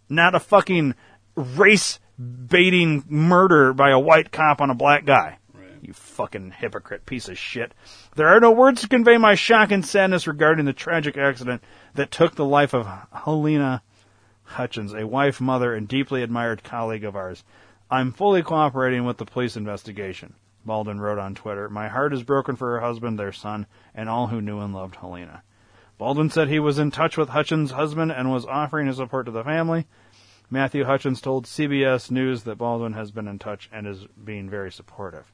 Not a fucking race-baiting murder by a white cop on a black guy. Right. You fucking hypocrite piece of shit. There are no words to convey my shock and sadness regarding the tragic accident that took the life of Halyna Hutchins, a wife, mother, and deeply admired colleague of ours. I'm fully cooperating with the police investigation, Baldwin wrote on Twitter. My heart is broken for her husband, their son, and all who knew and loved Halyna. Baldwin said he was in touch with Hutchins' husband and was offering his support to the family. Matthew Hutchins told C B S News that Baldwin has been in touch and is being very supportive.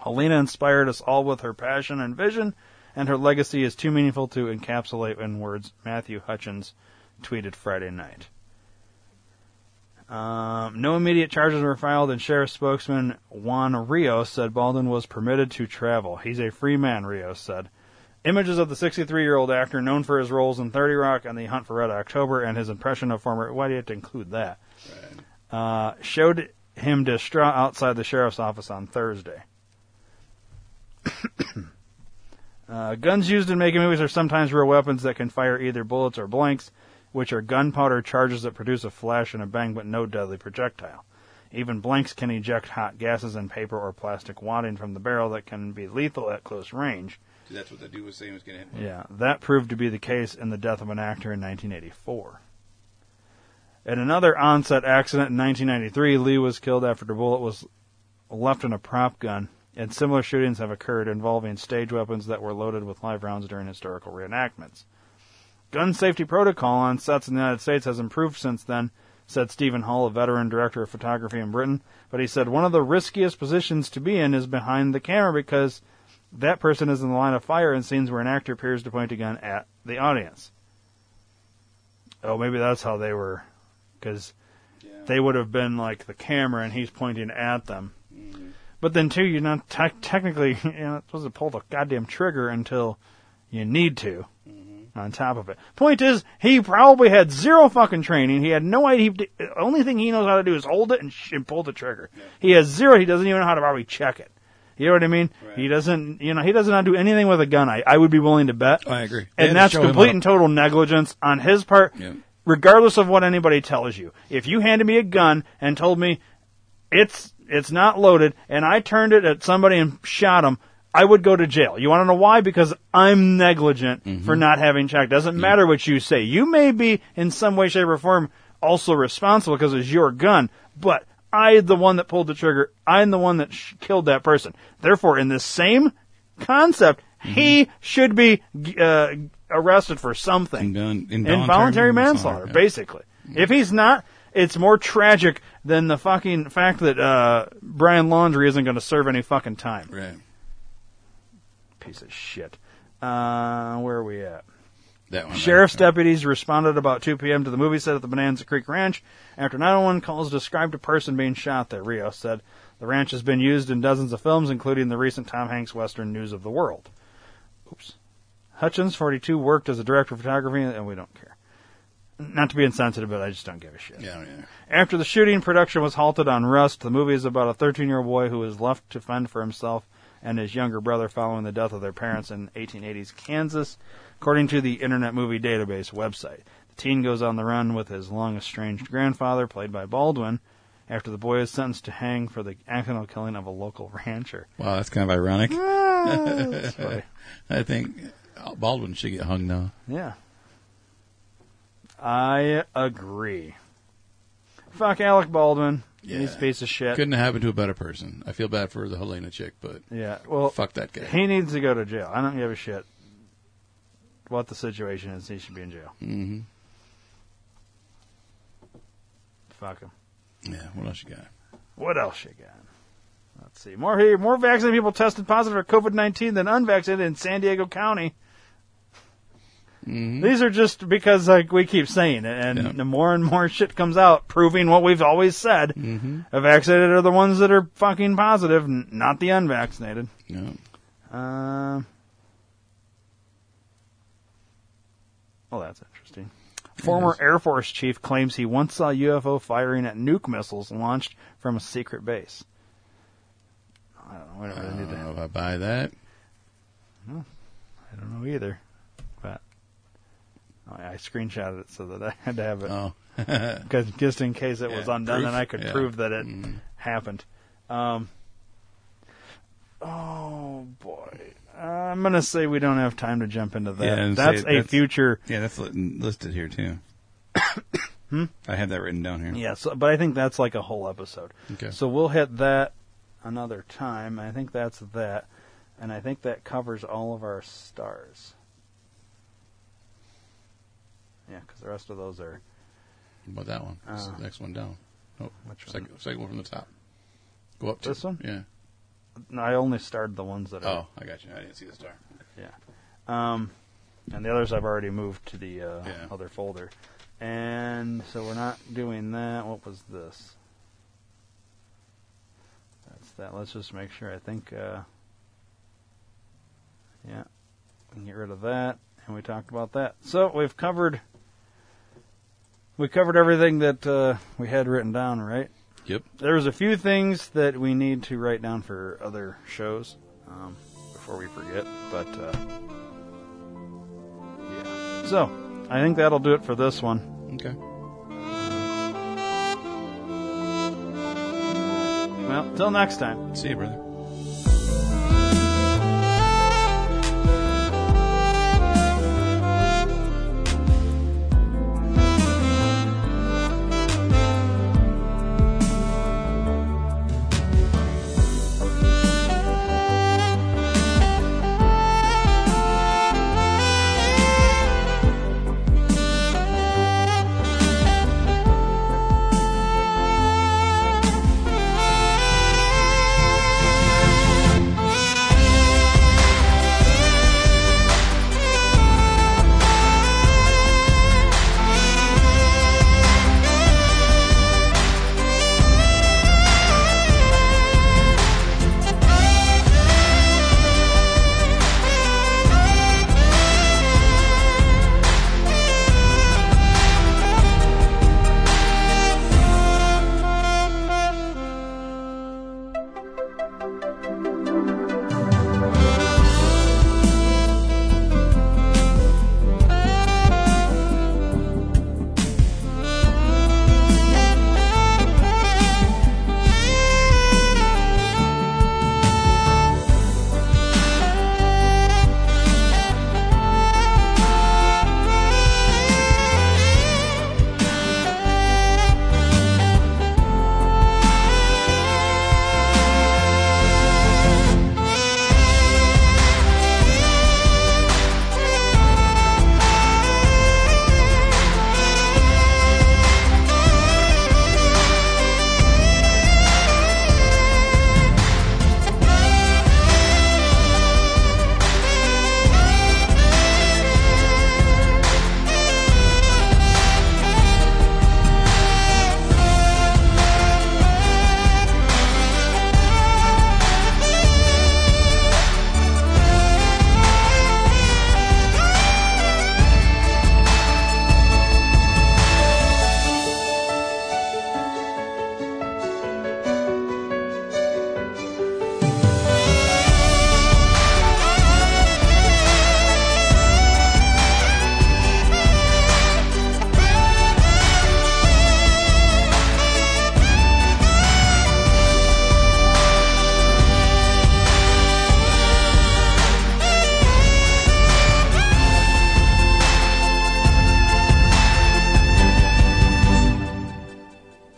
Halyna inspired us all with her passion and vision, and her legacy is too meaningful to encapsulate in words, Matthew Hutchins tweeted Friday night. Um, no immediate charges were filed, and Sheriff spokesman Juan Rios said Baldwin was permitted to travel. He's a free man, Rios said. Images of the sixty-three-year-old actor known for his roles in thirty rock and The Hunt for Red October and his impression of former... Why do you have to include that? Right. Uh, showed him distraught outside the sheriff's office on Thursday. uh, guns used in making movies are sometimes real weapons that can fire either bullets or blanks, which are gunpowder charges that produce a flash and a bang but no deadly projectile. Even blanks can eject hot gases and paper or plastic wadding from the barrel that can be lethal at close range. That's what the dude was saying was going to happen. Yeah, that proved to be the case in the death of an actor in nineteen eighty-four. In another on-set accident in nineteen ninety-three, Lee was killed after a bullet was left in a prop gun, and similar shootings have occurred involving stage weapons that were loaded with live rounds during historical reenactments. Gun safety protocol on sets in the United States has improved since then, said Stephen Hall, a veteran director of photography in Britain, but he said one of the riskiest positions to be in is behind the camera because that person is in the line of fire in scenes where an actor appears to point a gun at the audience. Oh, maybe that's how they were, because yeah. They would have been like the camera and he's pointing at them. Mm-hmm. But then, too, you're not te- technically you're not supposed to pull the goddamn trigger until you need to, mm-hmm. on top of it. Point is, he probably had zero fucking training. He had no idea. The only thing he knows how to do is hold it and, sh- and pull the trigger. Yeah. He has zero. He doesn't even know how to probably check it. You know what I mean? Right. He doesn't, you know, he doesn't do anything with a gun. I, I would be willing to bet. I agree. And that's complete and total negligence on his part, yeah. Regardless of what anybody tells you. If you handed me a gun and told me it's it's not loaded, and I turned it at somebody and shot him, I would go to jail. You want to know why? Because I'm negligent, mm-hmm. for not having checked. Doesn't yeah. matter what you say. You may be in some way, shape, or form also responsible because it's your gun, but I'm the one that pulled the trigger. I'm the one that sh- killed that person. Therefore, in this same concept, mm-hmm. he should be uh, arrested for something. Indon- involuntary, involuntary manslaughter, manslaughter yeah. basically. Yeah. If he's not, it's more tragic than the fucking fact that uh, Brian Laundrie isn't going to serve any fucking time. Right. Piece of shit. Uh, where are we at? That one, Sheriff's that one. Deputies responded about two p.m. to the movie set at the Bonanza Creek Ranch after nine one one calls described a person being shot there, Rios said. The ranch has been used in dozens of films, including the recent Tom Hanks Western News of the World. Oops. Hutchins, forty-two, worked as a director of photography, and we don't care. Not to be insensitive, but I just don't give a shit. Yeah, yeah. After the shooting, production was halted on Rust. The movie is about a thirteen-year-old boy who is left to fend for himself and his younger brother following the death of their parents in eighteen eighties Kansas, according to the Internet Movie Database website. The teen goes on the run with his long-estranged grandfather, played by Baldwin, after the boy is sentenced to hang for the accidental killing of a local rancher. Wow, that's kind of ironic. Ah, that's funny. I think Baldwin should get hung now. Yeah. I agree. Fuck Alec Baldwin. Yeah. He's a piece of shit. Couldn't have happened to a better person. I feel bad for the Halyna chick, but yeah, well, fuck that guy. He needs to go to jail. I don't give a shit what the situation is. He should be in jail. Mm-hmm. Fuck him. Yeah, what else you got? What else you got? Let's see. More here. More vaccinated people tested positive for covid nineteen than unvaccinated in San Diego County. Mm-hmm. These are just because, like, we keep saying it, and yep. the more and more shit comes out proving what we've always said. Mm-hmm. The vaccinated are the ones that are fucking positive, not the unvaccinated. Yep. Uh, well, that's interesting. Former yes. Air Force chief claims he once saw U F O firing at nuke missiles launched from a secret base. I don't know. I don't, I don't know if I buy that. Well, I don't know either. But I, I screenshotted it so that I had to have it. Oh. Because just in case it yeah, was undone, proof. and I could yeah. prove that it mm. happened. Um, oh, boy. I'm going to say we don't have time to jump into that. Yeah, that's a that's, future... Yeah, that's listed here, too. hmm? I have that written down here. Yeah, so, but I think that's like a whole episode. Okay. So we'll hit that another time. I think that's that. And I think that covers all of our stars. Yeah, because the rest of those are... What about that one? Uh, the next one down. Oh, which second, one? Second one from the top. Go up to... This one? Yeah. No, I only starred the ones that. Oh, I, I got you. I didn't see the star. Yeah, um, and the others I've already moved to the uh, yeah. other folder, and so we're not doing that. What was this? That's that. Let's just make sure. I think. Uh, yeah, we can get rid of that, and we talked about that. So we've covered. We covered everything that uh, we had written down, right? Yep. There's a few things that we need to write down for other shows um, before we forget, but uh, yeah. So I think that'll do it for this one. Okay. Well, till next time. See you, brother.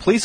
Please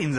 Greetings,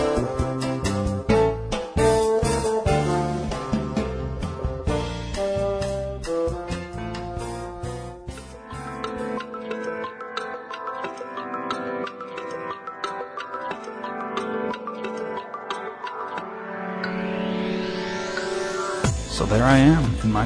So there I am in my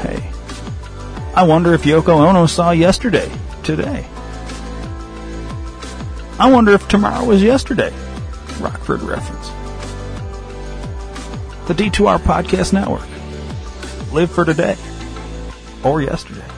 Hey, I wonder if Yoko Ono saw yesterday, today. I wonder if tomorrow was yesterday. Rockford reference. The D two R Podcast Network. Live for today. Or yesterday.